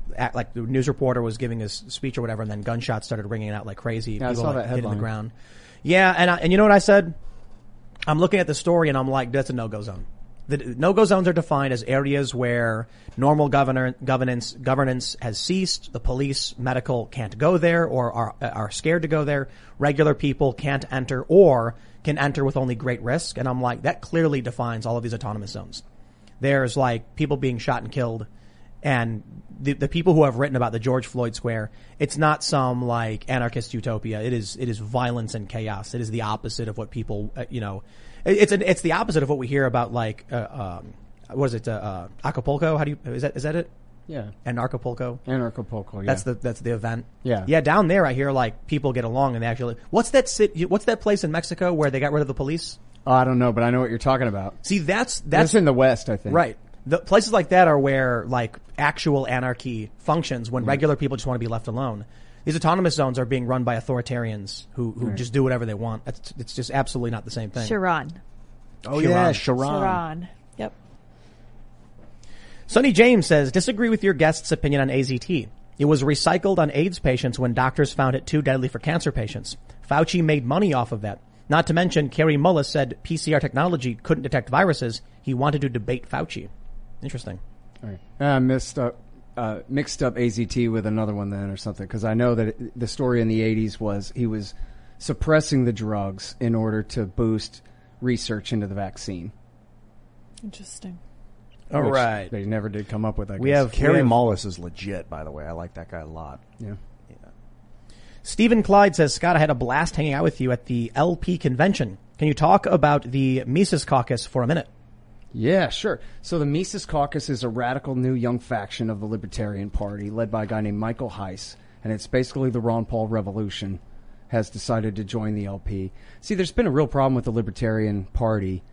news reporter was giving his speech or whatever, and then gunshots started ringing out like crazy. Yeah, people hit in the ground. Yeah, and you know what I said? I'm looking at the story and I'm like, that's a no-go zone. The no-go zones are defined as areas where normal governance has ceased. The police, medical can't go there or are scared to go there. Regular people can't enter or can enter with only great risk. And I'm like, that clearly defines all of these autonomous zones. There's like people being shot and killed. And the people who have written about the George Floyd Square, it's not some like anarchist utopia. It is violence and chaos. It is the opposite of what people, it's the opposite of what we hear about, like, Acapulco? Is that it? Yeah. Anarchapulco, yeah. That's the event. Yeah. Yeah, down there I hear, like, people get along and they actually, what's that place in Mexico where they got rid of the police? Oh, I don't know, but I know what you're talking about. See, that's in the West, I think. Right. The places like that are where, like, actual anarchy functions when regular people just want to be left alone. These autonomous zones are being run by authoritarians who just do whatever they want. It's just absolutely not the same thing. Sharon. Oh, yeah, Sharon. Yep. Sonny James says, disagree with your guest's opinion on AZT. It was recycled on AIDS patients when doctors found it too deadly for cancer patients. Fauci made money off of that. Not to mention, Kerry Mullis said PCR technology couldn't detect viruses. He wanted to debate Fauci. Interesting. All right. Mixed up AZT with another one then or something, because I know that the story in the 80s was he was suppressing the drugs in order to boost research into the vaccine. Interesting. All right. They never did come up with that. Kerry Mullis is legit, by the way. I like that guy a lot. Yeah. Stephen Clyde says, Scott, I had a blast hanging out with you at the LP convention. Can you talk about the Mises Caucus for a minute? Yeah, sure. So the Mises Caucus is a radical new young faction of the Libertarian Party led by a guy named Michael Heiss, and it's basically the Ron Paul Revolution has decided to join the LP. See, there's been a real problem with the Libertarian Party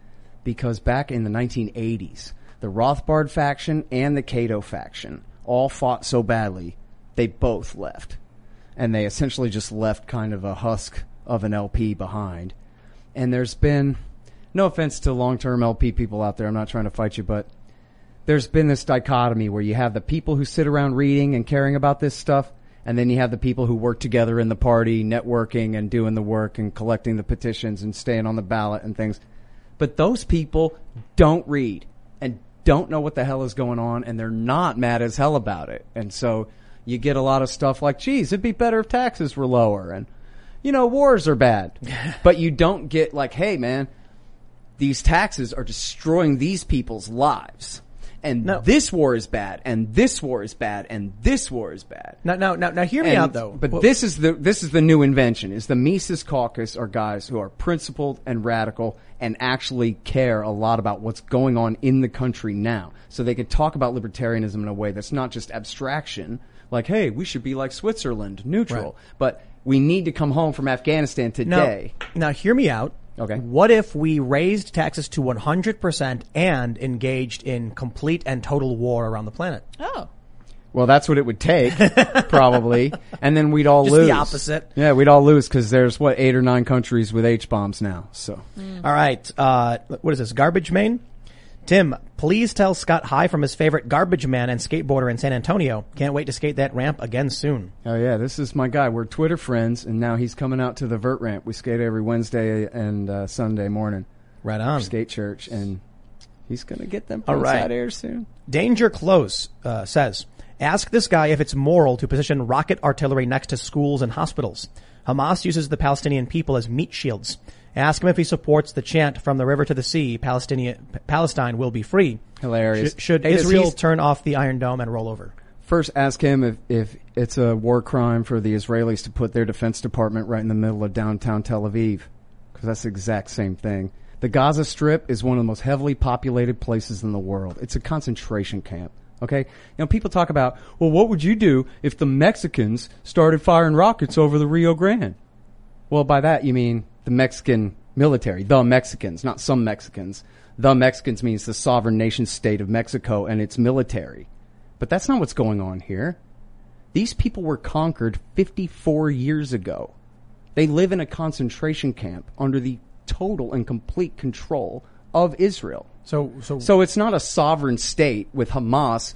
because back in the 1980s, the Rothbard faction and the Cato faction all fought so badly, they both left. And they essentially just left kind of a husk of an LP behind. And there's been... no offense to long-term LP people out there. I'm not trying to fight you, but there's been this dichotomy where you have the people who sit around reading and caring about this stuff, and then you have the people who work together in the party, networking and doing the work and collecting the petitions and staying on the ballot and things. But those people don't read and don't know what the hell is going on, and they're not mad as hell about it. And so you get a lot of stuff like, geez, it'd be better if taxes were lower. And, you know, wars are bad. But you don't get like, hey, man, these taxes are destroying these people's lives. and no. this war is bad, and this war is bad, and this war is bad. Now hear me out though. But this is the new invention, is the Mises Caucus are guys who are principled and radical and actually care a lot about what's going on in the country now. So they could talk about libertarianism in a way that's not just abstraction, like, hey, we should be like Switzerland, neutral. Right. But we need to come home from Afghanistan today. Now hear me out. Okay. What if we raised taxes to 100% and engaged in complete and total war around the planet? Oh. Well, that's what it would take, probably. And then we'd all lose. Just the opposite. Yeah, we'd all lose because there's, 8 or 9 countries with H-bombs now. So. Mm. All right. What is this, Garbage Main? Tim, please tell Scott hi from his favorite garbage man and skateboarder in San Antonio. Can't wait to skate that ramp again soon. Oh, yeah. This is my guy. We're Twitter friends, and now he's coming out to the vert ramp. We skate every Wednesday and Sunday morning. Right on. Skate church, and he's going to get them out air soon. Danger Close says, ask this guy if it's moral to position rocket artillery next to schools and hospitals. Hamas uses the Palestinian people as meat shields. Ask him if he supports the chant, from the river to the sea, Palestine will be free. Hilarious. Should Israel turn off the Iron Dome and roll over? First, ask him if it's a war crime for the Israelis to put their defense department right in the middle of downtown Tel Aviv, because that's the exact same thing. The Gaza Strip is one of the most heavily populated places in the world. It's a concentration camp. Okay? People talk about, well, what would you do if the Mexicans started firing rockets over the Rio Grande? Well, by that you mean the Mexican military, the Mexicans, not some Mexicans. The Mexicans means the sovereign nation state of Mexico and its military. But that's not what's going on here. These people were conquered 54 years ago. They live in a concentration camp under the total and complete control of Israel. So it's not a sovereign state with Hamas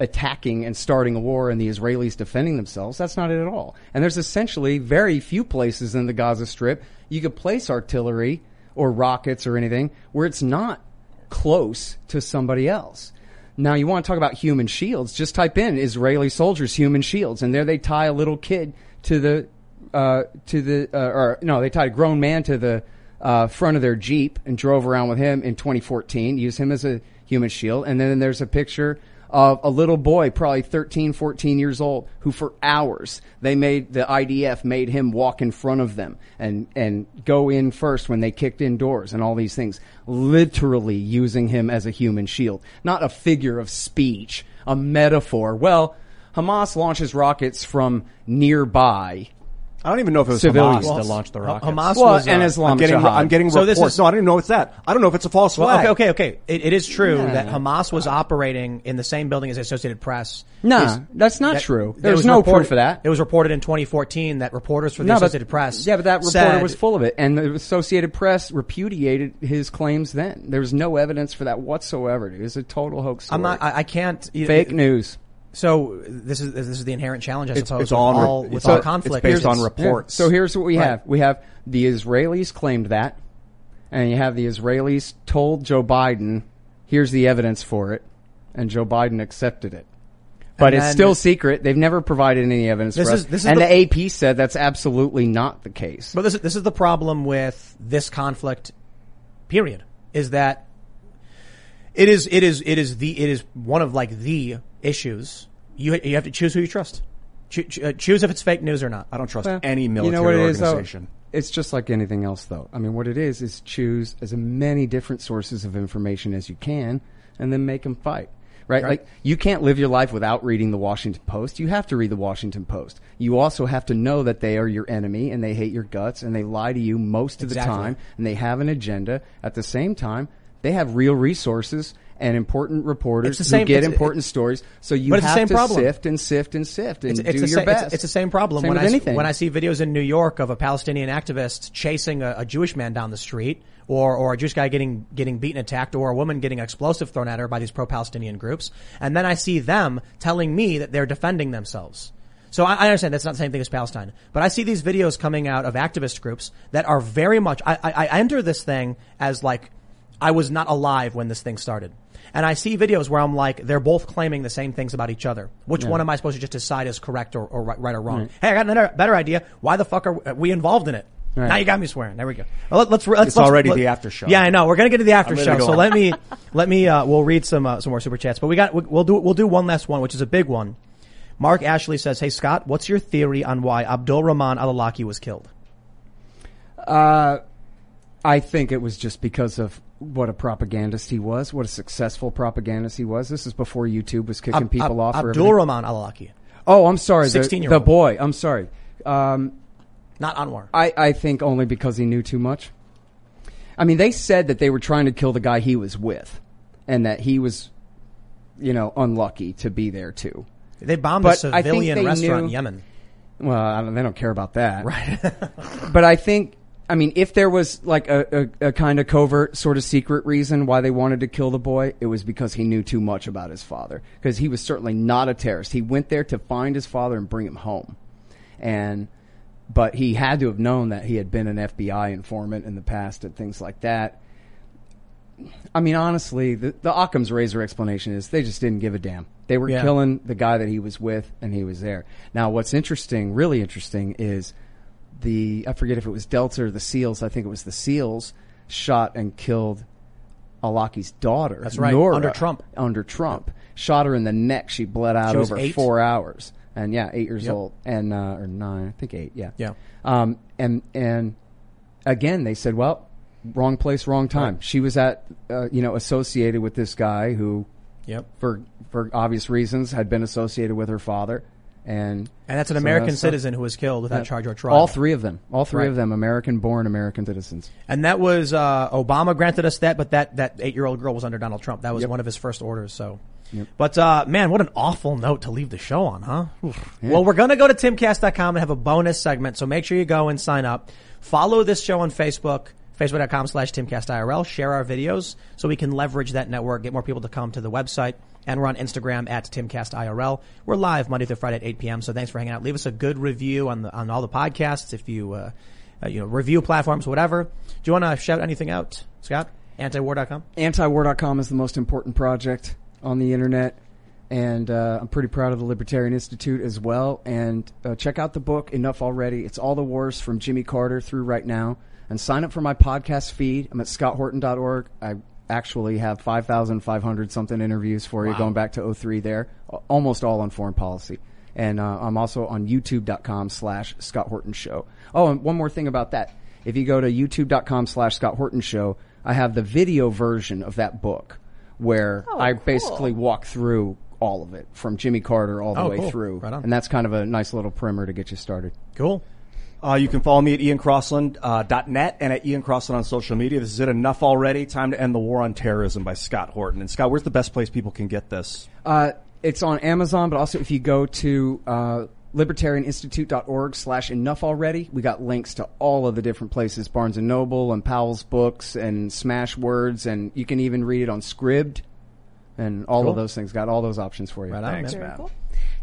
attacking and starting a war and the Israelis defending themselves. That's not it at all. And there's essentially very few places in the Gaza Strip you could place artillery or rockets or anything where it's not close to somebody else. Now, you want to talk about human shields, just type in Israeli soldiers, human shields, and there they tie a little kid they tied a grown man to the front of their Jeep and drove around with him in 2014, used him as a human shield. And then there's a picture of a little boy, probably 13, 14 years old, who for hours the IDF made him walk in front of them and go in first when they kicked in doors and all these things, literally using him as a human shield. Not a figure of speech, a metaphor. Well, Hamas launches rockets from nearby. I don't even know if it was civilians. Hamas that launched the rockets. Hamas was an Islam Jihad. I'm getting reports. I don't even know what's that. I don't know if it's a false flag. Okay. It is true that Hamas was operating in the same building as the Associated Press. That's not true. There's no proof for that. It was reported in 2014 that reporters for the Associated Press. Yeah, but that reporter was full of it, and the Associated Press repudiated his claims then. There was no evidence for that whatsoever. It was a total hoax story. I can't. Fake news. So this is the inherent challenge, I suppose. It's all conflict. It's based on reports. Yeah. So here's what we have. We have the Israelis claimed that, and you have the Israelis told Joe Biden, here's the evidence for it, and Joe Biden accepted it. But it's still secret. They've never provided any evidence for us. The AP said that's absolutely not the case. But this is the problem with this conflict, period, is that it is one of the issues. You have to choose who you trust. Choose if it's fake news or not. I don't trust any military organization. It's just like anything else, though. I mean, what it is choose as many different sources of information as you can, and then make them fight. Right? Like, you can't live your life without reading the Washington Post. You have to read the Washington Post. You also have to know that they are your enemy, and they hate your guts, and they lie to you most of the time, and they have an agenda. At the same time, they have real resources and important reporters who get important stories. So you have to sift and do your best. It's the same problem. When I see videos in New York of a Palestinian activist chasing a Jewish man down the street, or a Jewish guy getting beaten, attacked, or a woman getting an explosive thrown at her by these pro-Palestinian groups, and then I see them telling me that they're defending themselves. So I understand that's not the same thing as Palestine, but I see these videos coming out of activist groups that are very much. I enter this thing as like, I was not alive when this thing started. And I see videos where I'm like, they're both claiming the same things about each other. Which one am I supposed to just decide is correct or right or wrong? Hey, I got another better idea. Why the fuck are we involved in it? Right. Now you got me swearing. There we go. Well, let's already the after show. Yeah, I know. We're gonna get to the after show. So let me we'll read some more super chats. But we'll do one last one, which is a big one. Mark Ashley says, "Hey Scott, what's your theory on why Abdul Rahman Al-Awlaki was killed?" I think it was just because of what a propagandist he was, what a successful propagandist he was. This is before YouTube was kicking people off. Abdul Rahman Al-Awlaki. Oh, I'm sorry. 16-year-old. The boy. I'm sorry. Not Anwar. I think only because he knew too much. I mean, they said that they were trying to kill the guy he was with and that he was, unlucky to be there too. They bombed a civilian restaurant in Yemen. Well, they don't care about that. Right. But I think, if there was like a kind of covert sort of secret reason why they wanted to kill the boy, it was because he knew too much about his father. Because he was certainly not a terrorist. He went there to find his father and bring him home. But he had to have known that he had been an FBI informant in the past and things like that. Honestly, the Occam's razor explanation is they just didn't give a damn. They were killing the guy that he was with, and he was there. Now, what's interesting, really interesting, is I forget if it was Delta or the SEALs, I think it was the SEALs, shot and killed Alaki's daughter. That's right, Nora, under Trump. Shot her in the neck. She bled out over 4 hours. And 8 years old. And, or 9, I think 8, yeah. Yeah. And again, they said, well, wrong place, wrong time. Right. She was associated with this guy who, for obvious reasons, had been associated with her father. And that's an American citizen who was killed without charge or trial. All three of them. American-born, American citizens. And that was, Obama granted us that, but that 8-year-old girl was under Donald Trump. That was one of his first orders, so. Yep. But, man, what an awful note to leave the show on, huh? Yeah. Well, we're going to go to timcast.com and have a bonus segment, so make sure you go and sign up. Follow this show on Facebook, facebook.com/TimcastIRL. Share our videos so we can leverage that network, get more people to come to the website. And we're on Instagram @TimcastIRL. We're live Monday through Friday at 8 p.m. So thanks for hanging out. Leave us a good review on all the podcasts if you, review platforms, whatever. Do you want to shout anything out, Scott? Antiwar.com? Antiwar.com is the most important project on the internet. And, I'm pretty proud of the Libertarian Institute as well. And, check out the book, Enough Already. It's all the wars from Jimmy Carter through right now. And sign up for my podcast feed. I'm at scotthorton.org. I actually have 5,500 something interviews for you going back to 03 there, almost all on foreign policy. And, I'm also on youtube.com/Scott Horton Show. Oh, and one more thing about that. If you go to youtube.com/Scott Horton Show, I have the video version of that book where basically walk through all of it from Jimmy Carter all the way through. Right on. And that's kind of a nice little primer to get you started. Cool. You can follow me at iancrossland.net and at Ian Crossland on social media. This is it. Enough Already. Time to End the War on Terrorism by Scott Horton. And Scott, where's the best place people can get this? It's on Amazon, but also if you go to libertarianinstitute.org/enough already, we got links to all of the different places, Barnes & Noble and Powell's Books and Smash Words, and you can even read it on Scribd and all of those things. Got all those options for you. Right on. Thanks, man. Very cool.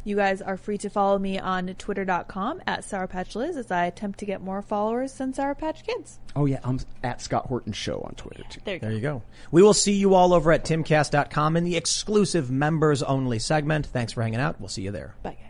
You guys are free to follow me on twitter.com @SourPatchLiz as I attempt to get more followers than Sour Patch Kids. Oh, yeah. I'm at Scott Horton Show on Twitter, too. There you go. We will see you all over at timcast.com in the exclusive members-only segment. Thanks for hanging out. We'll see you there. Bye, guys.